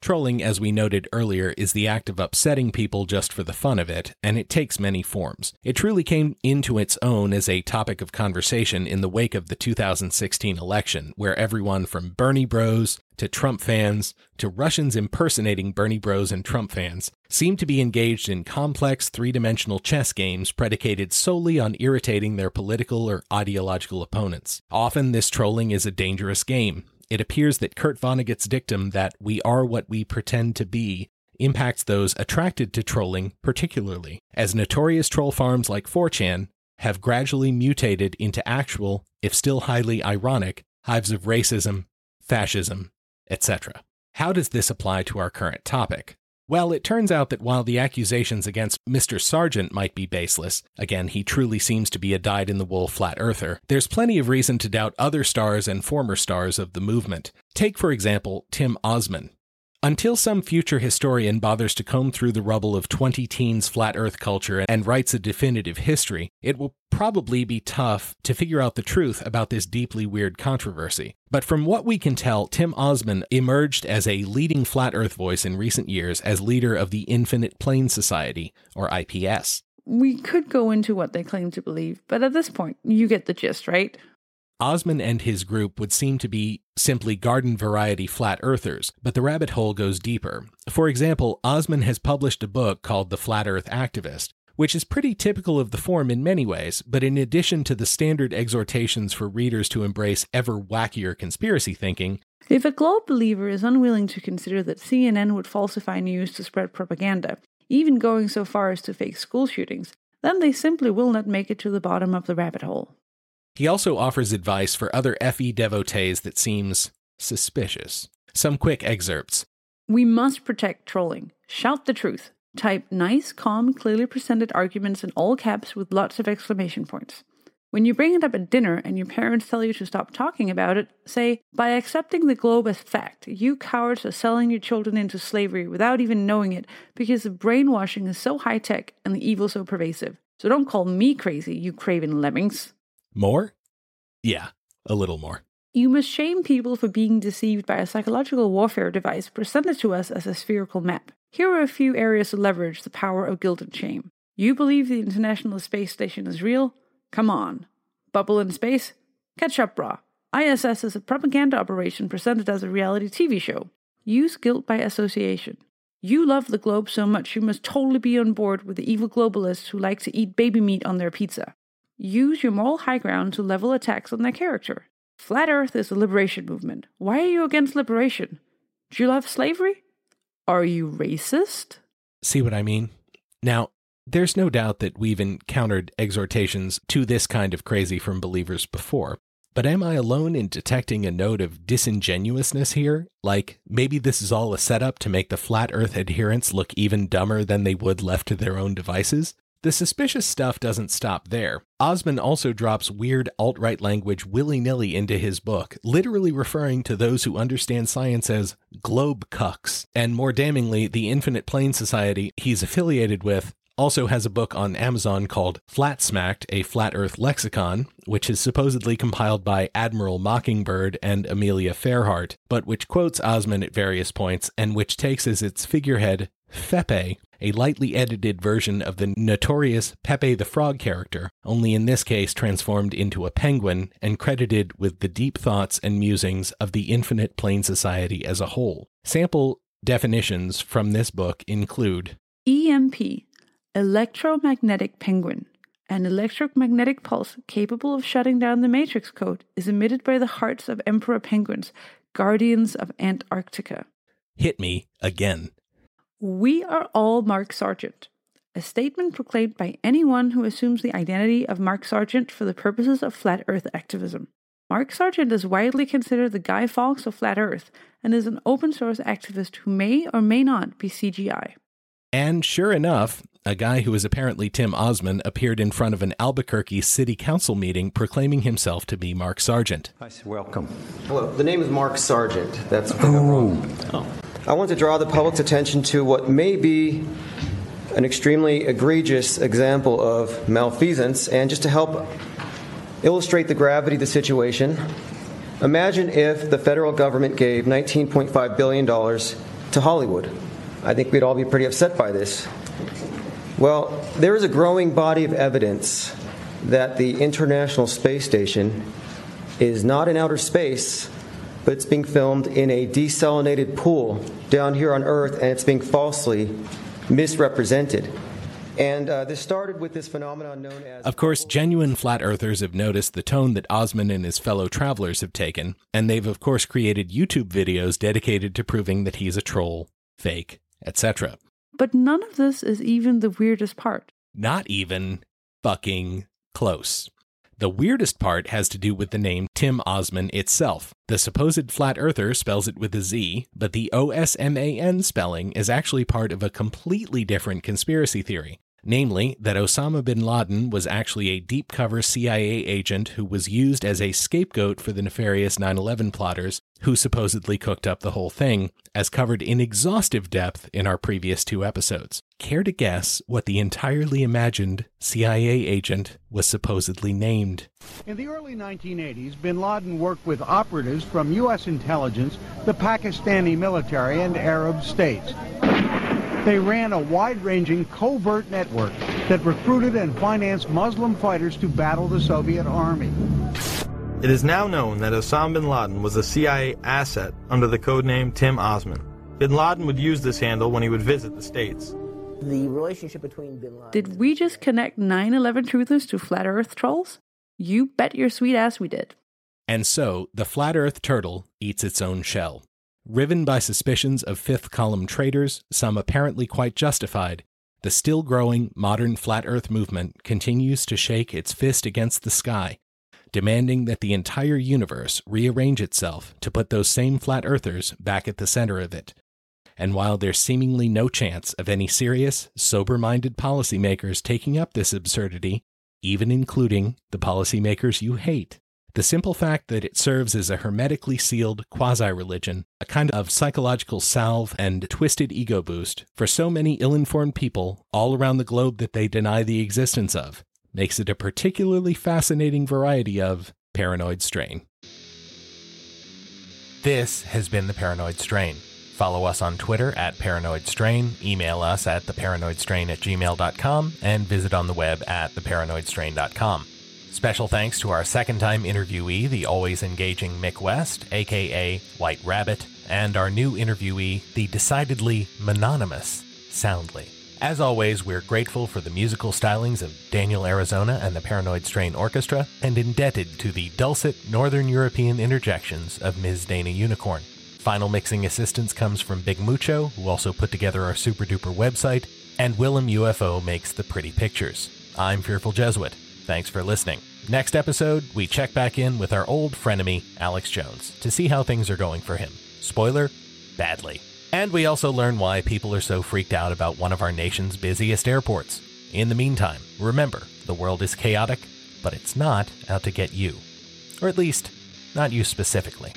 Trolling, as we noted earlier, is the act of upsetting people just for the fun of it, and it takes many forms. It truly came into its own as a topic of conversation in the wake of the two thousand sixteen election, where everyone from Bernie Bros to Trump fans to Russians impersonating Bernie Bros and Trump fans seemed to be engaged in complex three-dimensional chess games predicated solely on irritating their political or ideological opponents. Often this trolling is a dangerous game. It appears that Kurt Vonnegut's dictum that we are what we pretend to be impacts those attracted to trolling particularly, as notorious troll farms like four chan have gradually mutated into actual, if still highly ironic, hives of racism, fascism, et cetera. How does this apply to our current topic? Well, it turns out that while the accusations against Mister Sargent might be baseless, again, he truly seems to be a dyed-in-the-wool flat earther, there's plenty of reason to doubt other stars and former stars of the movement. Take, for example, Tim Osman. Until some future historian bothers to comb through the rubble of twenty teens flat earth culture and writes a definitive history, it will probably be tough to figure out the truth about this deeply weird controversy. But from what we can tell, Tim Osman emerged as a leading flat earth voice in recent years as leader of the Infinite Plane Society, or I P S. We could go into what they claim to believe, but at this point, you get the gist, right? Osman and his group would seem to be simply garden-variety flat earthers, but the rabbit hole goes deeper. For example, Osman has published a book called The Flat Earth Activist, which is pretty typical of the form in many ways, but in addition to the standard exhortations for readers to embrace ever wackier conspiracy thinking, if a globe believer is unwilling to consider that C N N would falsify news to spread propaganda, even going so far as to fake school shootings, then they simply will not make it to the bottom of the rabbit hole. He also offers advice for other F E devotees that seems suspicious. Some quick excerpts. We must protect trolling. Shout the truth. Type nice, calm, clearly presented arguments in all caps with lots of exclamation points. When you bring it up at dinner and your parents tell you to stop talking about it, say, by accepting the globe as fact, you cowards are selling your children into slavery without even knowing it because the brainwashing is so high-tech and the evil so pervasive. So don't call me crazy, you craven lemmings. More? Yeah, a little more. You must shame people for being deceived by a psychological warfare device presented to us as a spherical map. Here are a few areas to leverage the power of guilt and shame. You believe the International Space Station is real? Come on. Bubble in space? Catch up, brah. I S S is a propaganda operation presented as a reality T V show. Use guilt by association. You love the globe so much you must totally be on board with the evil globalists who like to eat baby meat on their pizza. Use your moral high ground to level attacks on their character. Flat Earth is a liberation movement. Why are you against liberation? Do you love slavery? Are you racist? See what I mean? Now, there's no doubt that we've encountered exhortations to this kind of crazy from believers before, but am I alone in detecting a note of disingenuousness here? Like, maybe this is all a setup to make the Flat Earth adherents look even dumber than they would left to their own devices? The suspicious stuff doesn't stop there. Osman also drops weird alt-right language willy-nilly into his book, literally referring to those who understand science as globe cucks, and more damningly, the Infinite Plane Society he's affiliated with also has a book on Amazon called Flat Smacked, a Flat Earth Lexicon, which is supposedly compiled by Admiral Mockingbird and Amelia Earhart, but which quotes Osman at various points and which takes as its figurehead Fepe, a lightly edited version of the notorious Pepe the Frog character, only in this case transformed into a penguin and credited with the deep thoughts and musings of the Infinite Plane Society as a whole. Sample definitions from this book include E M P, electromagnetic penguin. An electromagnetic pulse capable of shutting down the matrix code is emitted by the hearts of emperor penguins, guardians of Antarctica. Hit me again. We are all Mark Sargent. A statement proclaimed by anyone who assumes the identity of Mark Sargent for the purposes of flat earth activism. Mark Sargent is widely considered the Guy Fawkes of flat earth and is an open source activist who may or may not be C G I. And sure enough, a guy who is apparently Tim Osman appeared in front of an Albuquerque city council meeting proclaiming himself to be Mark Sargent. I say welcome. Hello. The name is Mark Sargent. That's oh. oh. I want to draw the public's attention to what may be an extremely egregious example of malfeasance. And just to help illustrate the gravity of the situation, imagine if the federal government gave nineteen point five billion dollars to Hollywood. I think we'd all be pretty upset by this. Well, there is a growing body of evidence that the International Space Station is not in outer space, but it's being filmed in a desalinated pool down here on Earth, and it's being falsely misrepresented. And uh, this started with this phenomenon known as... Of course, genuine flat earthers have noticed the tone that Osman and his fellow travelers have taken, and they've of course created YouTube videos dedicated to proving that he's a troll, fake, et cetera. But none of this is even the weirdest part. Not even fucking close. The weirdest part has to do with the name Tim Osman itself. The supposed flat earther spells it with a Z, but the O S M A N spelling is actually part of a completely different conspiracy theory. Namely, that Osama bin Laden was actually a deep-cover C I A agent who was used as a scapegoat for the nefarious nine eleven plotters who supposedly cooked up the whole thing, as covered in exhaustive depth in our previous two episodes. Care to guess what the entirely imagined C I A agent was supposedly named? In the early nineteen eighties, bin Laden worked with operatives from U S intelligence, the Pakistani military, and Arab states. They ran a wide-ranging covert network that recruited and financed Muslim fighters to battle the Soviet army. It is now known that Osama bin Laden was a C I A asset under the codename Tim Osman. Bin Laden would use this handle when he would visit the States. The relationship between bin Laden... Did we just connect nine eleven truthers to flat earth trolls? You bet your sweet ass we did. And so, the flat earth turtle eats its own shell. Riven by suspicions of fifth-column traitors, some apparently quite justified, the still-growing modern flat Earth movement continues to shake its fist against the sky, demanding that the entire universe rearrange itself to put those same flat Earthers back at the center of it. And while there's seemingly no chance of any serious, sober-minded policymakers taking up this absurdity, even including the policymakers you hate, the simple fact that it serves as a hermetically sealed quasi-religion, a kind of psychological salve and twisted ego boost for so many ill-informed people all around the globe that they deny the existence of, makes it a particularly fascinating variety of paranoid strain. This has been The Paranoid Strain. Follow us on Twitter at Paranoid Strain, email us at theparanoidstrain at gmail dot com, and visit on the web at theparanoidstrain dot com. Special thanks to our second-time interviewee, the always engaging Mick West, a k a. White Rabbit, and our new interviewee, the decidedly mononymous Soundly. As always, we're grateful for the musical stylings of Daniel Arizona and the Paranoid Strain Orchestra, and indebted to the dulcet Northern European interjections of Miz Dana Unicorn. Final mixing assistance comes from Big Mucho, who also put together our super-duper website, and Willem U F O makes the pretty pictures. I'm Fearful Jesuit. Thanks for listening. Next episode, we check back in with our old frenemy, Alex Jones, to see how things are going for him. Spoiler, badly. And we also learn why people are so freaked out about one of our nation's busiest airports. In the meantime, remember, the world is chaotic, but it's not out to get you. Or at least, not you specifically.